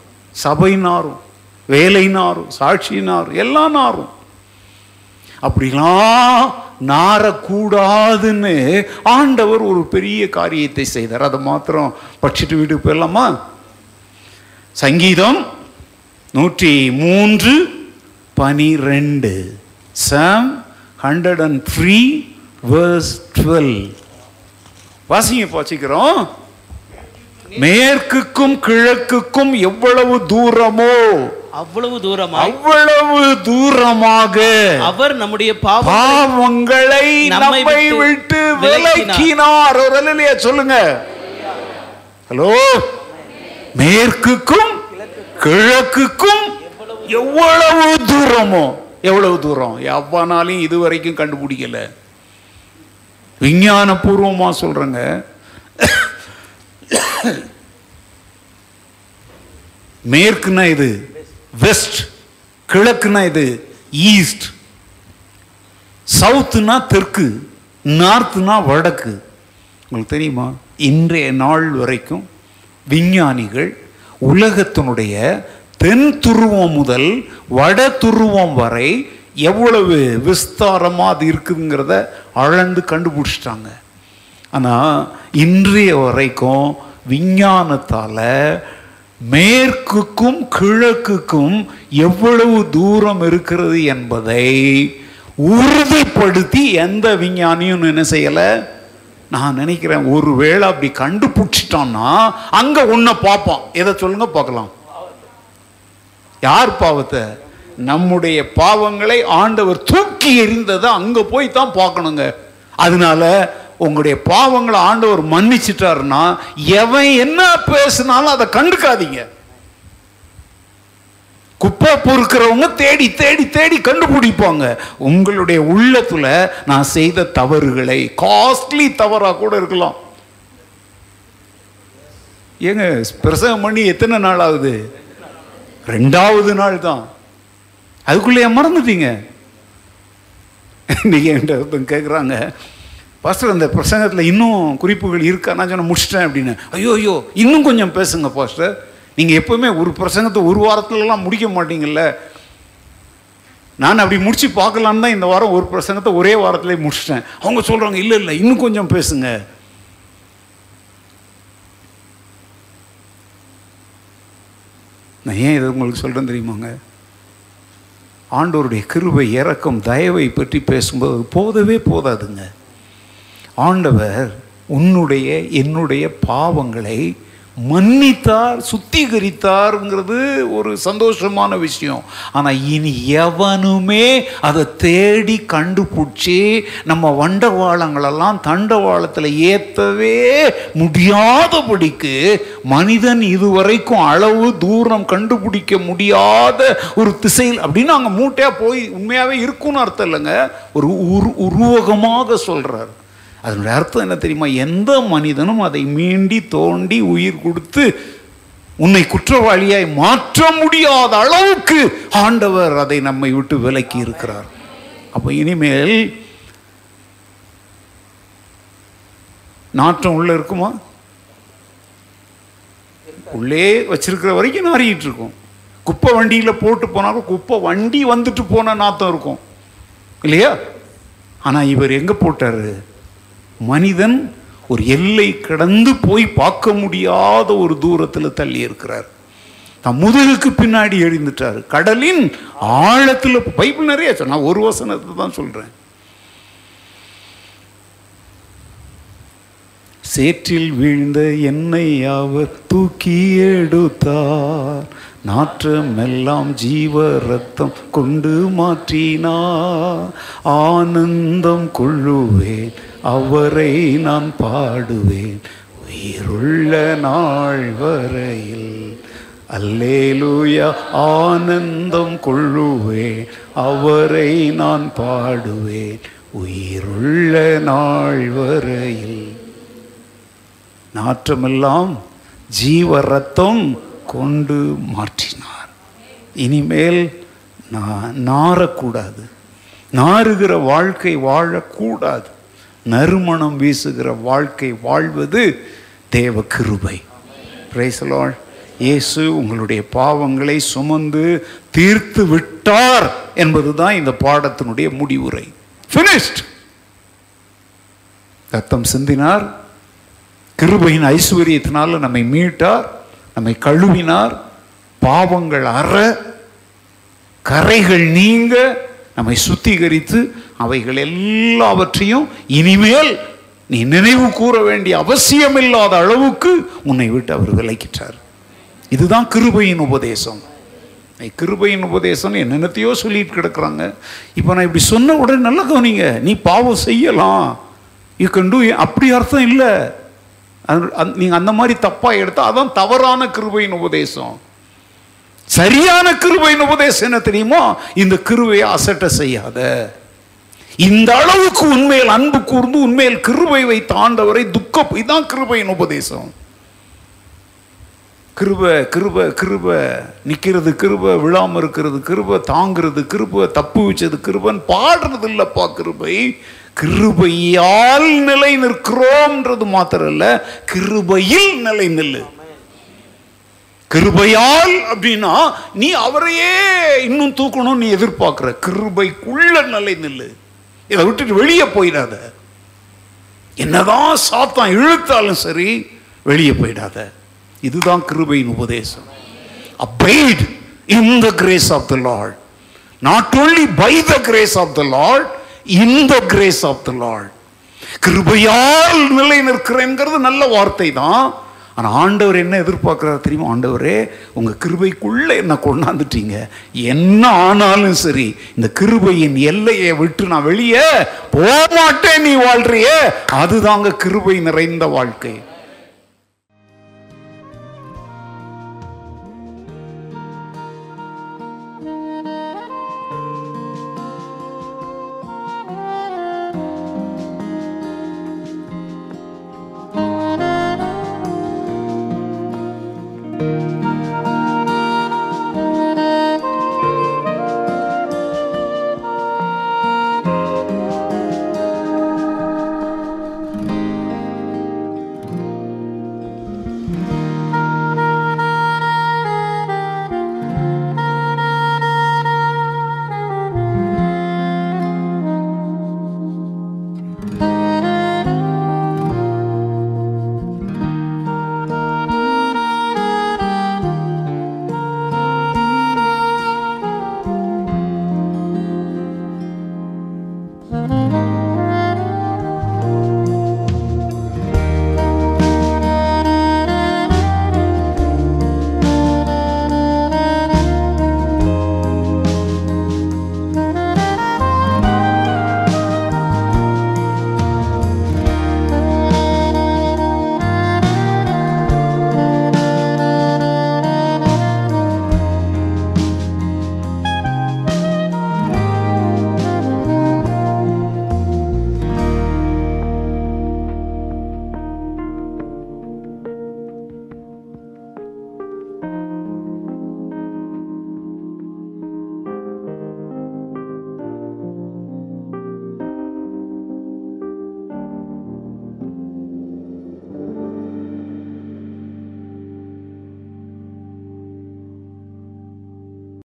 சபை நாரும், வேலை நாரும், சாட்சி நாரும், எல்லாம் நாரும். அப்படிலாம் நாரக்கூடாதுன்னு ஆண்டவர் ஒரு பெரிய காரியத்தை செய்தார். அதை மாத்திரம் படிச்சுட்டு வீட்டுக்கு போயிடலாமா? சங்கீதம் நூற்றி மூன்று பனிரெண்டு, Psalm hundred and three verse twelve. வாசிங்க பாசிக்கிறோம். மேற்குக்கும் கிழக்குக்கும் எவ்வளவு தூரமோ அவ்வளவு தூரமாக அவ்வளவு தூரமாக அவர் நம்முடைய பாவங்களை நம்மை விட்டு விலக்கினார். சொல்லுங்க, ஹலோ. மேற்குக்கும் கிழக்குக்கும் எவ்வளவு தூரமோ, எவ்வளவு தூரம் எவ்வளோனாலும் இதுவரைக்கும் கண்டுபிடிக்கல. விஞ்ஞான பூர்வமா சொல்றங்க, மேற்குனா இது வெஸ்ட், கிழக்குனா இது ஈஸ்ட், சவுத்துனா தெற்கு, நார்த்துனா வடக்கு. உங்களுக்கு தெரியுமா, இன்றைய நாள் வரைக்கும் விஞ்ஞானிகள் உலகத்தினுடைய தென் துருவம் முதல் வட துருவம் வரை எவ்வளவு விஸ்தாரமாக அது இருக்குதுங்கிறத அளந்து கண்டுபிடிச்சிட்டாங்க. ஆனால் இன்றைய வரைக்கும் விஞ்ஞானத்தால் மேற்குக்கும் கிழக்குக்கும் எவ்வளவு தூரம் இருக்கிறது என்பதை உறுதிப்படுத்தி எந்த விஞ்ஞானியும் என்ன செய்யலை. நான் நினைக்கிறேன், ஒரு வேளை அப்படி கண்டுபிடிச்சிட்டோன்னா அங்கே ஒன்றை பார்ப்போம். எதை சொல்லுங்க பார்க்கலாம்? யார் பாவத்தை? நம்முடைய பாவங்களை ஆண்டவர் தூக்கி எறிந்ததை அங்கே போய் தான் பார்க்கணுங்க. அதனால உங்களுடைய பாவங்களை ஆண்டவர் மன்னிச்சிட்டாருன்னா எவன் என்ன பேசினாலும் அதை கண்டுக்காதீங்க. குப்பை பொறுக்கிறவங்க தேடி தேடி தேடி கண்டுபிடிப்பாங்க. உங்களுடைய உள்ளத்துல நான் செய்த தவறுகளை, காஸ்ட்லி தவறா கூட இருக்கலாம். ஏங்க, பிரசவம் பண்ணி எத்தனை நாள் ஆகுது? ரெண்டாவது நாள் தான். அதுக்குள்ளே மறந்துட்டீங்க. இன்னைக்கு என்கிட்ட கேட்குறாங்க, பாஸ்டர் அந்த பிரசங்கத்தில் இன்னும் குறிப்புகள் இருக்கா? நான் சொன்ன முடிச்சிட்டேன் அப்படின்னு. ஐயோ ஐயோ, இன்னும் கொஞ்சம் பேசுங்க பாஸ்டர். நீங்கள் எப்போவுமே ஒரு பிரசங்கத்தை ஒரு வாரத்துலலாம் முடிக்க மாட்டீங்கல்ல. நான் அப்படி முடித்து பார்க்கலான்னு தான் இந்த வாரம் ஒரு பிரசங்கத்தை ஒரே வாரத்துலேயே முடிச்சிட்டேன். அவங்க சொல்கிறாங்க, இல்லை இல்லை இன்னும் கொஞ்சம் பேசுங்க. நான் ஏன் இதை உங்களுக்கு சொல்கிறேன்னு தெரியுமாங்க? ஆண்டவருடைய கிருபை, இரக்கம், தயவை பற்றி பேசும்போது போதவே போதாதுங்க. ஆண்டவர் உன்னுடைய என்னுடைய பாவங்களை மன்னித்தார், சுத்திகரித்தார்ங்கிறது ஒரு சந்தோஷமான விஷயம். ஆனால் இனி எவனுமே அதை தேடி கண்டுபிடிச்சி நம்ம வண்டவாளங்களெல்லாம் தண்டவாளத்தில் ஏற்றவே முடியாதபடிக்கு மனிதன் இதுவரைக்கும் அளவு தூரம் கண்டுபிடிக்க முடியாத ஒரு திசையில் அப்படின்னு அங்கே மூட்டையாக போய் உண்மையாகவே இருக்குன்னு அர்த்தம் இல்லைங்க. ஒரு உரு உருவகமாக சொல்கிறார். அதனுடைய அர்த்தம் என்ன தெரியுமா? எந்த மனிதனும் அதை மீண்டி தோண்டி உயிர் கொடுத்து உன்னை குற்றவாளியாய் மாற்ற முடியாத அளவுக்கு ஆண்டவர் அதை நம்மை விட்டு விலக்கி இருக்கிறார். அப்போ இனிமேல் நாற்றம் உள்ள இருக்குமா? உள்ளே வச்சிருக்கிற வரைக்கும் நாறிட்டு இருக்கும். குப்பை வண்டியில் போட்டு போனாலும் குப்பை வண்டி வந்துட்டு போன நாற்றம் இருக்கும் இல்லையா? ஆனால் இவர் எங்கே போட்டாரு? மனிதன் ஒரு எல்லை கடந்து போய் பார்க்க முடியாத ஒரு தூரத்தில் தள்ளி இருக்கிறார். தன் முதுகுக்கு பின்னாடி எழுந்துட்டார், கடலின் ஆழத்தில். பைபிள் நிறைய சொன்னா, ஒரு வசனத்தை தான் சொல்றேன். சேற்றில் வீழ்ந்த என்னை அவர் தூக்கி எடுத்தார், நாற்றமெல்லாம் ஜீவ ரத்தம் கொண்டு மாற்றினார். ஆனந்தம் கொள்ளுவேன், அவரை நான் பாடுவேன், உயிருள்ள நாள் வரையில். அல்லேலூயா. ஆனந்தம் கொள்ளுவேன், அவரை நான் பாடுவேன், உயிருள்ள நாள் வரையில். நாற்றமெல்லாம் ஜீவ ரத்தம் கொண்டு மாற்றினார். இனிமேல் நான் நாறக்கூடாது, நாறுகிற வாழ்க்கை வாழக்கூடாது, நறுமணம் வீசுகிற வாழ்க்கை வாழ்வது தேவ கிருபை. Praise the Lord. இயேசு உங்களுடைய பாவங்களை சுமந்து தீர்த்து விட்டார் என்பதுதான் இந்த பாடத்தினுடைய முடிவுரை. Finished. ரத்தம் சிந்தினார், கிருபையின் ஐஸ்வர்யத்தினால நம்மை மீட்டார், நம்மை கழுவினார், பாவங்கள் அற கரைகள் நீங்க நம்மை சுத்திகரித்து அவைகள் எல்லாவற்றையும் இனிமேல் நீ நினைவு கூற வேண்டிய அவசியமில்லாத அளவுக்கு உன்னை விட்டு அவர் விலக்கிட்டார். இதுதான் கிருபையின் உபதேசம். கிருபையின் உபதேசம் என்னென்னத்தையோ சொல்லிட்டு கிடக்குறாங்க. இப்போ நான் இப்படி சொன்ன உடனே நல்லா கவனிங்க, நீ பாவம் செய்யலாம், யூ கேன் டூ, அப்படி அர்த்தம் இல்லை. நீங்கள் அந்த மாதிரி தப்பாக எடுத்தால் அதான் தவறான கிருபையின் உபதேசம். சரியான கிருபையின் உபதேசம் என்ன தெரியுமோ, இந்த கிருபையை அசட்டை செய்யாத, இந்த அளவுக்கு உண்மையில் அன்பு கூர்ந்து உண்மையில் கிருபை வைத்த ஆண்டவரை துக்கம், இதுதான் கிருபையின் உபதேசம். கிருபை கிருபை கிருபை, நிற்கிறது கிருபை, விழாமல் இருக்கிறது கிருபை, தாங்கிறது கிருபை, தப்பு வச்சது கிருபைன்னு பாடுறது இல்லைப்பா. கிருபை கிருபையால் நிலை நிற்கிறோம்ன்றது மாத்திரம் இல்லை, கிருபையில் நிலை நில்லு. கிருபையால் அப்படின்னா நீ அவரையே இன்னும் தூக்கணும் நீ எதிர்பார்க்கிற, கிருபைக்குள்ள நிலை நில்லு, இதை விட்டுட்டு வெளியே போயிடாத. என்னதான் சாத்தான் இழுத்தாலும் சரி வெளியே போயிடாத. இதுதான் கிருபையின் உபதேசம். Abide in the grace of the Lord, not only by the grace of the Lord, in the grace of the Lord. கிருபையால் நிலை நிற்கிறேங்கிறது நல்ல வார்த்தை தான். ஆனால் ஆண்டவர் என்ன எதிர்பார்க்கிறார் தெரியுமா? ஆண்டவரே, உங்கள் கிருபைக்குள்ளே என்ன கொண்டாந்துட்டீங்க, என்ன ஆனாலும் சரி இந்த கிருபையின் எல்லையை விட்டு நான் வெளியே போகமாட்டேன் நீ வாழ்றியே, அதுதாங்க கிருபை நிறைந்த வாழ்க்கை.